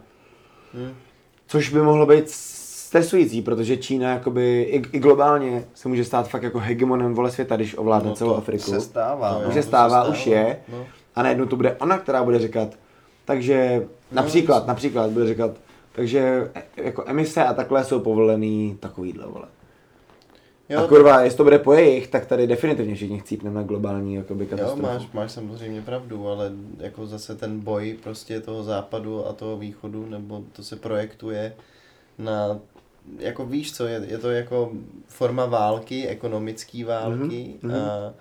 Což by mohlo být stresující, protože Čína jakoby i globálně se může stát fakt jako hegemonem vole světa, když ovládne celou Afriku. To se stává. A najednou to bude ona, která bude říkat, takže například bude říkat, takže jako emise a takhle jsou povolený takovýhle vole. Jo, a kurva, jestli to bude po jejich, tak tady definitivně všichni chcípneme na globální jakoby katastrofu. Jo, máš samozřejmě pravdu, ale jako zase ten boj prostě toho západu a toho východu, nebo to se projektuje na, jako víš co, je to jako forma války, ekonomický války a...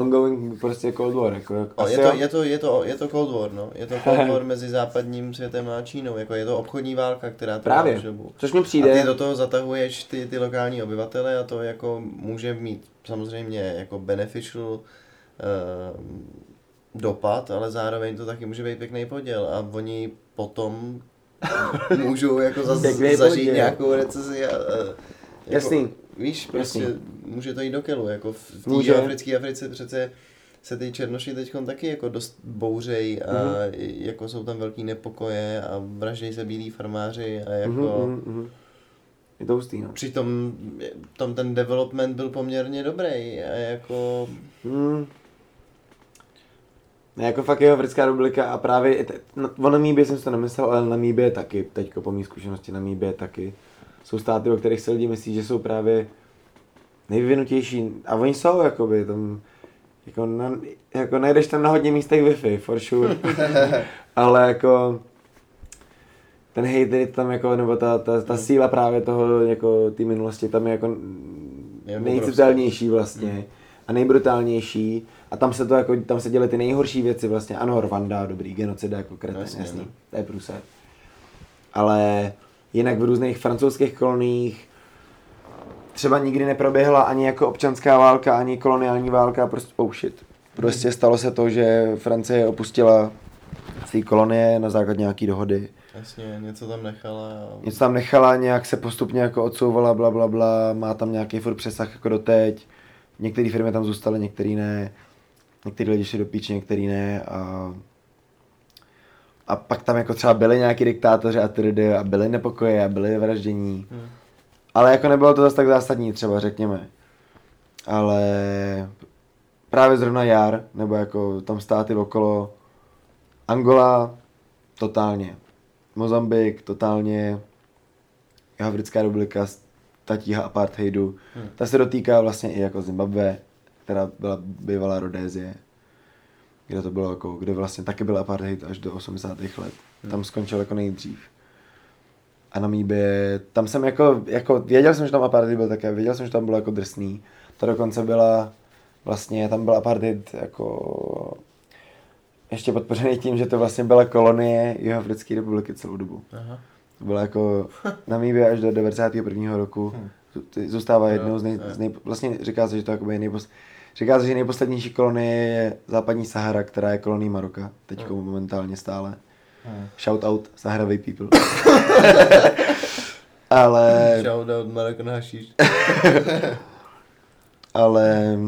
ongoing prostě Cold War, jako je to Cold War, no. Je to Cold War mezi západním světem a Čínou, jako je to obchodní válka, která trvá už dobu. Což mi přijde. A ty do toho zatahuješ ty lokální obyvatele a to jako může mít samozřejmě jako beneficial dopad, ale zároveň to taky může být pěkný poděl a oni potom můžou jako zažít nějakou recesi a jasný. Víš, prostě může to jít do kelu, jako v té africké Africe přece se ty černoši teďkon taky jako dost bouřejí a jako jsou tam velký nepokoje a vraždějí se bílí farmáři a jako... Je to hustý, no. Přitom tam ten development byl poměrně dobrý a jako... Jako fakt je Africká republika a právě... O Namíbě jsem si to nemyslel, ale Namíbě taky, teďko po mý zkušenosti Namíbě taky. Jsou státy, o kterých se lidi myslí, že jsou právě nejvyvinutější a oni jsou jakoby tam, jako najdeš tam na hodně místech Wi-Fi, for sure, ale jako ten hejter tam jako, nebo ta síla právě toho, jako ty minulosti tam je jako nejcitelnější vlastně a nejbrutálnější a tam se to jako, tam se dělají ty nejhorší věci vlastně, ano Rwanda, dobrý, genocida jako kreten, jasný, to je průser, ale jinak v různých francouzských koloniích třeba nikdy neproběhla ani jako občanská válka, ani koloniální válka, prostě Prostě stalo se to, že Francie opustila své kolonie na základě nějaký dohody. Jasně, něco tam nechala. Něco tam nechala, nějak se postupně jako odsouvala, blablabla, má tam nějaký furt přesah jako doteď. Některé firmy tam zůstaly, některé ne. Některé lidi šli do píči, některé ne. A pak tam jako třeba byli nějaký diktátoři a tedy a byly nepokoje a byly vraždění. Ale jako nebylo to zase tak zásadní třeba, řekněme. Ale právě zrovna Jar, nebo jako tam státy okolo, Angola totálně, Mozambik totálně, Africká republika, ta tíha apartheidu, ta se dotýká vlastně i jako Zimbabwe, která byla bývalá Rhodésie. Kde to bylo jako, kde vlastně taky byl apartheid až do 80. let. Tam skončil jako nejdřív. A Namíbie, tam jsem jako věděl jsem, že tam apartheid byl také, věděl jsem, že tam bylo jako drsný. To dokonce byla, vlastně tam byl apartheid jako ještě podpořený tím, že to vlastně byla kolonie Jihoafrické republiky celou dobu. Byla jako Namíbia až do 91. roku. Zůstává jednou z vlastně říká se, že to jakoby je říká se, že nejposlednější kolonie je západní Sahara, která je kolonií Maroka. Teďko momentálně stále. Shout out Sahrawi people. Ale shout out Marokan hašíš. Ale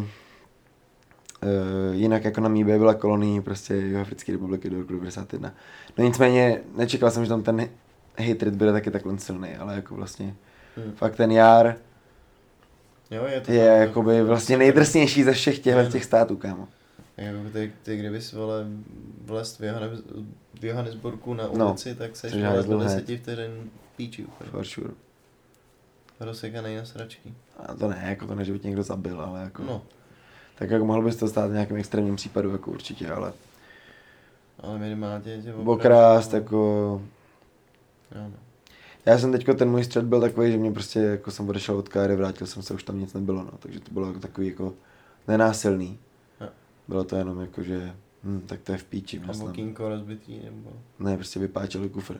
jinak jako Namíbie byla kolonií prostě Jihoafrické republiky do roku 91. No nicméně nečekal jsem, že tam ten hatred bude taky takhle silný, ale jako vlastně fakt ten Jár je jakoby vlastně nejdrsnější ze všech těch států, kámo. Jako ty kdybys vlez v Johannesburgu na ulici, tak seš vlez do 10 vteřin píči úplně. For sure. Rozsekanej na sračky. A to ne, jako to ne, že by tě někdo zabil, ale jako... No. Tak jako mohl bys to stát v nějakém extrémním případu, jako určitě, ale... Ale minimálně tě okrást, jako... Ano. Já jsem teďko, ten můj střed byl takový, že mě prostě, jako jsem odešel od káry, vrátil jsem se, už tam nic nebylo, no. Takže to bylo takový, jako, nenásilný. No. Bylo to jenom jako, že... tak to je v píči, myslím. Nebo kínko rozbitý, nebo... Ne, prostě vypáčeli kufr.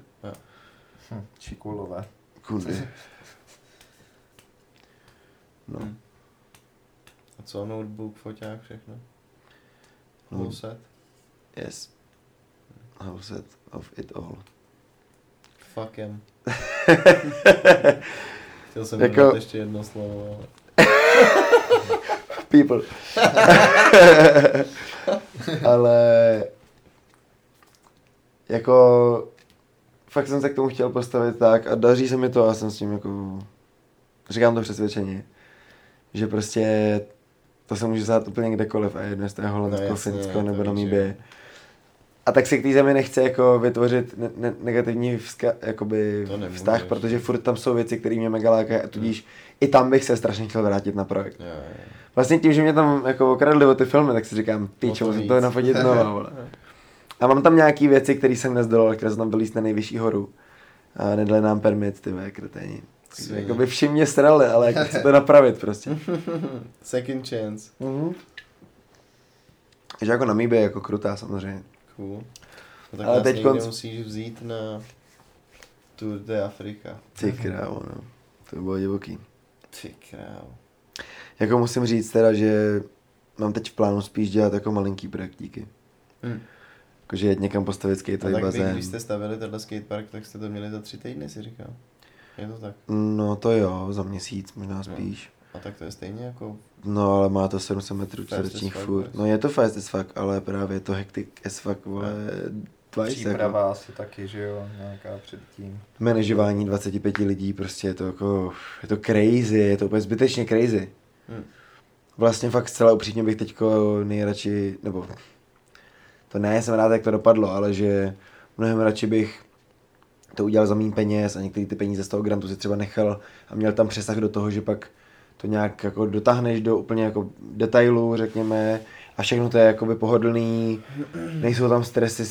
No. Čikulové. Kudy. No. A co notebook, foťák, všechno? Whole set? Yes. Whole set of it all. Fuck em. Chtěl jsem jako... dát ještě jedno slovo, ale... People. Ale... Jako... Fakt jsem se k tomu chtěl postavit tak a daří se mi to a jsem s tím jako... Říkám to přesvědčeně. Že prostě to se může stát úplně kdekoliv a jedno z toho Holandsko, Finsko nebo Namíbie. A tak si k té zemi nechce jako vytvořit negativní vztah, protože furt tam jsou věci, které mě mega lákají a tudíž i tam bych se strašně chtěl vrátit na projekt. Vlastně tím, že mě tam jako okradli o ty filmy, tak si říkám, pičo, jsem to nafotit znovu. A mám tam nějaký věci, které jsem nezdolal, které jsem tam dolíst na nejvyšší horu. A nedali nám permit, ty moje kreténi. Jakoby všim mě srali, ale jako chci to napravit prostě. Second chance. Takže jako Namíbie jako krutá samozřejmě. Cool. No tak ale nás teď někde musíš vzít na Tour de Afrika. Ty krávo, no. To by bylo divoký. Ty krávo. Jako musím říct teda, že mám teď v plánu spíš dělat jako malinký projektíky. Jakože jet někam postavit skateový bazén. Tak když jste stavili tenhle skatepark, tak jste to měli za 3 týdny, si říkal. Je to tak? No to jo, za měsíc možná spíš. No. A tak to je stejně jako... No ale má to 700 metrů čtverečních furt. No je to fast as fuck, ale právě je to hectic as fuck, vole, 20. Příprava jako. Asi taky, že jo, nějaká předtím. Manažování 25 lidí, prostě je to jako, je to crazy, je to úplně zbytečně crazy. Vlastně fakt zcela upřímně bych teďko nejradši, nebo to ne, jsem rád, jak to dopadlo, ale že mnohem radši bych to udělal za méně peněz a některé ty peníze z toho grantu si třeba nechal a měl tam přesah do toho, že pak to nějak jako dotáhneš do úplně jako detailů, řekněme, a všechno to je jakoby pohodlný, nejsou tam stresy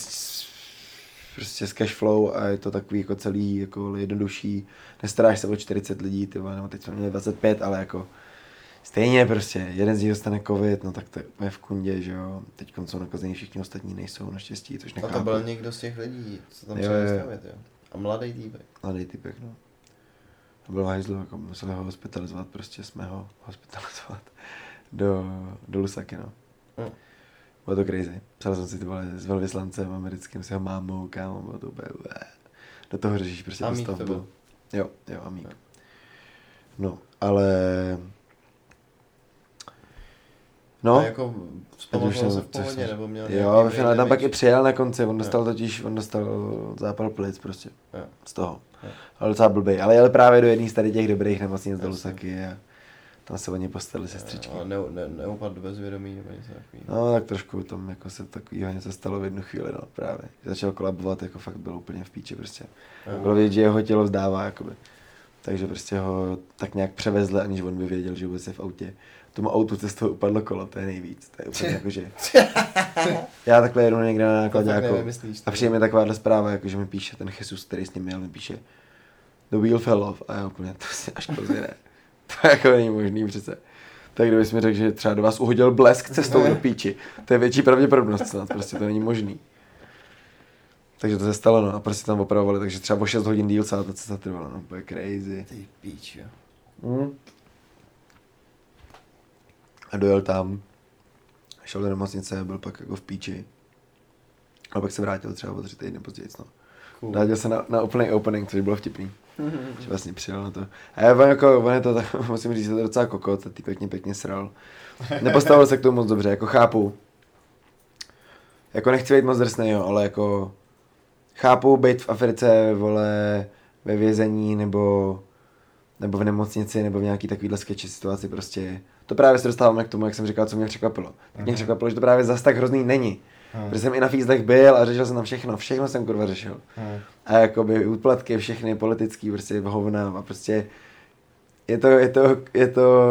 prostě s cashflow a je to takový jako celý jako jednodušší, nestaráš se o 40 lidí, ty vole, nebo teď jsme měli 25, ale jako stejně prostě, jeden z nich dostane covid, no tak to je v kundě, že jo, teďkom jsou nakazení, všichni ostatní nejsou naštěstí, což nechápu. A to byl někdo z těch lidí, co tam třeba dostavit, jo. A mladý týpek. Mladý týpek, no. To byl hajzl, jako museli ho hospitalizovat, prostě jsme ho hospitalizovat do Lusaky, no. Bylo to crazy. Psal jsem si, ty vole, s velvyslancem americkým, s jeho mámou, kámo, bylo to úplně... Do toho řešíš prostě tu stavbu. To byl. Jo, amík. No, ale... No. A jako vzpomenoval se v pohodě, nebo měl nějaký... Jo, ve finále tam pak i přijel na konci, on dostal zápal plic prostě, z toho. Ale docela blbej, ale jel právě do jedných z tady těch dobrých nemocnic do Lusaky a tam se o ně postarali sestřičky. Ale neupadl bez vědomí nebo něco takového. No tak trošku tam jako se takového něco stalo v jednu chvíli, no právě. Začal kolabovat, jako fakt byl úplně v píči prostě. Bylo vidět, že jeho tělo vzdává, jakoby. Takže prostě ho tak nějak převezli, aniž on by věděl, že vůbec je v autě. Tomu autu cestou upadlo kolo, to je nejvíc, to je úplně jako, že... Já takhle jedu někde na nákladňáku a přijde mi takováhle zpráva, jako, že mi píše ten Jesus, který s ním jel, mi píše The wheel fell off a já úplně, to si až pozvěne. To jako není možný přece. Tak kdybys mi řekl, že třeba do vás uhodil blesk cestou do píči, to je větší pravděpodobnost snad, prostě to není možný. Takže to se stalo, no, a prostě tam opravovali, takže třeba o 6 hodin díl celá ta cesta trvala, no, bude crazy. Ty píč, jo. A dojel tam, šel do nemocnice, byl pak jako v píči. A pak se vrátil třeba o 3 týdny později, no. Cool. Vrátil se na úplný opening, což bylo vtipný. Že vlastně přijel na to. A já jako, on je to tak, musím říct, že to je docela kokot, a ty pěkně sral. Nepostavil se k tomu moc dobře, jako chápu. Jako nechci být moc drsnej, jo, ale jako chápu být v Africe, vole, ve vězení nebo v nemocnici, nebo v nějaký takovýhle sketchy situaci prostě. To právě se dostáváme k tomu, jak jsem říkal, co mě překvapilo. Tak mě překvapilo, že to právě zas tak hrozný není. Protože jsem i na fízdech byl a řešil jsem tam všechno jsem kurva řešil. A jakoby úplatky, všechny politický, prostě hovna a prostě je to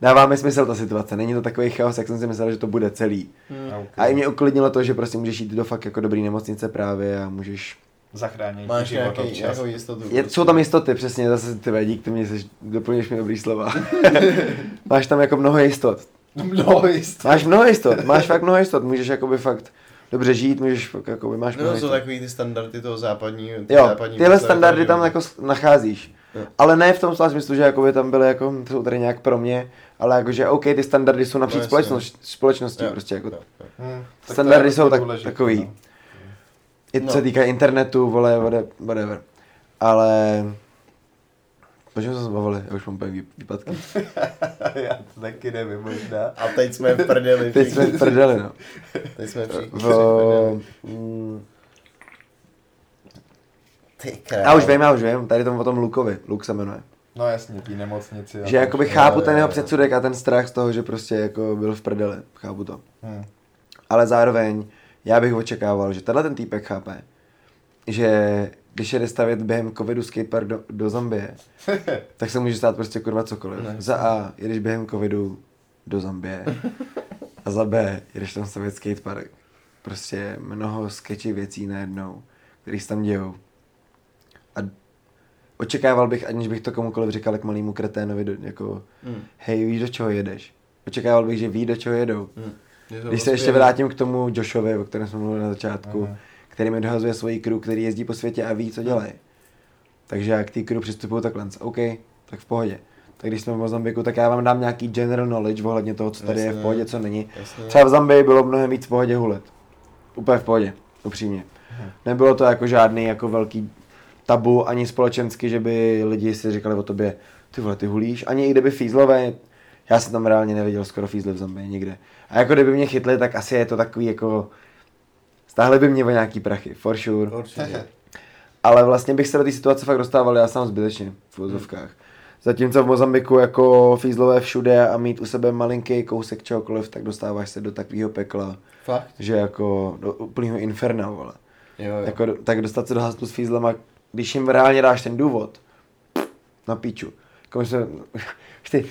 dává mi smysl ta situace, není to takový chaos, jak jsem si myslel, že to bude celý. Okay. A i mě uklidnilo to, že prostě můžeš jít do fakt jako dobrý nemocnice právě a můžeš zachránit. Máš nějakou jistotu. Jsou tam jistoty, přesně, zase ty dík, ty mě doplňuješ mi dobrý slova. Máš tam jako mnoho jistot. Máš fakt mnoho jistot, můžeš jakoby fakt dobře žít, můžeš jakoby máš mnoho jistot. No, jsou takový ty standardy toho západního. Tyhle standardy tam jako nacházíš. No. Ale ne v tom smyslu, že jakoby tam byly jako, jsou tady nějak pro mě, ale jakože OK, ty standardy jsou napříč společností jo, prostě jako. Jo. Standardy tak jsou tak, důležitý, takový. No. I co se týká internetu, vole, whatever. Ale... Proč jsme se zbavili? Já už mám úplně výpadky. Já to taky nevím možná. A teď jsme v prdeli. Teď jsme v prdeli. Já už vím, tady o tom Lukovi, Luk se jmenuje. No jasně, tý nemocnici. Že jakoby chápu ten jeho předsudek a ten strach z toho, že prostě jako byl v prdeli, chápu to. Ale zároveň já bych očekával, že tenhle ten týpek chápe, že když jede stavět během covidu skatepark do Zambie, tak se může stát prostě kurva cokoliv. Za A, jedeš během covidu do Zambie a za B, jedeš tam stavět skatepark. Prostě mnoho sketchy věcí najednou, které se tam dějou. A očekával bych, aniž bych to komukoliv říkal k malému kreténovi, jako hej, víš, do čeho jedeš? Očekával bych, že ví, do čeho jedou. Když se ještě vrátím k tomu Joshovi, o kterém jsme mluvili na začátku, který mi dohazuje svoji crew, který jezdí po světě a ví, co dělají. Takže já k té crew přistupuju takhle, OK, tak v pohodě. Tak když jsme v Mozambiku, tak já vám dám nějaký general knowledge ohledně toho, co tady je v pohodě, co není. Třeba v Zambii bylo mnohem víc v pohodě hulet. Úplně v pohodě, upřímně. Nebylo to jako žádný jako velký tabu ani společensky, že by lidi si říkali o tobě, ty vole, ty hulíš, ani i kdyby fízlové, já jsem tam reálně neviděl skoro fízle v Zambii nikde. A jako kdyby mě chytli, tak asi je to takový jako, stáhli by mě o nějaký prachy, for sure. Určitě. Ale vlastně bych se do té situace fakt dostával já sám zbytečně v vozovkách. Zatímco v Mozambiku jako fízlové všude a mít u sebe malinký kousek čehokoliv, tak dostáváš se do takového pekla, fakt? Že jako do úplného inferna, vole. Jo. Jako, tak dostat se do haslu s fízlema, když jim reálně dáš ten důvod, na píču. Jako jsme, ty,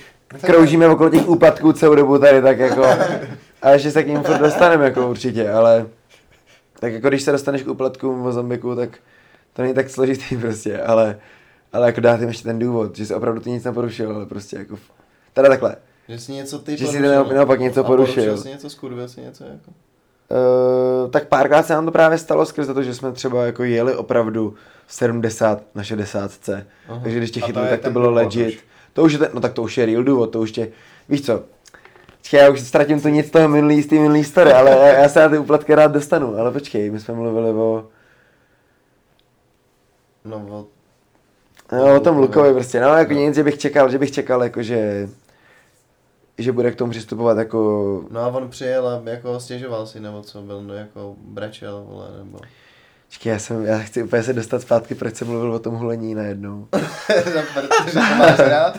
kroužíme okolo těch úpadků celou dobu tady, tak jako, a ještě se k ním furt dostaneme, jako určitě, ale tak jako když se dostaneš k úpadkům v Mozambiku, tak to není tak složitý prostě, ale jako dát jim ještě ten důvod, že jsi opravdu ty nic neporušil, ale prostě jako, teda takhle. Že jsi něco ty porušil. Že jsi naopak něco porušil. A porušil jsi něco, skurvil jsi něco jako. Tak párkrát se nám to právě stalo skrze to, že jsme třeba jako jeli opravdu 70 na 60. Takže když tě chytli, tak to bylo legit. To už je ten, no tak to už je real důvod, to už tě, víš co, já už ztratím to nic z toho minulý story, ale já se na ty úplatky rád dostanu, ale počkej, my jsme mluvili o... o tom Lukovi prostě, no jako nic, že bych čekal jako že bude k tomu přistupovat jako... No a on přijel a jako stěžoval si nebo co, byl jako brečel, vole, nebo... Počkej, já chci úplně se dostat zpátky, proč jsem mluvil o tom hulení najednou. Protože to máš rád?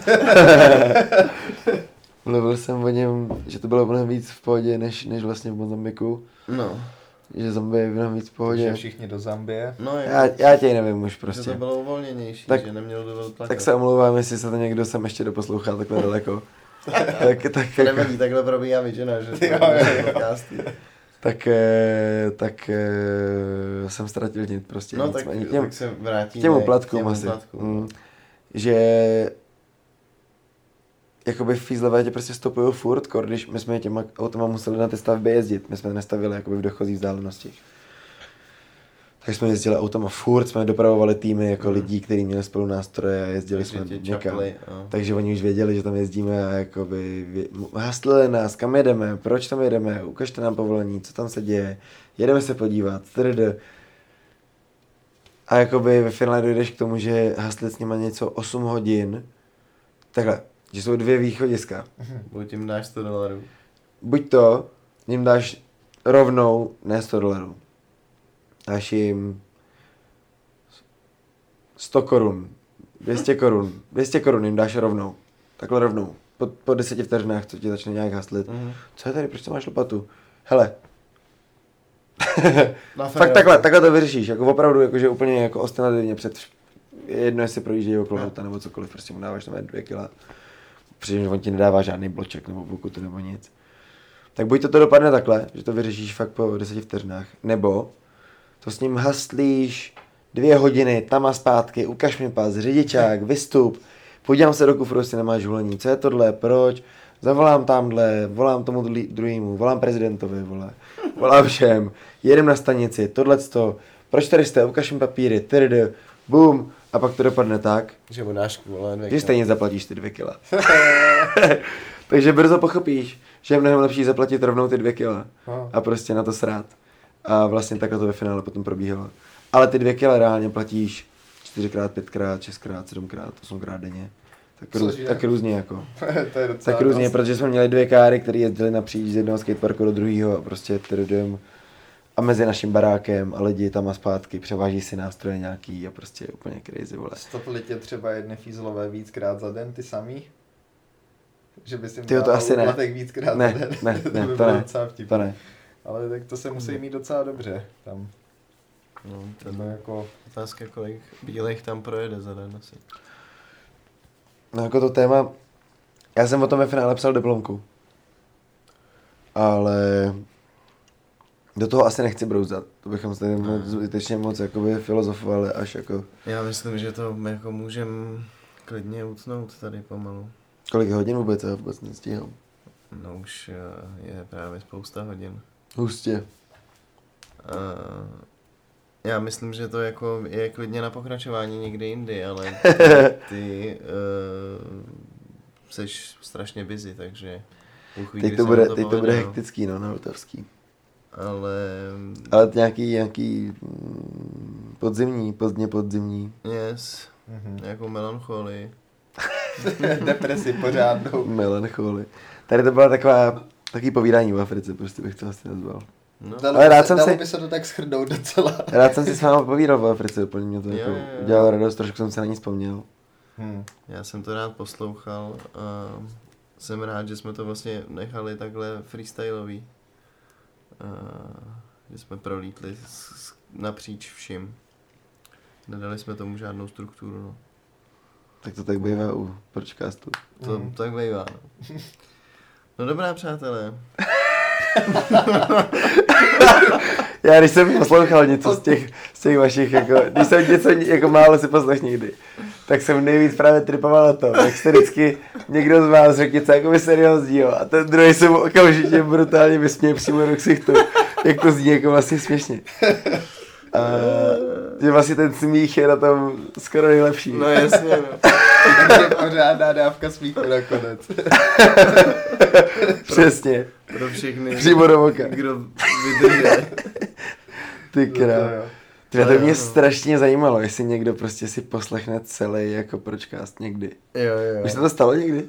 Mluvil jsem o něm, že to bylo mnohem víc v pohodě, než vlastně v Mozambiku. No. Že Zambie je mnohem víc v pohodě. Že všichni do Zambie. No, já tě nevím už prostě. Že to bylo uvolněnější, tak, že nemělo dovolit tlakat. Tak se omlouvám, jestli se to někdo sem ještě doposlouchá takhle daleko. tak to nevadí, takhle probíhá většina, že tak jsem ztratil nit prostě. No tak, tak se vrátíme k těm úplatkům asi. Že jakoby fízlové tě prostě stopují furt, když my jsme těma automa museli na ty stavby jezdit, my jsme nestavili jakoby v dochozí vzdálenosti. Tak jsme jezdili autem a furt jsme dopravovali týmy jako lidí, kteří měli spolu nástroje a jezdili jsme někam. Takže oni už věděli, že tam jezdíme a jakoby haslili nás, kam jedeme, proč tam jedeme, ukažte nám povolení, co tam se děje, jedeme se podívat, trd. A jakoby ve finále dojdeš k tomu, že haslit s nima něco 8 hodin, takhle, že jsou dvě východiska. Buď jim dáš $100. Buď to, jim dáš rovnou, ne $100. Dáš jim 100 korun, 200 korun, 200 korun jim dáš rovnou, takhle rovnou, po 10 vteřinách, co ti začne nějak haslit. Co je tady, proč to máš lopatu? Hele. Fakt takhle to vyřešíš, jako opravdu, jakože úplně jako ostentativně před, jedno jestli projíždějí okolo auta nebo cokoliv, prostě mu dáváš tam 2 kila, přičemž on ti nedává žádný bloček nebo pokutu nebo nic. Tak buď to dopadne takhle, že to vyřešíš fakt po 10 vteřinách, nebo to s ním haslíš 2 hodiny, tam a zpátky, ukaž mi pas, řidičák, vystup, podívám se do kufru, jestli nemáš hulení, co je tohle, proč, zavolám tamhle, volám tomu druhému, volám prezidentovi, volám všem, jedem na stanici, tohleto, proč tady jste, ukaž mi papíry, trd, bum, a pak to dopadne tak, že stejně zaplatíš ty 2 kila. Takže brzo pochopíš, že je mnohem lepší zaplatit rovnou ty 2 kila a prostě na to srát. A vlastně takhle to ve finále potom probíhalo. Ale ty 2 kila reálně platíš 4x, 5x, 6x, 7x, 8x denně. Tak různě jako. To je docela tak různě, protože jsme měli 2 káry, které jezdily napříč z jednoho skateparku do druhého a prostě trdem. A mezi naším barákem a lidi tam a zpátky převáží si nástroje nějaký a prostě úplně crazy, vole. Stopli tě třeba jedné fízlové víckrát za den, ty samý? Že bys jim dával úplatek víckrát za den? Ne, to ne, to ne. Ale tak to se musí mít docela dobře tam. No, to je jako otázka, kolik bílejch tam projede za den asi. No jako to téma, já jsem o tom ve finále psal diplomku. Ale do toho asi nechci brouzat, to bychom se tady zbytečně moc jakoby filozofovali až jako. Já myslím, že to jako můžem klidně utnout tady pomalu. Kolik hodin vůbec, já vůbec nestíhal? No už je právě spousta hodin. Hustě. Já myslím, že to jako je klidně na pokračování někdy jindy, ale ty seš strašně busy, takže uchví, teď to bude hektický, no, na Vltavský. Ale nějaký podzimní, pozdně podzimní. Yes, jako melancholii. Depresi pořádnou. Melancholii. Tady to byla takový povídání v Africe, prostě bych to asi nazval. No. Dalo by se to tak shrnout docela. Rád jsem si s vámi povídal v Africe, úplně mě to jo. Udělalo radost, trošku jsem se na ní vzpomněl. Já jsem to rád poslouchal a jsem rád, že jsme to vlastně nechali takhle freestylový. Že jsme prolítli napříč všim. Nedali jsme tomu žádnou strukturu. No. Tak to tak bývá u Pročcastu. To tak bývá. No dobrá, přátelé. Já když jsem poslouchal něco z těch vašich, jako, když jsem něco jako málo si poslech nikdy, tak jsem nejvíc právě tripoval na to, jak se vždycky někdo z vás řekl něco jakoby seriózního a ten druhý se mu okamžitě brutálně vysměje přímo do ksichtu, jak to zní jako vlastně směšně. A že vlastně ten smích je na tom skoro nejlepší. No jasně, no. Takže pořádná dávka smíchu nakonec. Přesně. Pro všechny, kdo vydržel. Ty král. To mě strašně zajímalo, jestli někdo prostě si poslechne celý jako Pročcast někdy. Jo. Už se to stalo někdy?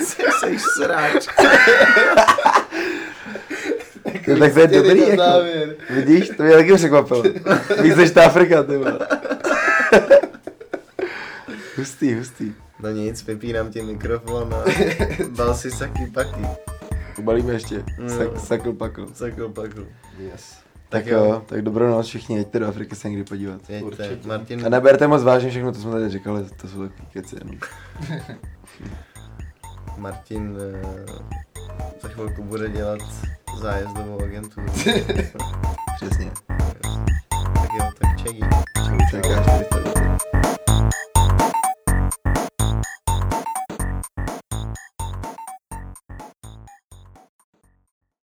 Jseš sráč. No, tak to je dobrý, jako. Vidíš, to mě taky překvapilo. Víc než ta Afrika, ty vole. Hustý. No nic, vypínám ti mikrofon a dal si saky paky. Ubalíme ještě. Sakl pakl. Yes. Tak jo, tak dobrou noc všichni, jeďte do Afriky se někdy podívat. Jeďte, Martin. A neberte moc vážně všechno, to jsme tady říkali, to jsou taky keci. Martin za chvilku bude dělat zájezdovou agenturu. Přesně. Tak jo, tak čegi. Čau.